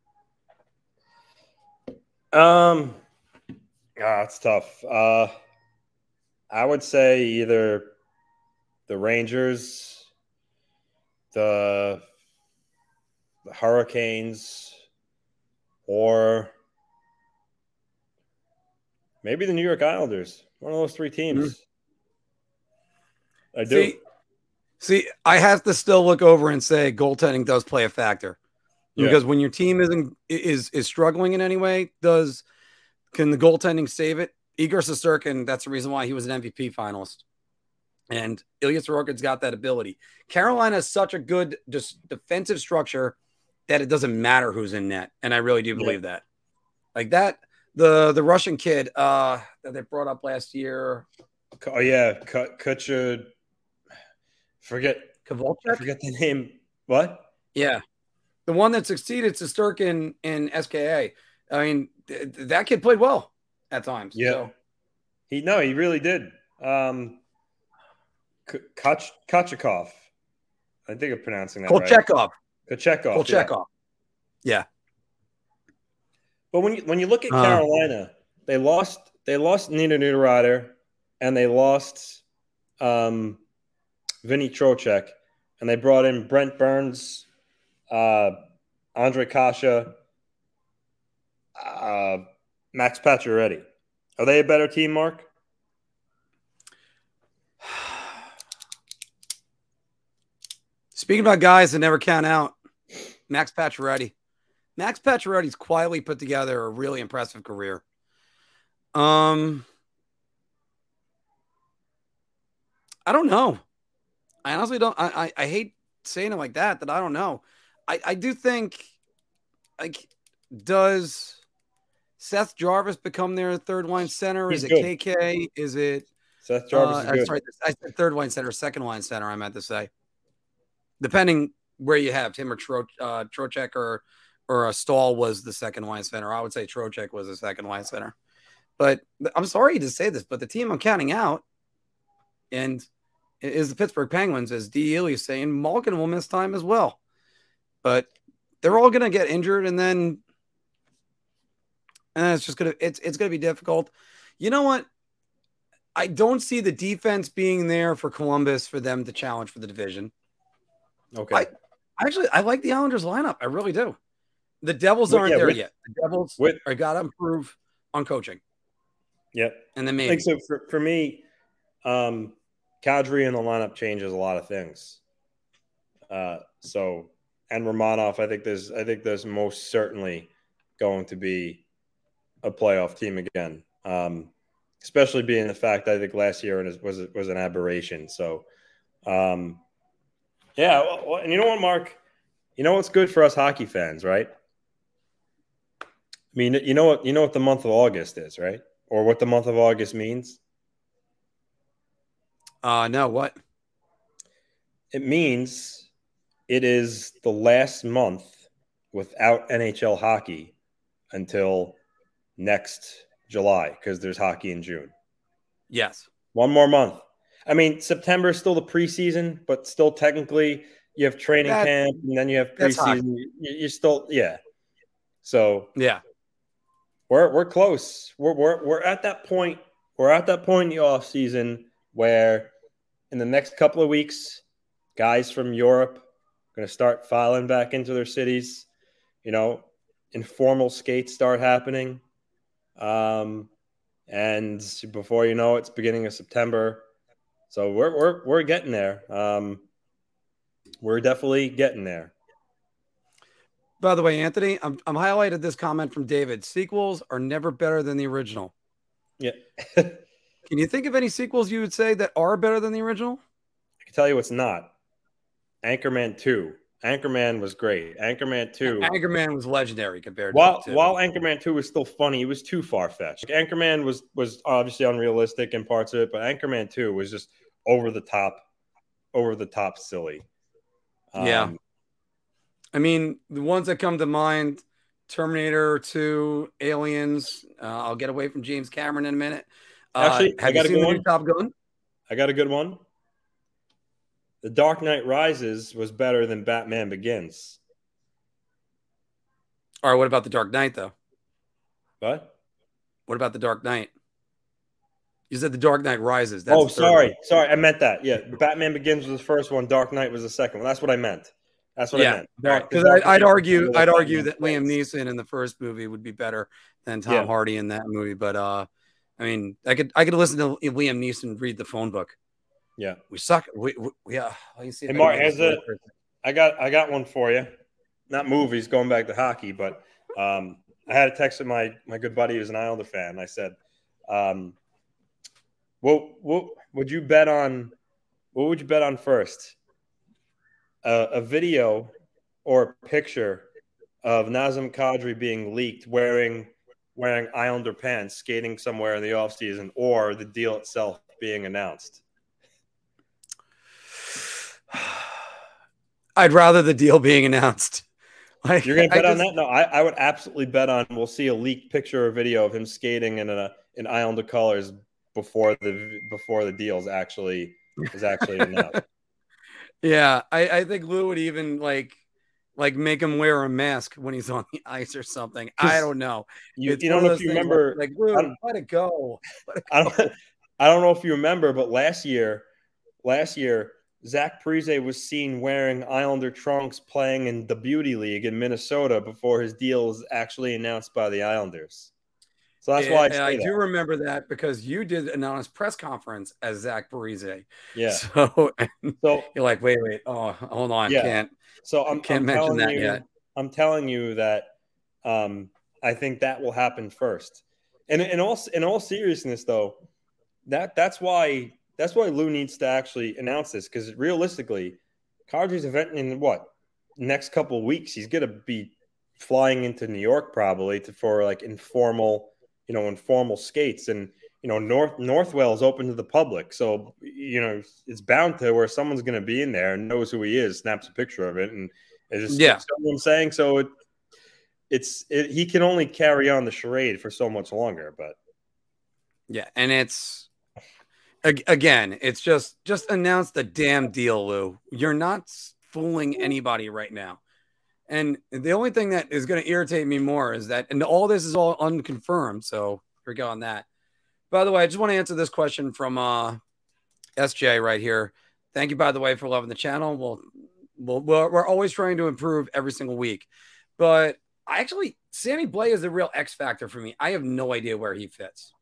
It's tough. I would say either the Rangers, the Hurricanes, or maybe the New York Islanders. One of those three teams. Mm-hmm. I do. See, I have to still look over and say goaltending does play a factor, because when your team is struggling in any way, can the goaltending save it? Igor Shesterkin, that's the reason why he was an MVP finalist, and Ilya Sorokin's got that ability. Carolina is such a good defensive structure that it doesn't matter who's in net, and I really do believe that. Like that, the Russian kid that they brought up last year. Oh yeah, Kutcher. I forget the name. What? Yeah. The one that succeeded Shesterkin in SKA. I mean, that kid played well at times. Yeah. So. He really did. Kochekov. I think I'm pronouncing that right. Kochekov. Yeah. But when you look at Carolina, they lost Nino Niederreiter and they lost Vinny Trocheck, and they brought in Brent Burns, Andre Kasha, Max Pacioretty. Are they a better team, Mark? Speaking about guys that never count out, Max Pacioretty. Max Pacioretty's quietly put together a really impressive career. I don't know. I honestly don't. I hate saying it like that. I don't know. I do think, like, does Seth Jarvis become their third line center? He's good. KK? Is it Seth Jarvis? Is good. Sorry, I said third line center, second line center. I meant to say, depending where you have him or Trocheck or Stahl was the second line center. I would say Trocheck was the second line center. But I'm sorry to say this, but the team I'm counting out is the Pittsburgh Penguins, as D. Ely is saying. Malkin will miss time as well. But they're all going to get injured, and then it's just going to it's going to be difficult. You know what? I don't see the defense being there for Columbus for them to challenge for the division. Okay. I like the Islanders lineup. I really do. The Devils aren't there yet. The Devils are got to improve on coaching. Yep. And then maybe. I think so for me, Kadri in the lineup changes a lot of things. And Romanov, I think there's most certainly going to be a playoff team again. Especially being the fact I think last year was an aberration. So, and you know what, Mark? You know what's good for us hockey fans, right? I mean, you know what the month of August is, right? Or what the month of August means. No, what? It means it is the last month without NHL hockey until next July, because there's hockey in June. Yes. One more month. I mean, September is still the preseason, but still technically you have training camp and then you have preseason. You're still, yeah. So yeah, we're close. We're at that point. We're at that point in the off season where in the next couple of weeks, guys from Europe are going to start filing back into their cities. You know, informal skates start happening. And before you know it, it's beginning of September. So we're getting there. We're definitely getting there. By the way, Anthony, I'm highlighted this comment from David. Sequels are never better than the original. Yeah. Can you think of any sequels you would say that are better than the original? I can tell you what's not. Anchorman 2. Anchorman was great. Anchorman 2. Anchorman was legendary compared to it. While Anchorman 2 was still funny, it was too far-fetched. Anchorman was obviously unrealistic in parts of it, but Anchorman 2 was just over the top silly. Yeah. I mean, the ones that come to mind, Terminator 2, Aliens. I'll get away from James Cameron in a minute. Actually, have you seen the new Top Gun? I got a good one. The Dark Knight Rises was better than Batman Begins. All right, what about The Dark Knight, though? What? What about The Dark Knight? You said The Dark Knight Rises. That's sorry. I meant that. Yeah, Batman Begins was the first one. Dark Knight was the second one. That's what I meant. That's what I meant. Because right. I'd argue that Liam Neeson in the first movie would be better than Tom Hardy in that movie. But, I mean, I could listen to Liam Neeson read the phone book. Yeah, we suck. We you see. Hey, Mark, I got one for you. Not movies, going back to hockey, but I had a text with my good buddy who's an Islander fan. I said, "What would you bet on first? A video or a picture of Nazem Kadri being leaked wearing Islander pants, skating somewhere in the off season, or the deal itself being announced?" I'd rather the deal being announced. Like, you're going to bet on that? No, I would absolutely bet on we'll see a leaked picture or video of him skating in Islander colors before the deal is actually announced. Yeah, I think Lou would even like make him wear a mask when he's on the ice or something. I don't know. You don't know if you remember. Like, Lou, let it go. I don't know if you remember, but last year. Zach Parise was seen wearing Islander trunks playing in the Beauty League in Minnesota before his deal was actually announced by the Islanders. So that's why I do remember that, because you did an honest press conference as Zach Parise. Yeah. So you're like, wait. Oh, hold on. Yeah. I can't mention that yet. I'm telling you that I think that will happen first. And in all seriousness, though, that's why Lou needs to actually announce this, because realistically, Kadri's event in next couple of weeks, he's going to be flying into New York probably for like informal skates, and North Wales open to the public, so it's bound to where someone's going to be in there and knows who he is, snaps a picture of it, and it's just someone saying so. It's he can only carry on the charade for so much longer, but yeah, and it's. Again, it's just announce the damn deal, Lou. You're not fooling anybody right now. And the only thing that is going to irritate me more is that, and all this is all unconfirmed, so here we go on that. By the way, I just want to answer this question from SJ right here. Thank you, by the way, for loving the channel. We're always trying to improve every single week. But Sammy Blais is the real X factor for me. I have no idea where he fits.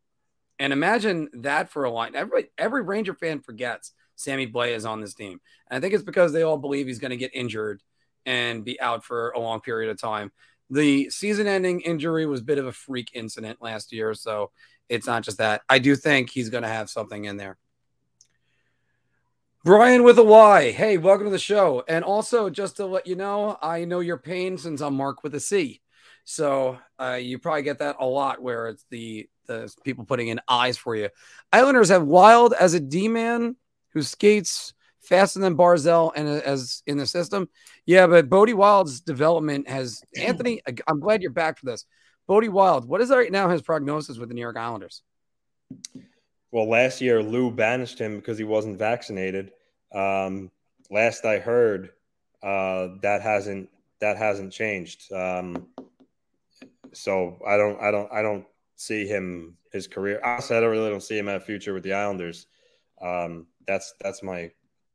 And imagine that for a line. Every Ranger fan forgets Sammy Blais is on this team. And I think it's because they all believe he's going to get injured and be out for a long period of time. The season-ending injury was a bit of a freak incident last year, so it's not just that. I do think he's going to have something in there. Brian with a Y. Hey, welcome to the show. And also, just to let you know, I know your pain since I'm Mark with a C. So you probably get that a lot where it's the people putting in eyes for you. Islanders have Wild as a D-man who skates faster than Barzal and as in the system. Yeah, but Bodie Wild's development has – Anthony, I'm glad you're back for this. Bodie Wild, what is right now his prognosis with the New York Islanders? Well, last year Lou banished him because he wasn't vaccinated. Last I heard, that hasn't changed. So I don't see him, his career. Honestly, I don't really see him at a future with the Islanders. That's my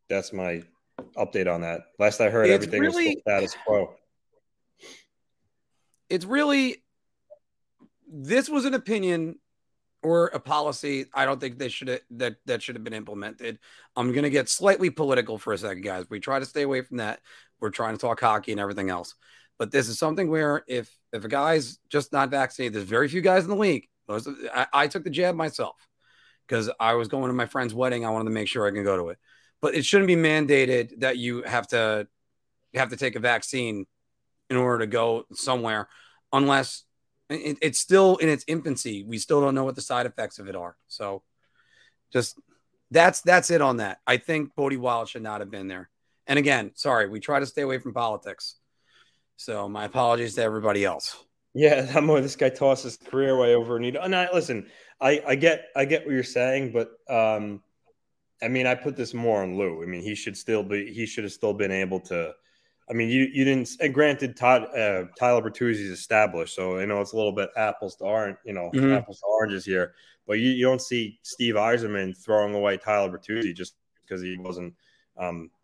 update on that. Last I heard, everything was still status quo. It's really this was an opinion or a policy I don't think they should have, that should have been implemented. I'm going to get slightly political for a second, guys. We try to stay away from that. We're trying to talk hockey and everything else. But this is something where if a guy's just not vaccinated, there's very few guys in the league. I took the jab myself because I was going to my friend's wedding. I wanted to make sure I can go to it. But it shouldn't be mandated that you have to take a vaccine in order to go somewhere unless it's still in its infancy. We still don't know what the side effects of it are. So just that's it on that. I think Bodie Wild should not have been there. And again, sorry, we try to stay away from politics. So my apologies to everybody else. Yeah, I'm this guy tossed his career way over. I get what you're saying, but I put this more on Lou. He should have still been able to. You didn't. And granted, Tyler Bertuzzi's established, so it's a little bit apples to oranges here. But you don't see Steve Yzerman throwing away Tyler Bertuzzi just because he wasn't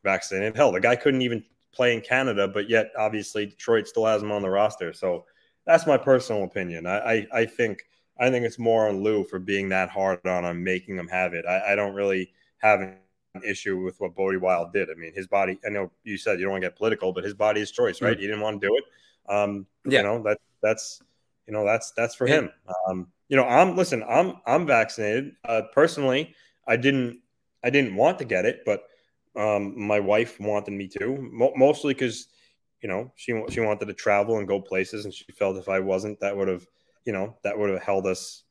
vaccinated. Hell, the guy couldn't even play in Canada, but yet obviously Detroit still has him on the roster. So that's my personal opinion. I think it's more on Lou for being that hard on making him have it. I don't really have an issue with what Bodie Wild did. His body, I know you said you don't want to get political, but his body is choice, right? Mm-hmm. He didn't want to do it. That's for him. I'm vaccinated. Personally, I didn't want to get it, but my wife wanted me to, mostly because, she wanted to travel and go places, and she felt if I wasn't, that would have held us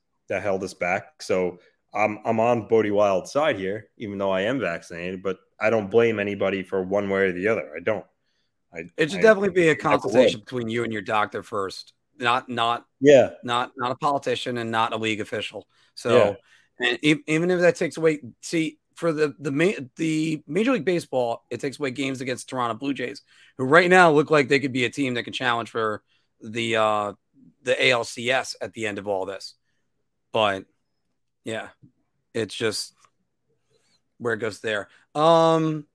back. So I'm on Bodie Wild's side here, even though I am vaccinated, but I don't blame anybody for one way or the other. I don't. It should definitely be a consultation between you and your doctor first, not a politician and not a league official. So, yeah. And even if that takes away, see, for the Major League Baseball, it takes away games against Toronto Blue Jays, who right now look like they could be a team that can challenge for the ALCS at the end of all this. But yeah, it's just where it goes there. Mike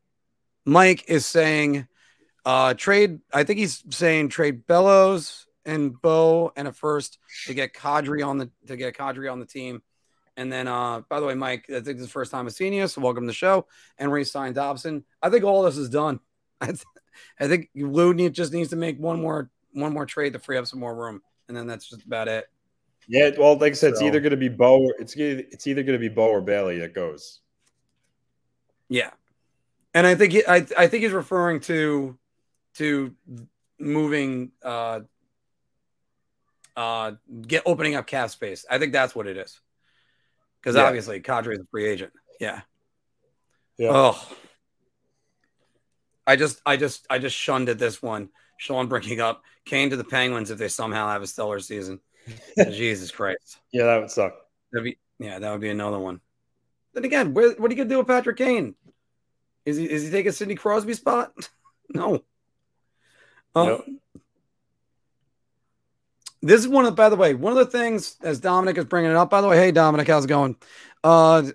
is saying trade Bellows and Bo and a first to get Kadri on the team. And then, by the way, Mike, I think this is the first time I've seen you, so welcome to the show. And re-sign Dobson. I think all this is done. I think Lou just needs to make one more trade to free up some more room, and then that's just about it. Yeah, well, like I said, it's either going to be Bo. It's either going to be Bo or Bailey that goes. Yeah, and I think I think he's referring to moving opening up cap space. I think that's what it is. Because obviously, Kadri is a free agent. Yeah. Yeah. Oh, I just shunned at this one. Sean bringing up Kane to the Penguins if they somehow have a stellar season. Jesus Christ. Yeah, that would suck. That would be another one. Then again, what are you gonna do with Patrick Kane? Is he taking Sidney Crosby's spot? No. Nope. This is one of the things, as Dominic is bringing it up, by the way, hey, Dominic, how's it going? A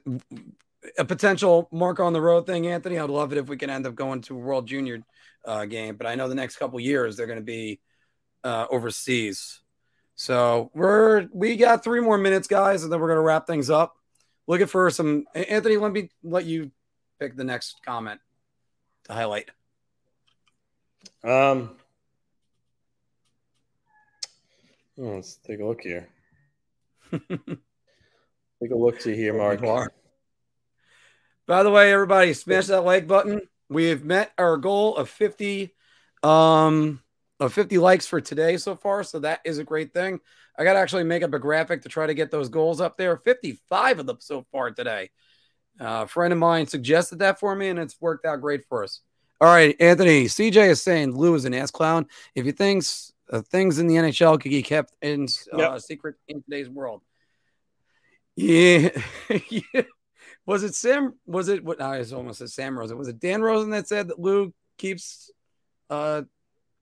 potential Mark on the Road thing, Anthony. I'd love it if we can end up going to a World Junior game, but I know the next couple years they're going to be overseas. So we got 3 more minutes, guys, and then we're going to wrap things up. Looking for some – Anthony, let me let you pick the next comment to highlight. Let's take a look here. Take a look to here, Mark. By the way, everybody, smash that like button. We have met our goal of 50 likes for today so far, so that is a great thing. I got to actually make up a graphic to try to get those goals up there. 55 of them so far today. A friend of mine suggested that for me, and it's worked out great for us. All right, Anthony, CJ is saying Lou is an ass clown. If he thinks... things in the NHL could be kept in secret in today's world. Yeah. Was it Sam? Was it what? I almost said Sam Rosen. Was it Dan Rosen that said that Lou keeps, or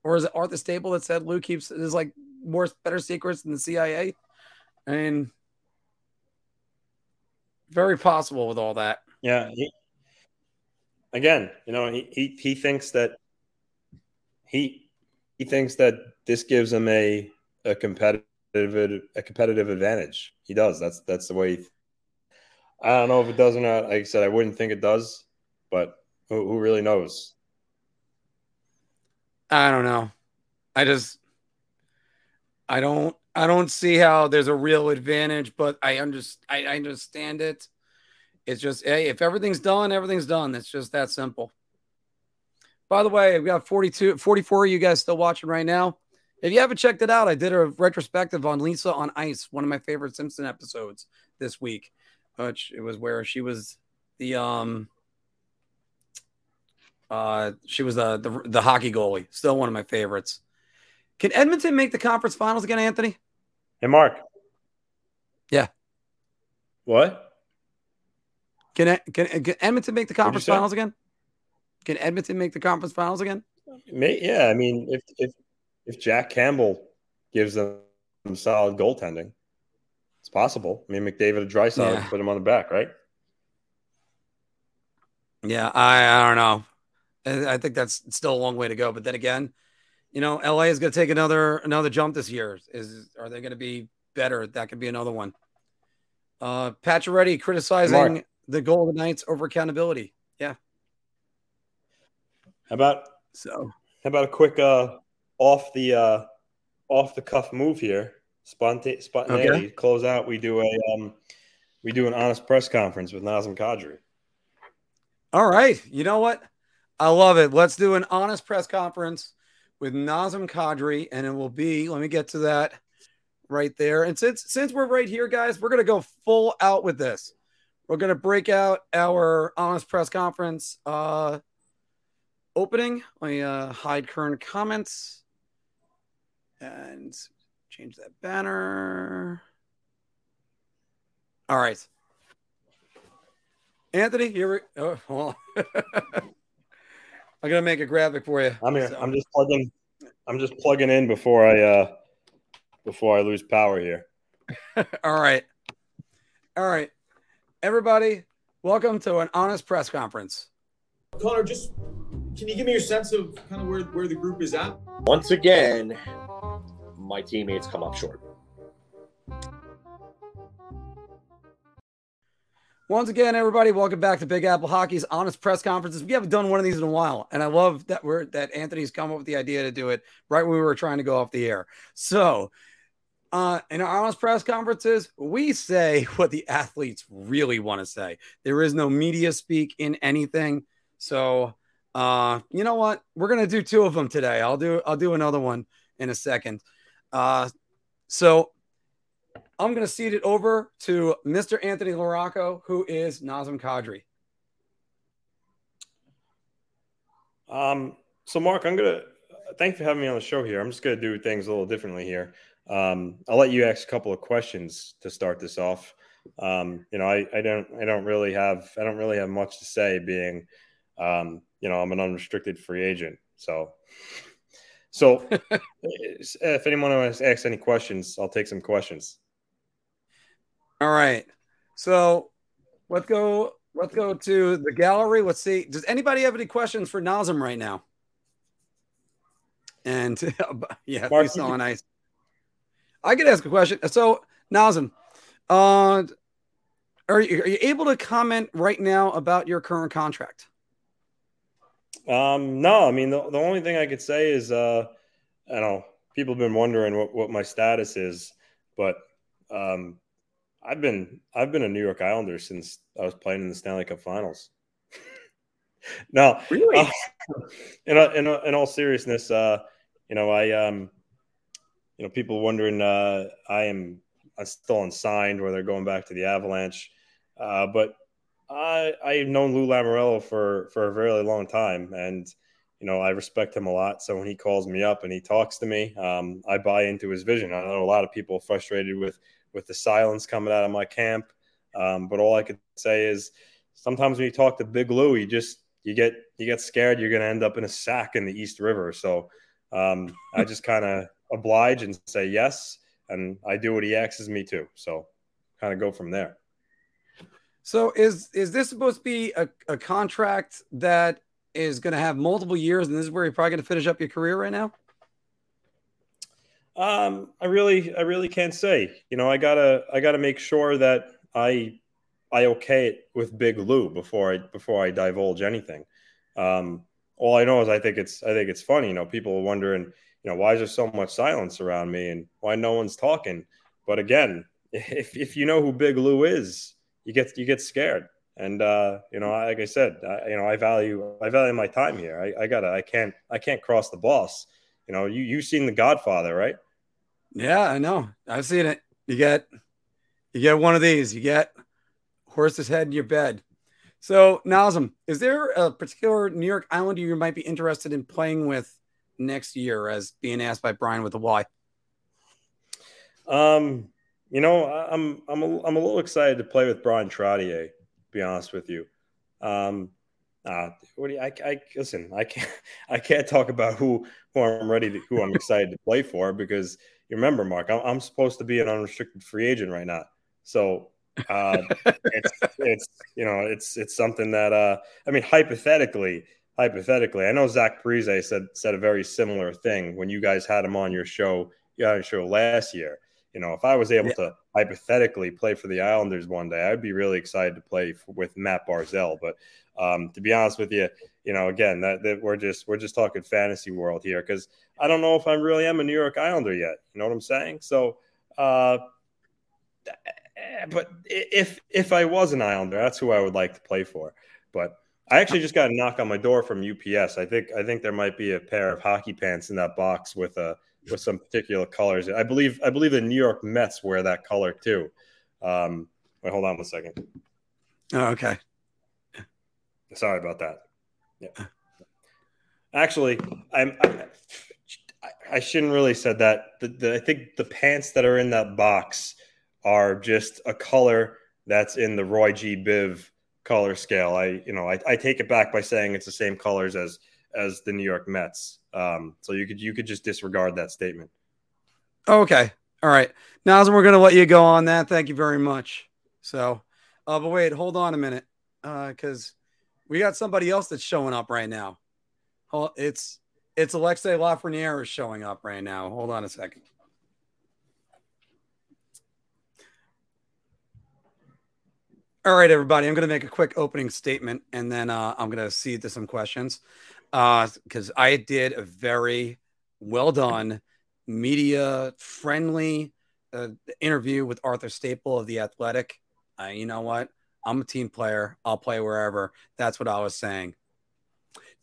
is it Arthur Staple that said Lou keeps is like better secrets than the CIA? And very possible with all that. Yeah. He thinks that this gives him a competitive competitive advantage. He does. That's the way. I don't know if it does or not. Like I said, I wouldn't think it does, but who really knows? I don't know. I don't see how there's a real advantage, but I understand it. It's just, hey, if everything's done, everything's done. It's just that simple. By the way, I've got 44 of you guys still watching right now. If you haven't checked it out, I did a retrospective on Lisa on Ice, one of my favorite Simpson episodes this week, which it was where she was the hockey goalie. Still one of my favorites. Can Edmonton make the conference finals again, Anthony? Hey, Mark. Yeah. What? Can Edmonton make the conference finals again? Can Edmonton make the conference finals again? Yeah, I mean, if Jack Campbell gives them solid goaltending, it's possible. I mean, McDavid and Draisaitl put him on the back, right? Yeah, I don't know. I think that's still a long way to go. But then again, you know, LA is going to take another jump this year. Are they going to be better? That could be another one. Pacioretty criticizing Mark. The Golden Knights over accountability. Yeah. How about a quick off the cuff move here? Spontaneity. Okay. Close out. We do an honest press conference with Nazem Kadri. All right. You know what? I love it. Let's do an honest press conference with Nazem Kadri, and it will be. Let me get to that right there. And since we're right here, guys, we're gonna go full out with this. We're going to break out our honest press conference opening. Let me hide current comments and change that banner. All right. Anthony, here we go. Oh, I'm going to make a graphic for you. I'm here. So. I'm just plugging in before I lose power here. All right. Everybody, welcome to an honest press conference. Connor, just can you give me your sense of kind of where the group is at? Once again, my teammates come up short. Once again, everybody, welcome back to Big Apple Hockey's honest press conferences. We haven't done one of these in a while, and I love that that Anthony's come up with the idea to do it right when we were trying to go off the air. So. In our honest press conferences, we say what the athletes really want to say. There is no media speak in anything. So, you know what? We're going to do two of them today. I'll do another one in a second. So I'm going to cede it over to Mr. Anthony LaRocco, who is Nazem Kadri. So Mark, thank you for having me on the show here. I'm just going to do things a little differently here. I'll let you ask a couple of questions to start this off. You know, I don't really have much to say being, you know, I'm an unrestricted free agent. So if anyone wants to ask any questions, I'll take some questions. All right. So let's go to the gallery. Let's see. Does anybody have any questions for Nazem right now? And yeah, Mark, he's on ice. I could ask a question. So, Nazem, are you able to comment right now about your current contract? No. I mean, the only thing I could say is, I don't know, people have been wondering what my status is, but I've been a New York Islander since I was playing in the Stanley Cup Finals. No, really? In all seriousness, you know, you know, people wondering, I'm still unsigned where they're going back to the Avalanche. But I've known Lou Lamorello for a very long time. And, you know, I respect him a lot. So when he calls me up and he talks to me, I buy into his vision. I know a lot of people are frustrated with the silence coming out of my camp. But all I could say is sometimes when you talk to Big Lou, you get scared you're going to end up in a sack in the East River. So I just kind of oblige and say yes, and I do what he asks me to. So kind of go from there. So is this supposed to be a contract that is going to have multiple years, and this is where you're probably going to finish up your career right now? I really can't say. You know, I gotta make sure that I okay it with Big Lou before I divulge anything. All I know is I think it's funny. You know, people are wondering, you know, why is there so much silence around me and why no one's talking? But again, if you know who Big Lou is, you get scared. And you know, like I said, I value my time here. I can't cross the boss. You know, you've seen The Godfather, right? Yeah, I know. I've seen it. You get one of these. You get horse's head in your bed. So, Nazem, is there a particular New York Islander you might be interested in playing with next year, as being asked by Brian with a Y? You know, I'm a little excited to play with Brian Trottier, to be honest with you. I can't talk about who I'm excited to play for, because you remember, Mark, I'm supposed to be an unrestricted free agent right now. So it's something that I mean, hypothetically, I know Zach Parise said a very similar thing when you guys had him on your show, last year. You know, if I was able to hypothetically play for the Islanders one day, I'd be really excited to play with Matt Barzal. But to be honest with you, you know, again, that we're just talking fantasy world here, because I don't know if I really am a New York Islander yet. You know what I'm saying? So, but if I was an Islander, that's who I would like to play for. But I actually just got a knock on my door from UPS. I think there might be a pair of hockey pants in that box with some particular colors. I believe the New York Mets wear that color too. Wait, hold on one second. Oh, okay. Sorry about that. Yeah. Actually, I shouldn't really said that. I think the pants that are in that box are just a color that's in the Roy G. Biv color scale. I take it back by saying it's the same colors as the New York Mets. So you could just disregard that statement. Okay. All right. Nazem, we're going to let you go on that. Thank you very much. So, but wait, hold on a minute. Cause we got somebody else that's showing up right now. It's Alexei Lafreniere is showing up right now. Hold on a second. All right, everybody, I'm going to make a quick opening statement, and then I'm going to cede to some questions. Because I did a very well done, media friendly interview with Arthur Staple of The Athletic. You know what? I'm a team player. I'll play wherever. That's what I was saying.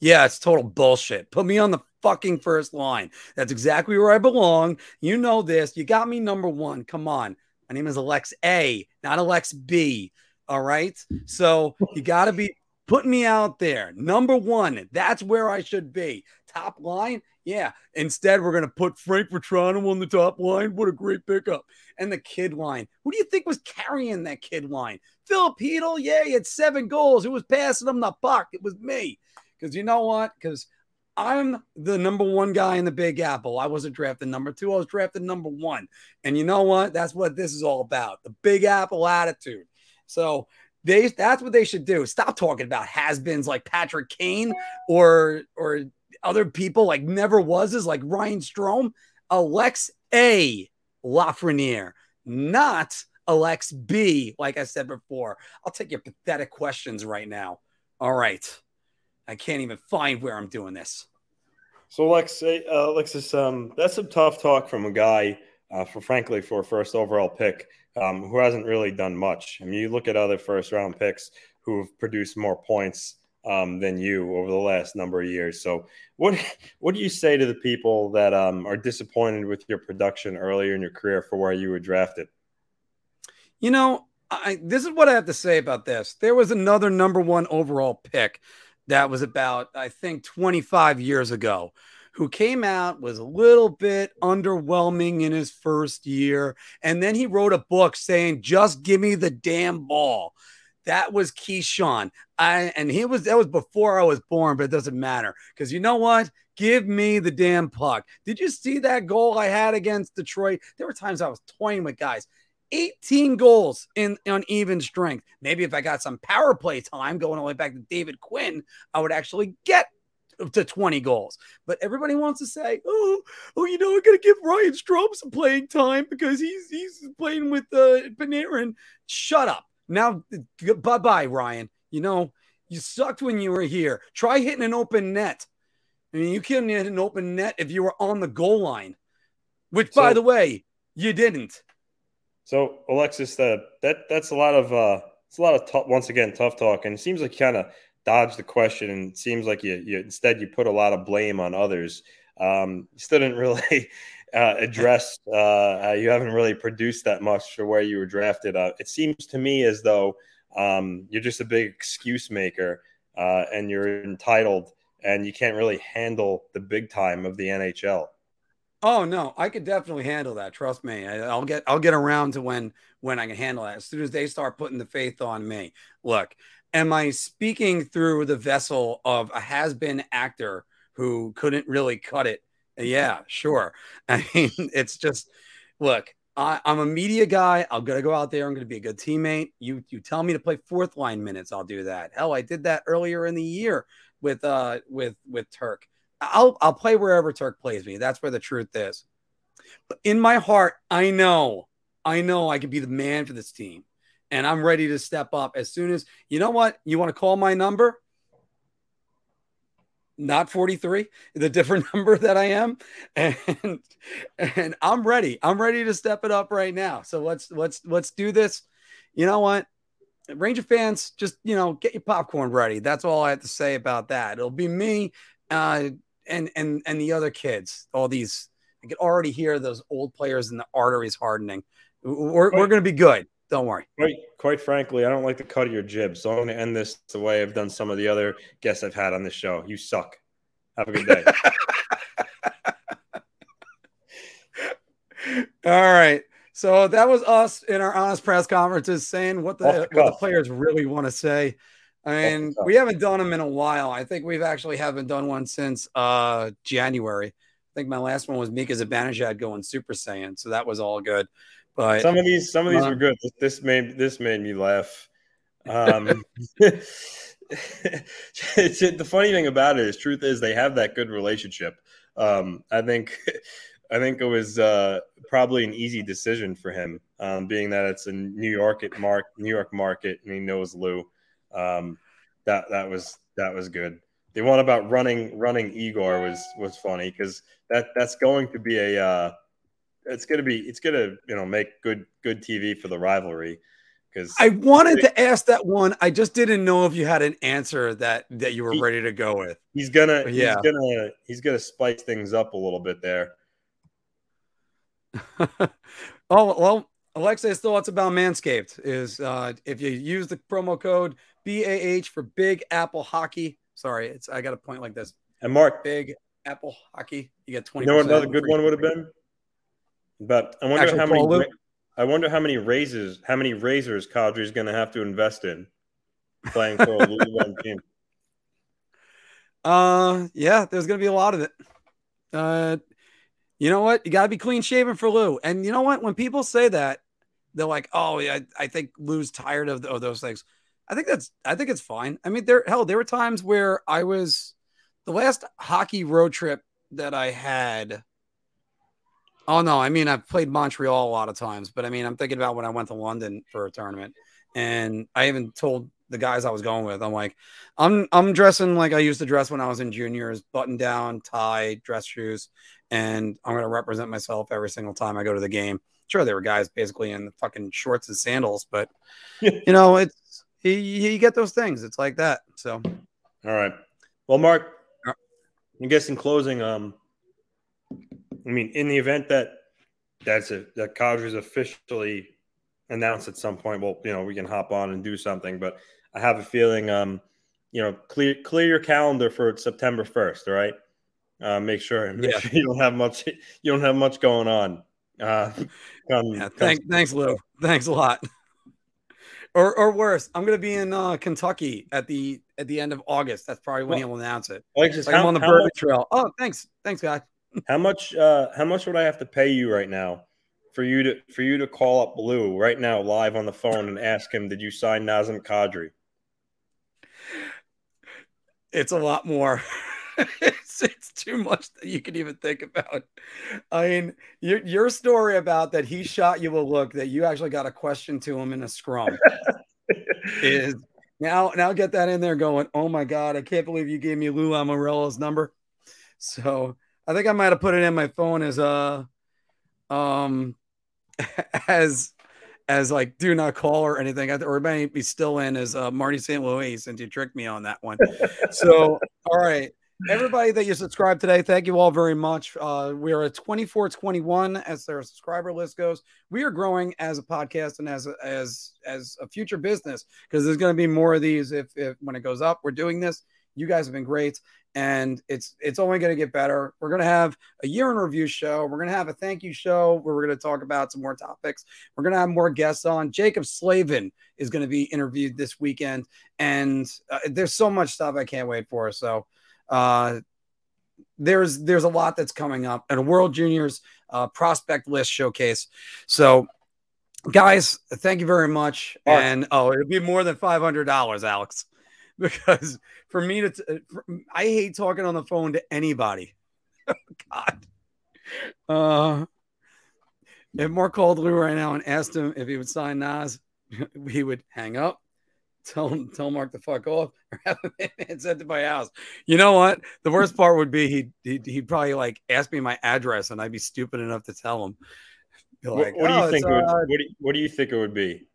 Yeah, it's total bullshit. Put me on the fucking first line. That's exactly where I belong. You know this. You got me number one. Come on. My name is Alex A, not Alex B. All right. So you got to be putting me out there. Number one, that's where I should be. Top line? Yeah. Instead, we're going to put Frank Vetrano on the top line. What a great pickup. And the kid line. Who do you think was carrying that kid line? Phil Hedl? Yeah, he had 7 goals. Who was passing him the puck? It was me. Because you know what? Because I'm the number one guy in the Big Apple. I wasn't drafted number 2. I was drafted number 1. And you know what? That's what this is all about. The Big Apple attitude. So that's what they should do. Stop talking about has-beens like Patrick Kane or other people like never wases like Ryan Strome. Alexei Lafreniere, not Alex B, like I said before. I'll take your pathetic questions right now. All right. I can't even find where I'm doing this. So, Alexis, that's some tough talk from a guy, for a first overall pick, who hasn't really done much. I mean, you look at other first-round picks who have produced more points than you over the last number of years. So what do you say to the people that are disappointed with your production earlier in your career for where you were drafted? You know, this is what I have to say about this. There was another number 1 overall pick that was about, I think, 25 years ago, who came out, was a little bit underwhelming in his first year. And then he wrote a book saying, just give me the damn ball. That was Keyshawn. That was before I was born, but it doesn't matter. Because you know what? Give me the damn puck. Did you see that goal I had against Detroit? There were times I was toying with guys. 18 goals in on even strength. Maybe if I got some power play time going all the way back to David Quinn, I would actually get to 20 goals. But everybody wants to say, I'm going to give Ryan Strome some playing time because he's playing with Panarin. Shut up. Now, bye-bye, Ryan. You know, you sucked when you were here. Try hitting an open net. I mean, you couldn't hit an open net if you were on the goal line, which, by the way, you didn't. So, Alexis, that's a lot of tough talk, and it seems like you kind of dodged the question, and it seems like you put a lot of blame on others. Still didn't really address. You haven't really produced that much for where you were drafted. It seems to me as though you're just a big excuse maker, and you're entitled, and you can't really handle the big time of the NHL. Oh no, I could definitely handle that. Trust me. I'll get around to when I can handle that. As soon as they start putting the faith on me. Look, am I speaking through the vessel of a has-been actor who couldn't really cut it? Yeah, sure. I mean, it's just, look, I'm a media guy. I'm going to go out there. I'm going to be a good teammate. You tell me to play fourth line minutes. I'll do that. Hell, I did that earlier in the year with Turk. I'll play wherever Turk plays me. That's where the truth is. But in my heart, I know I can be the man for this team, and I'm ready to step up as soon as, you know what? You want to call my number? Not 43, the different number that I am. And I'm ready. I'm ready to step it up right now. So let's do this. You know what? Ranger fans, just, get your popcorn ready. That's all I have to say about that. It'll be me. And the other kids, all these, I could already hear those old players and the arteries hardening. We're going to be good. Don't worry. Quite frankly, I don't like the cut of your jib. So I'm going to end this the way I've done some of the other guests I've had on this show. You suck. Have a good day. All right. So that was us in our honest press conferences saying what the players really want to say. I mean, we haven't done them in a while. I think we've actually haven't done one since January. I think my last one was Mika Zibanejad going Super Saiyan, so that was all good. But some of these were good. This made me laugh. The funny thing about it is, truth is, they have that good relationship. I think it was probably an easy decision for him, being that it's a New York market, and he knows Lou. That was good. The one about running Igor was funny because that's going to be a it's gonna make good TV for the rivalry. Because I wanted to ask that one, I just didn't know if you had an answer that you were ready to go with. He's gonna spice things up a little bit there. Oh well. Alexei's thoughts about Manscaped is if you use the promo code BAH for Big Apple Hockey. Sorry, I got a point like this. And Mark, Big Apple Hockey, you get 20%. You know what another good one would have been? But I wonder how many razors Kadri's going to have to invest in playing for a League One team. Yeah, there's going to be a lot of it. You know what? You got to be clean shaven for Lou. And you know what? When people say that, they're like, "Oh, yeah, I think Lou's tired of those things." I think it's fine. I mean, there were times where I was the last hockey road trip that I had. Oh no, I mean, I've played Montreal a lot of times, but I mean, I'm thinking about when I went to London for a tournament, and I even told the guys I was going with, I'm like, I'm dressing like I used to dress when I was in juniors, button down, tie, dress shoes, and I'm going to represent myself every single time I go to the game. Sure, there were guys basically in the fucking shorts and sandals, but it's you get those things. It's like that. So, all right. Well, Mark, I guess in closing, I mean, in the event that Kadri's officially announced at some point, well, we can hop on and do something, but I have a feeling, clear your calendar for September 1st. All right. Make sure you don't have much going on. Thanks, Lou. Thanks a lot. Or worse, I'm going to be in Kentucky at the end of August. That's probably when he'll announce it. I'm on the bourbon trail. Oh, thanks, guys. How much would I have to pay you right now for you to call up Lou right now live on the phone and ask him, did you sign Nazem Kadri? It's a lot more. It's too much that you can even think about. I mean, your story about that he shot you a look that you actually got a question to him in a scrum is now get that in there going, oh my God, I can't believe you gave me Lou Lamorello's number. So I think I might have put it in my phone as like do not call or anything, or it might be still in as Marty St. Louis, since you tricked me on that one. So, all right, everybody that you subscribed today, thank you all very much. We are at 2421 as their subscriber list goes. We are growing as a podcast and as a future business, because there's going to be more of these. If when it goes up, we're doing this. You guys have been great, and it's only going to get better. We're going to have a year in review show. We're going to have a thank you show where we're going to talk about some more topics. We're going to have more guests on. Jacob Slavin is going to be interviewed this weekend, and there's so much stuff I can't wait for. So there's a lot that's coming up at a World Juniors prospect list showcase. So guys, thank you very much. Right. And it'll be more than $500, Alex. Because for me, I hate talking on the phone to anybody. Oh, God. If Mark called Lou right now and asked him if he would sign Nas, we would hang up, tell Mark to fuck off, or have him sent to my house. You know what? The worst part would be he'd probably like ask me my address, and I'd be stupid enough to tell him. Like, what do you think it would be?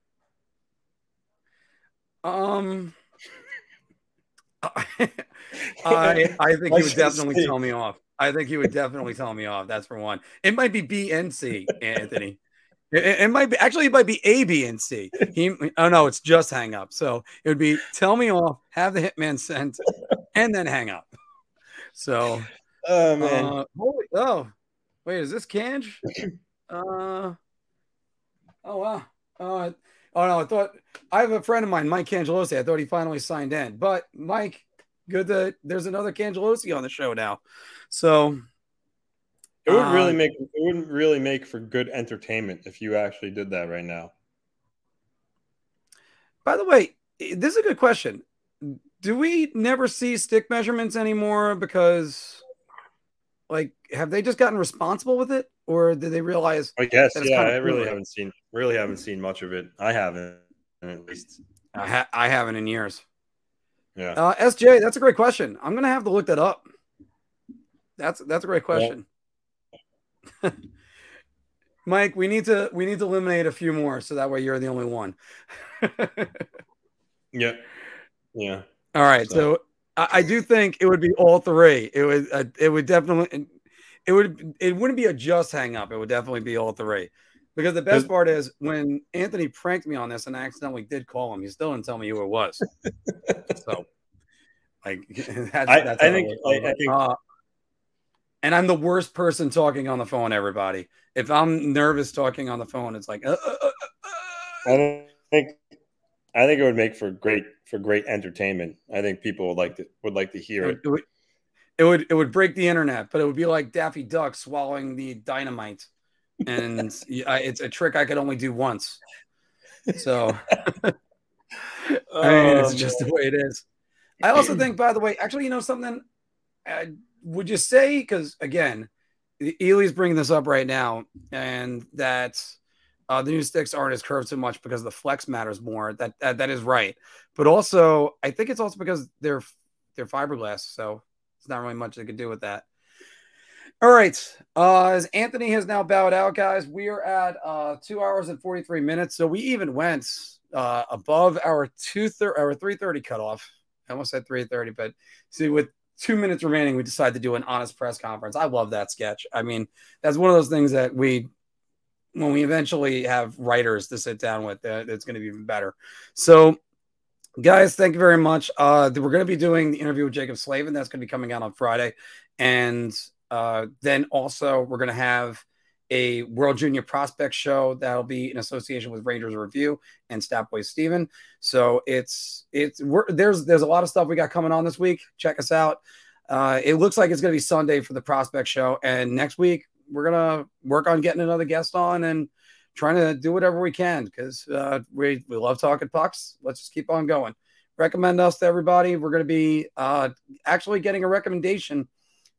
I think he would definitely tell me off. I think he would definitely tell me off. That's for one. It might be B and C, Anthony. It might be actually. It might be A, B, and C. No, it's just hang up. So it would be tell me off, have the hitman sent, and then hang up. So, oh man, wait, is this Kanj? Oh wow. Oh, no, I have a friend of mine, Mike Cangelosi. I thought he finally signed in. But, Mike, good that there's another Cangelosi on the show now. So it would really make for good entertainment if you actually did that right now. By the way, this is a good question. Do we never see stick measurements anymore because, like, have they just gotten responsible with it? Or did they realize? I guess, yeah. I really haven't seen much of it. I haven't, at least. I haven't in years. Yeah. SJ, that's a great question. I'm gonna have to look that up. That's a great question. Yeah. Mike, we need to eliminate a few more so that way you're the only one. Yeah. Yeah. All right. So I do think it would be all three. It would definitely. It wouldn't be a just hang up. It would definitely be all three, because the best part is when Anthony pranked me on this and I accidentally did call him, he still didn't tell me who it was. So, like, I think, and I'm the worst person talking on the phone. Everybody, if I'm nervous talking on the phone, it's like. I think it would make for great entertainment. I think people would like to hear it. It would break the internet, but it would be like Daffy Duck swallowing the dynamite, and it's a trick I could only do once. So, it's just the way it is. I also think, by the way, actually, you know something? Would you say, because again, Ely's bringing this up right now, and that the new sticks aren't as curved so much because the flex matters more. That is right, but also I think it's also because they're fiberglass, so. Not really much they could do with that. All right. As Anthony has now bowed out, guys, we are at 2 hours and 43 minutes. So we even went above our 3:30 cutoff. I almost said 3:30, but see, with 2 minutes remaining, we decided to do an honest press conference. I love that sketch. I mean, that's one of those things that when we eventually have writers to sit down with, it's going to be even better. So, guys, thank you very much. We're going to be doing the interview with Jacob Slavin. That's going to be coming out on Friday. And then also we're going to have a World Junior Prospect show that'll be in association with Rangers Review and Statboy Steven. So there's a lot of stuff we got coming on this week. Check us out. It looks like it's going to be Sunday for the Prospect show. And next week we're going to work on getting another guest on and trying to do whatever we can because we love talking pucks. Let's just keep on going. recommend us to everybody. We're going to be actually getting a recommendation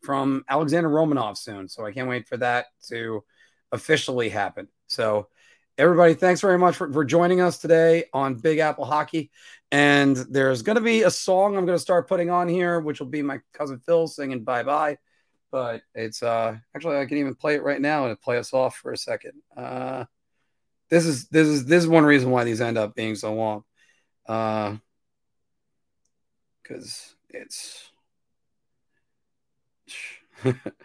from Alexander Romanov soon. So I can't wait for that to officially happen. So everybody, thanks very much for joining us today on Big Apple Hockey. And there's going to be a song I'm going to start putting on here, which will be my cousin Phil singing Bye-Bye. But it's actually, I can even play it right now and play us off for a second. This is one reason why these end up being so long. Because it's this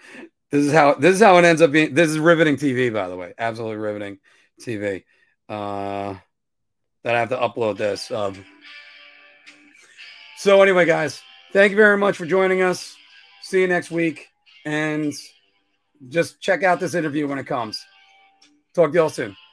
is how it ends up being. This is riveting TV, by the way. Absolutely riveting TV. That I have to upload this. So anyway, guys, thank you very much for joining us. See you next week. And just check out this interview when it comes. Talk to y'all soon.